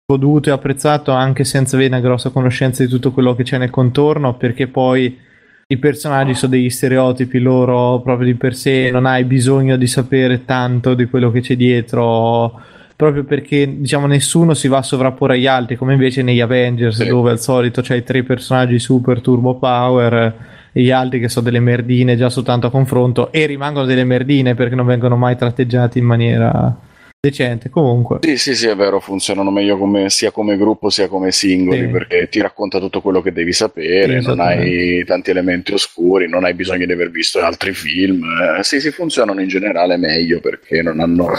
goduto e apprezzato anche senza avere una grossa conoscenza di tutto quello che c'è nel contorno, perché poi i personaggi sono degli stereotipi loro proprio di per sé, non hai bisogno di sapere tanto di quello che c'è dietro, proprio perché diciamo nessuno si va a sovrapporre agli altri, come invece negli Avengers, dove al solito c'hai tre personaggi super turbo power e gli altri che sono delle merdine già soltanto a confronto, e rimangono delle merdine perché non vengono mai tratteggiati in maniera decente. Comunque sì, è vero, funzionano meglio sia come gruppo sia come singoli, perché ti racconta tutto quello che devi sapere, non hai tanti elementi oscuri, non hai bisogno di aver visto altri film. Sì, funzionano in generale meglio perché non hanno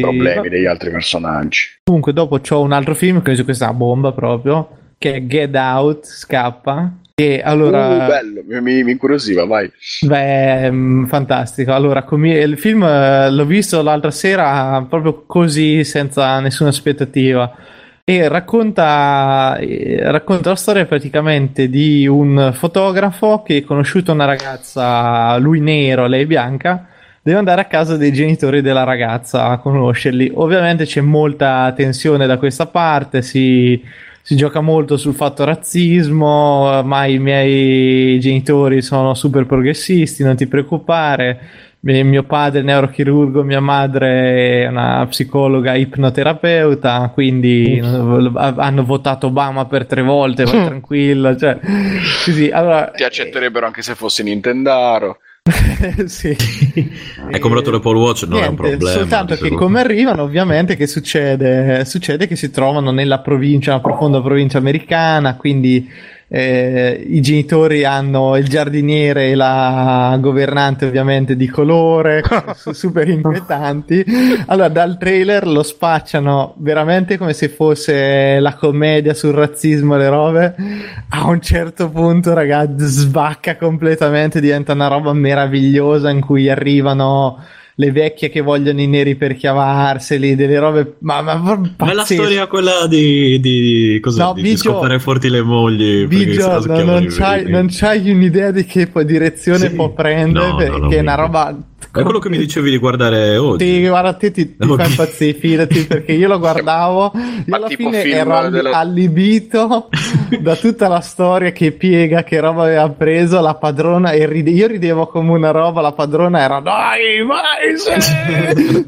problemi degli altri personaggi. Comunque dopo c'ho un altro film che questa è una bomba proprio, che è Get Out, Scappa. E allora bello, mi incuriosiva, vai. Beh, fantastico. Allora, il film l'ho visto l'altra sera proprio così, senza nessuna aspettativa, e racconta la storia praticamente di un fotografo che, conosciuto una ragazza, lui nero, lei bianca, deve andare a casa dei genitori della ragazza a conoscerli. Ovviamente c'è molta tensione da questa parte, si gioca molto sul fatto razzismo, ma i miei genitori sono super progressisti, non ti preoccupare, mio padre è neurochirurgo, mia madre è una psicologa ipnoterapeuta, quindi hanno votato Obama per 3 volte, vai tranquillo, cioè, così, allora, ti accetterebbero anche se fossi Nintendaro. Sì. Hai comprato l'Apple Watch? Non niente, è un problema. Soltanto che come arrivano, ovviamente, che succede? Succede che si trovano nella provincia, una profonda provincia americana, quindi i genitori hanno il giardiniere e la governante ovviamente di colore, super inquietanti. Allora dal trailer lo spacciano veramente come se fosse la commedia sul razzismo e le robe. A un certo punto, ragazzi, sbacca completamente, diventa una roba meravigliosa in cui arrivano le vecchie che vogliono i neri per chiavarseli, delle robe. Ma la storia quella di cosa, no, di scoprire forti le mogli. Biggio, no, non c'hai un'idea di che direzione può prendere, perché è una roba. È quello che mi dicevi di guardare oggi. Ti fa impazzire, fidati, perché io lo guardavo. Io alla fine ero allibito da tutta la storia che piega, che roba aveva preso la padrona, e io ridevo come una roba. La padrona era dai, vai!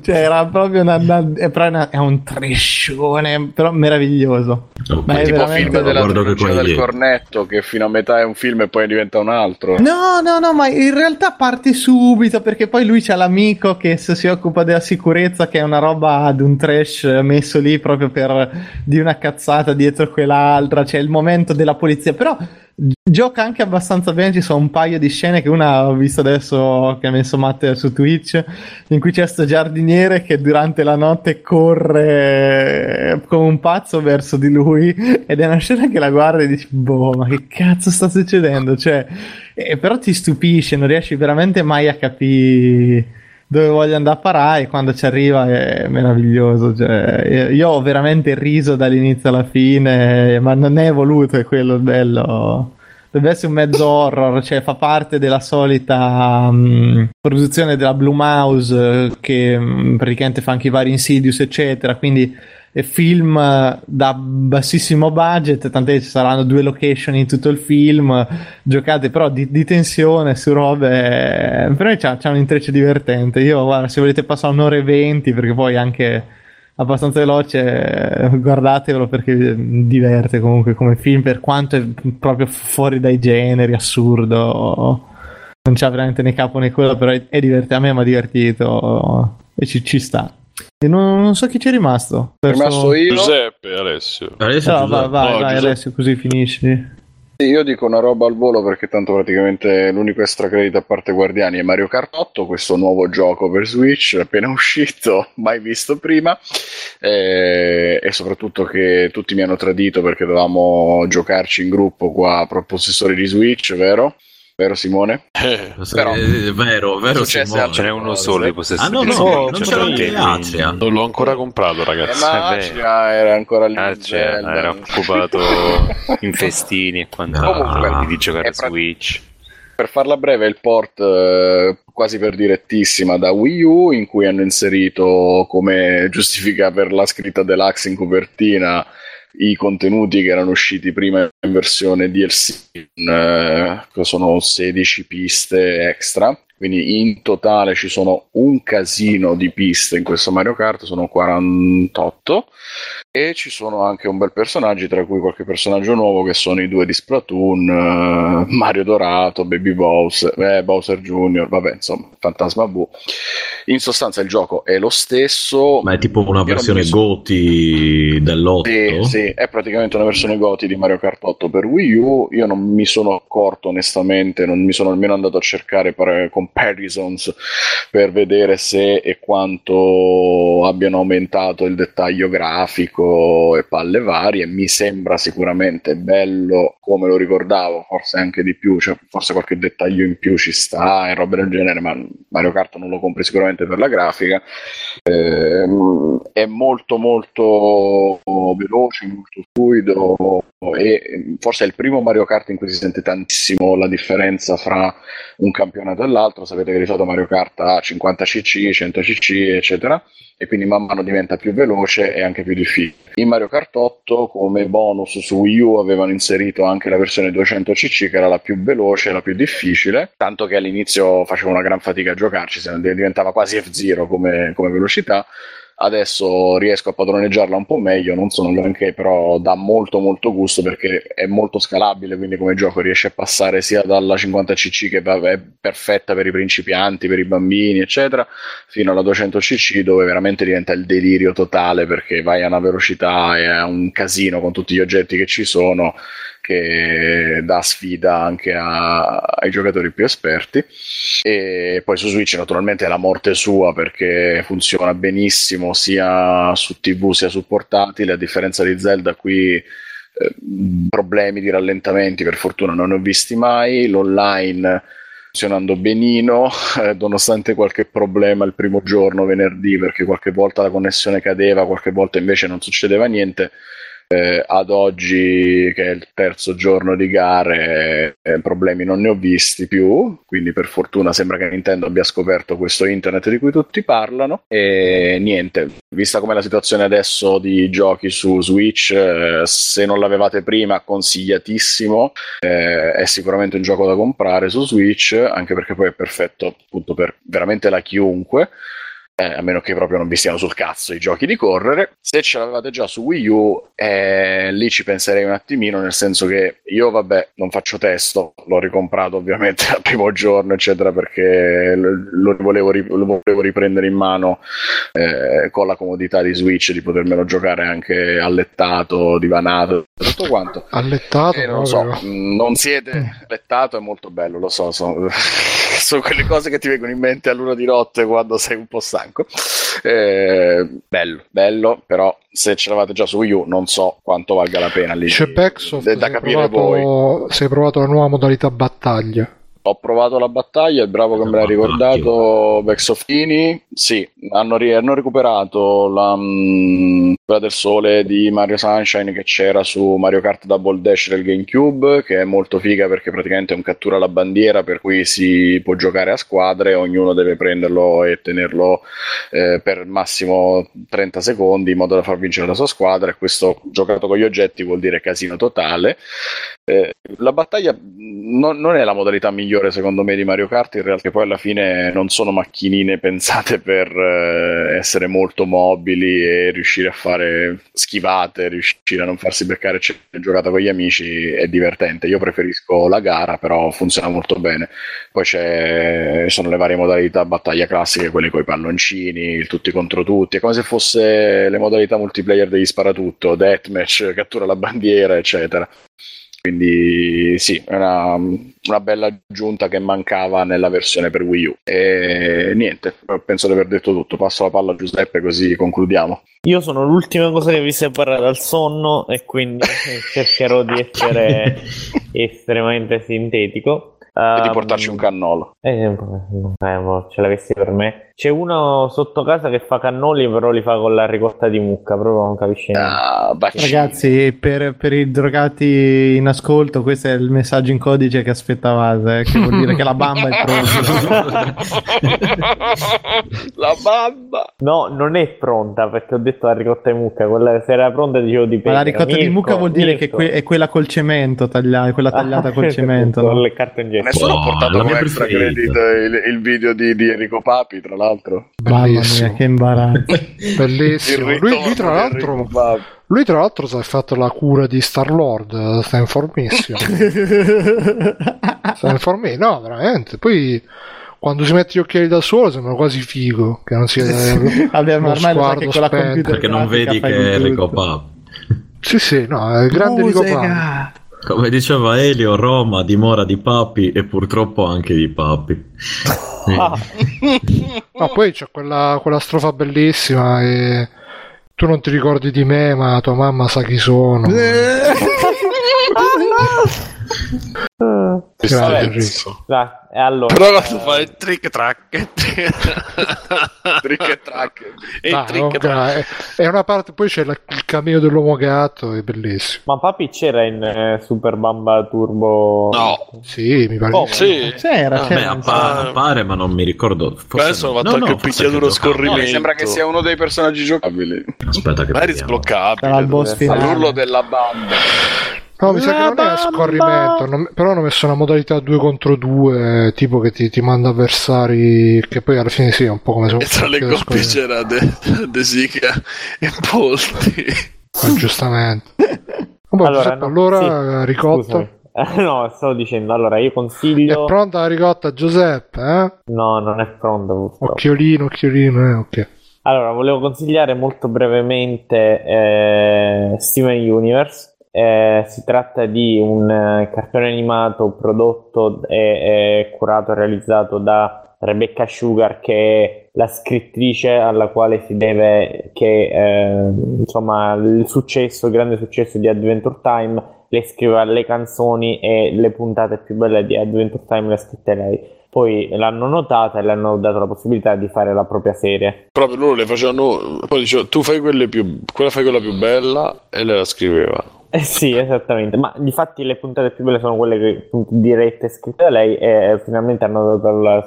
Cioè era proprio è un trescione però meraviglioso. Oh, ma è tipo film della trilogia del cornetto, che fino a metà è un film e poi diventa un altro. No, ma in realtà parti subito, perché poi lui c'ha l'amico che si occupa della sicurezza, che è una roba ad un trash messo lì proprio per di una cazzata dietro quell'altra. C'è il momento della polizia, però gioca anche abbastanza bene. Ci sono un paio di scene, che una ho visto adesso che ha messo Matteo su Twitch, in cui c'è sto giardiniere che durante la notte corre come un pazzo verso di lui, ed è una scena che la guarda e dici boh, ma che cazzo sta succedendo, cioè, però ti stupisce, non riesci veramente mai a capire dove voglio andare a parare, e quando ci arriva è meraviglioso. Cioè, io ho veramente riso dall'inizio alla fine, ma non è voluto, è quello il bello. Deve essere un mezzo horror, cioè fa parte della solita produzione della Blumhouse, che praticamente fa anche i vari Insidious eccetera, quindi è film da bassissimo budget, tant'è ci saranno 2 location in tutto il film, giocate però di tensione su robe, però c'è un intreccio divertente. Io guarda, se volete passare 1 ora e 20, perché poi anche abbastanza veloce, guardatevelo, perché diverte comunque come film, per quanto è proprio fuori dai generi, assurdo, non c'ha veramente né capo né coda, però è divertente. A me mi ha divertito e ci sta. E non so chi c'è rimasto. Rimasto io, Giuseppe, Alessio. No, vai, Giuseppe. Alessio, così finisci. Io dico una roba al volo, perché tanto praticamente l'unico extra credit a parte Guardiani è Mario Kart 8, questo nuovo gioco per Switch appena uscito, mai visto prima, e soprattutto che tutti mi hanno tradito, perché dovevamo giocarci in gruppo qua pro possessori di Switch, vero Simone? Però, vero Simone, ce n'è uno solo di possessori. Non c'era l'Acia, non l'ho ancora comprato, ragazzi, ma era ancora lì, era occupato in festini e quant'altro di giocare a Switch. Per farla breve, il port quasi per direttissima da Wii U, in cui hanno inserito, come giustifica per la scritta Deluxe in copertina, i contenuti che erano usciti prima in versione DLC, che sono 16 piste extra, quindi in totale ci sono un casino di piste in questo Mario Kart, sono 48, e ci sono anche un bel personaggi, tra cui qualche personaggio nuovo, che sono i 2 di Splatoon, Mario Dorato, Baby Bowser, Bowser Jr., vabbè, insomma, Fantasma Boo. In sostanza il gioco è lo stesso, ma è tipo una versione GOTY dell'8. Sì, è praticamente una versione GOTY di Mario Kart 8 per Wii U. Io non mi sono accorto, onestamente, non mi sono nemmeno andato a cercare comparisons per vedere se e quanto abbiano aumentato il dettaglio grafico e palle varie. Mi sembra sicuramente bello come lo ricordavo, forse anche di più, cioè forse qualche dettaglio in più ci sta e roba del genere, ma Mario Kart non lo compri sicuramente per la grafica. È molto molto veloce, molto fluido, e forse è il primo Mario Kart in cui si sente tantissimo la differenza fra un campionato e l'altro. Sapete che di solito Mario Kart ha 50 cc, 100 cc eccetera, e quindi man mano diventa più veloce e anche più difficile. In Mario Kart 8 come bonus su Wii U avevano inserito anche la versione 200 cc, che era la più veloce e la più difficile, tanto che all'inizio facevo una gran fatica a giocarci, diventava quasi F-Zero come velocità. adesso riesco a padroneggiarla un po' meglio, non sono granché, però dà molto molto gusto perché è molto scalabile, quindi come gioco riesce a passare sia dalla 50cc che è perfetta per i principianti, per i bambini eccetera, fino alla 200cc dove veramente diventa il delirio totale, perché vai a una velocità e a un casino con tutti gli oggetti che ci sono, che dà sfida anche ai giocatori più esperti. E poi su Switch naturalmente è la morte sua, perché funziona benissimo sia su TV sia su portatile, a differenza di Zelda qui problemi di rallentamenti per fortuna non ne ho visti mai. L'online funzionando benino, nonostante qualche problema il primo giorno venerdì, perché qualche volta la connessione cadeva, qualche volta invece non succedeva niente. Ad oggi, che è il terzo giorno di gare, problemi non ne ho visti più, quindi per fortuna sembra che Nintendo abbia scoperto questo internet di cui tutti parlano. E niente, vista com'è la situazione adesso di giochi su Switch, se non l'avevate prima consigliatissimo, è sicuramente un gioco da comprare su Switch, anche perché poi è perfetto appunto per veramente la chiunque. A meno che proprio non vi stiano sul cazzo i giochi di correre. Se ce l'avevate già su Wii U, lì ci penserei un attimino, nel senso che io, vabbè, non faccio testo, l'ho ricomprato ovviamente al primo giorno eccetera, perché lo volevo riprendere in mano con la comodità di Switch di potermelo giocare anche allettato, divanato, tutto quanto allettato, non so, non siete allettato, è molto bello, lo so, sono quelle cose che ti vengono in mente all'una di notte quando sei un po' stanco. Bello, però se ce l'avate già su Wii U non so quanto valga la pena lì. C'è Pexoft, da capire voi. Se hai provato la nuova modalità battaglia. Ho provato la battaglia, è bravo che me l'ha ricordato Bexoftini. Sì, hanno recuperato quella del sole di Mario Sunshine che c'era su Mario Kart Double Dash del GameCube, che è molto figa perché praticamente è un cattura alla bandiera, per cui si può giocare a squadre, ognuno deve prenderlo e tenerlo per massimo 30 secondi in modo da far vincere la sua squadra, e questo giocato con gli oggetti vuol dire casino totale. La battaglia non è la modalità migliore secondo me di Mario Kart, in realtà, che poi alla fine non sono macchinine pensate per essere molto mobili e riuscire a fare schivate, riuscire a non farsi beccare, giocata con gli amici è divertente. Io preferisco la gara, però funziona molto bene. Poi sono le varie modalità battaglia classiche, quelle con i palloncini, il tutti contro tutti, è come se fosse le modalità multiplayer degli sparatutto, deathmatch, cattura la bandiera eccetera. Quindi sì, è una bella aggiunta che mancava nella versione per Wii U. E niente, penso di aver detto tutto, passo la palla a Giuseppe così concludiamo. Io sono l'ultima cosa che vi separa dal sonno e quindi cercherò di essere estremamente sintetico. E di portarci un cannolo. Ce l'avessi per me. C'è uno sotto casa che fa cannoli, però li fa con la ricotta di mucca, proprio non capisce niente. Ragazzi, per i drogati in ascolto, questo è il messaggio in codice che aspettavate, che vuol dire che la bamba è pronta. La bamba! No, non è pronta, perché ho detto la ricotta di mucca, quella se era pronta dicevo di peggio. Ma la ricotta di mucca vuol dire che è quella col cemento, quella tagliata col cemento. Con le carte in nessuno ha portato come extra credit il video di Enrico Papi, tra l'altro. Bellissimo. Mamma mia, che imbarazzo. Bellissimo. Lui tra l'altro si è fatto la cura di Star-Lord, sta informissimo. No, veramente. Poi quando si mette gli occhiali da sole sembra quasi figo, che non si vede. Abbiamo ormai lo sguardo spento, perché non vedi che è Enrico Papi. Sì, no, è il grande Enrico Papi. Come diceva Elio, Roma dimora di papi e purtroppo anche di papi. Ma poi c'è quella strofa bellissima e tu non ti ricordi di me, ma tua mamma sa chi sono. Allora, però tu fai il trick track. È una parte, poi c'è il cameo dell'uomo gatto, è bellissimo. Ma Papi c'era in Super Bamba Turbo? No, sì, mi pare. Sì. C'era. Appare, ma non mi ricordo. Adesso ho fatto anche un picchiaduro scorrimento. Mi sembra che sia uno dei personaggi giocabili. Aspetta, che magari sbloccabile all'urlo della bamba. No, mi sa che non è a scorrimento, però hanno messo una modalità 2 contro 2, tipo che ti manda avversari, che poi alla fine sì, è un po' come se... E tra le coppie c'era De Sica e Polti. Giustamente. Allora, sì. Ricotta. No, stavo dicendo, allora io consiglio... È pronta la ricotta, Giuseppe, eh? No, non è pronta. Occhiolino, ok. Allora, volevo consigliare molto brevemente Steven Universe. Si tratta di un cartone animato prodotto e curato e realizzato da Rebecca Sugar, che è la scrittrice alla quale si deve il grande successo di Adventure Time. Lei scriveva le canzoni e le puntate più belle di Adventure Time le ha scritte lei. Poi l'hanno notata e le hanno dato la possibilità di fare la propria serie. Proprio loro le facevano, poi dicevano tu fai quella più bella, e lei la scriveva. Sì, esattamente, ma difatti le puntate più belle sono quelle dirette scritte da lei, e finalmente hanno dato la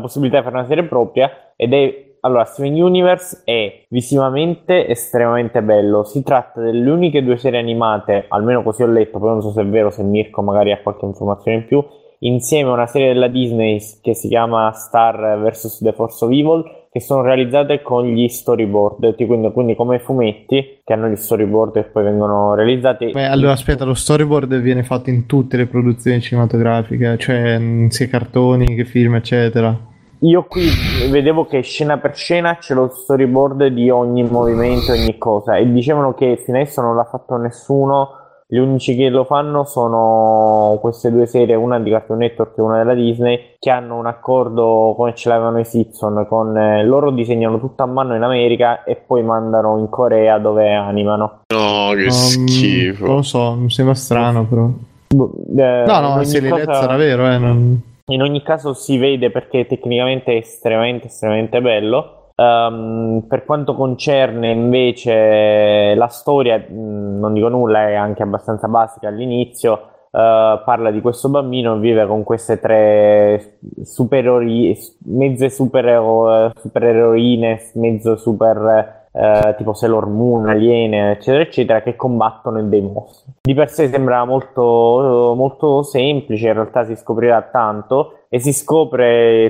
possibilità di fare una serie propria. Ed è... Allora, Steven Universe è visivamente estremamente bello. Si tratta delle uniche due serie animate, almeno così ho letto, poi non so se è vero, se Mirko magari ha qualche informazione in più, insieme a una serie della Disney che si chiama Star vs. The Force of Evil, che sono realizzate con gli storyboard, quindi come fumetti che hanno gli storyboard e poi vengono realizzati. Beh, allora aspetta, lo storyboard viene fatto in tutte le produzioni cinematografiche, cioè sia cartoni che film eccetera. Io qui vedevo che scena per scena c'è lo storyboard di ogni movimento, ogni cosa, e dicevano che fino adesso non l'ha fatto nessuno. Gli unici che lo fanno sono queste due serie, una di Cartoon Network e una della Disney, che hanno un accordo come ce l'avevano i Simpson, loro disegnano tutto a mano in America e poi mandano in Corea dove animano. No, che schifo. Non lo so, mi sembra strano però. No, se le lezze era vero, non... In ogni caso si vede, perché tecnicamente è estremamente, estremamente bello. Per quanto concerne invece la storia, non dico nulla, è anche abbastanza basica all'inizio. Parla di questo bambino che vive con queste tre supereroine, mezzo super... tipo Sailor Moon, aliene eccetera eccetera, che combattono dei mostri. Di per sé sembra molto, molto semplice, in realtà si scopre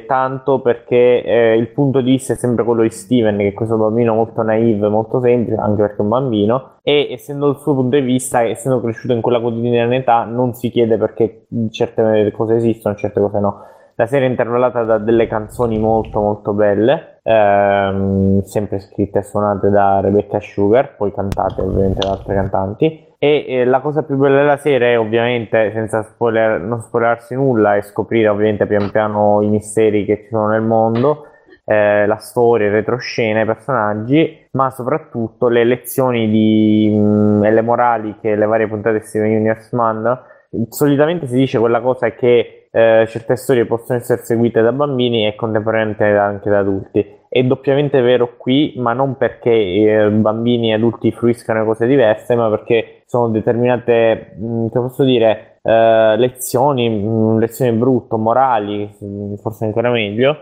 tanto perché il punto di vista è sempre quello di Steven, che è questo bambino molto naive, molto semplice, anche perché è un bambino, e essendo il suo punto di vista, essendo cresciuto in quella quotidianità, non si chiede perché certe cose esistono, certe cose no. La serie è intervallata da delle canzoni molto molto belle, sempre scritte e suonate da Rebecca Sugar, poi cantate ovviamente da altri cantanti. E la cosa più bella della serie è, ovviamente, senza non spoilerarsi nulla, e scoprire ovviamente pian piano i misteri che ci sono nel mondo, la storia, il retroscena, i personaggi, ma soprattutto le lezioni e le morali che le varie puntate di Steven Universe mandano. Solitamente si dice quella cosa che certe storie possono essere seguite da bambini e contemporaneamente anche da adulti. È doppiamente vero qui, ma non perché bambini e adulti fruiscano cose diverse, ma perché sono determinate, che posso dire, lezioni brutto, morali, forse ancora meglio,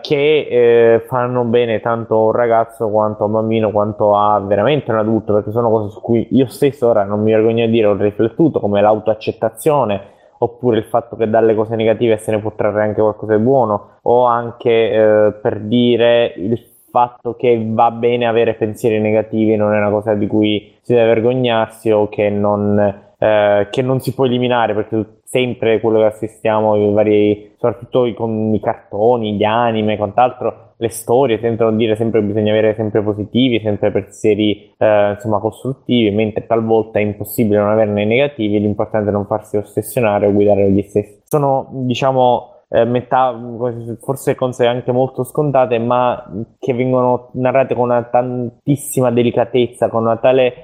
che fanno bene tanto a un ragazzo quanto a un bambino quanto a veramente un adulto, perché sono cose su cui io stesso, ora non mi vergogno a dire, ho riflettuto, come l'autoaccettazione, oppure il fatto che dalle cose negative se ne può trarre anche qualcosa di buono, o anche per dire il fatto che va bene avere pensieri negativi, non è una cosa di cui si deve vergognarsi, o che non si può eliminare, perché sempre quello che assistiamo, soprattutto con i cartoni, gli anime e quant'altro, le storie sentono dire sempre che bisogna avere sempre positivi, sempre pensieri costruttivi, mentre talvolta è impossibile non averne negativi. L'importante è non farsi ossessionare o guidare gli stessi. Sono, metà, forse cose anche molto scontate, ma che vengono narrate con una tantissima delicatezza, con una tale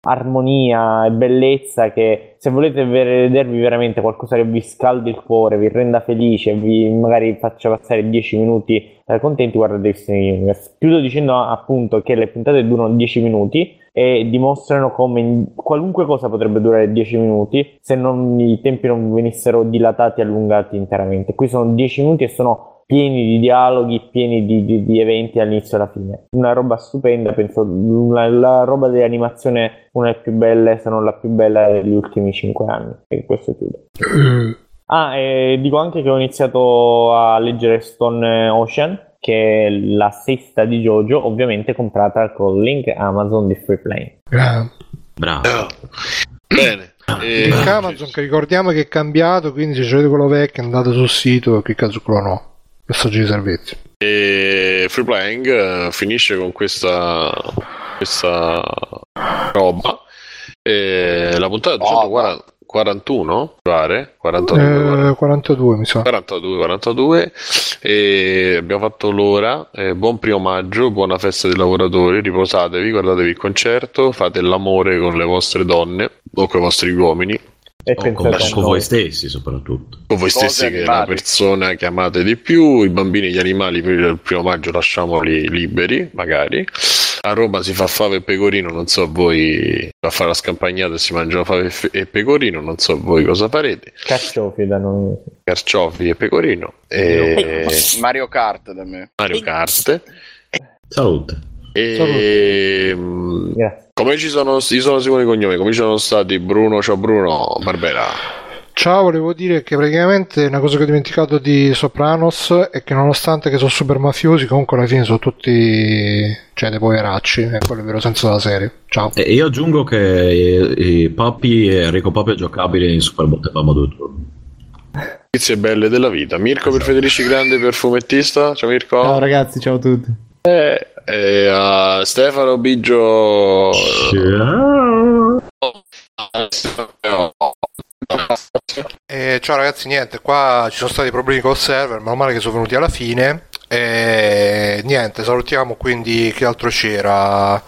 armonia e bellezza, che se volete vedervi veramente qualcosa che vi scaldi il cuore, vi renda felice, vi magari faccia passare 10 minuti contenti, guardate Steven Universe. Chiudo dicendo appunto che le puntate durano 10 minuti e dimostrano come qualunque cosa potrebbe durare 10 minuti se non i tempi non venissero dilatati e allungati interamente. Qui sono 10 minuti e sono pieni di dialoghi, pieni di eventi all'inizio e alla fine. Una roba stupenda, penso la roba dell'animazione, una delle più belle, se non la più bella degli ultimi 5 anni. E questo chiude. E dico anche che ho iniziato a leggere Stone Ocean, che è la sesta di JoJo, ovviamente comprata col link Amazon di Free Play. Bravo. Bene. Amazon, che ricordiamo che è cambiato, quindi se c'è quello vecchio andate sul sito, cliccate su quello no, questo giro di servizi. E Free Playing finisce con questa roba, e la puntata 41 pare, 42 mi sa, 42, e abbiamo fatto l'ora. Buon primo maggio, buona festa dei lavoratori, riposatevi, guardatevi il concerto, fate l'amore con le vostre donne o con i vostri uomini e con voi stessi, soprattutto con voi stessi, che è la persona che amate di più. I bambini e gli animali per il primo maggio lasciamoli liberi, magari. A Roma si fa fave e pecorino, non so voi, a fare la scampagnata si mangiano fave e pecorino, non so voi cosa farete. Carciofi da noi. Carciofi e pecorino. Mario Kart da me. Mario Kart. Salute. Come ci sono sicuri i cognomi, come ci sono stati Bruno, ciao Bruno, Barbera. Ciao, volevo dire che praticamente una cosa che ho dimenticato di Sopranos è che nonostante che sono super mafiosi, comunque alla fine sono tutti, cioè, dei poveracci, è quello il vero senso della serie. Ciao. E io aggiungo che Enrico Papi è giocabile in Superbottefamo 2 turni. Notizie belle della vita. Mirko, per Federici Grande, per fumettista. Ciao Mirko. Ciao ragazzi, ciao a tutti. E Stefano Biggio. Ciao. Ciao ragazzi, niente, qua ci sono stati problemi col server, ma male che sono venuti alla fine. Niente, salutiamo quindi chi altro c'era,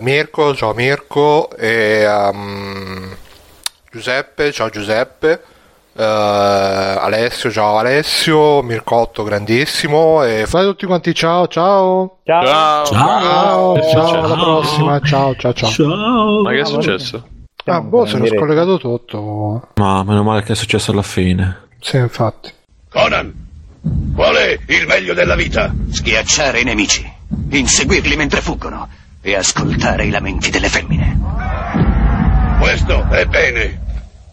Mirko, ciao Mirko, Giuseppe, ciao Giuseppe, Alessio, ciao Alessio, Mircotto grandissimo, e fate tutti quanti ciao, alla prossima, ciao. Ma che è successo? Se l'ho scollegato tutto. Ma meno male che è successo alla fine. Sì, infatti. Conan, qual è il meglio della vita? Schiacciare i nemici, inseguirli mentre fuggono e ascoltare i lamenti delle femmine. Questo è bene.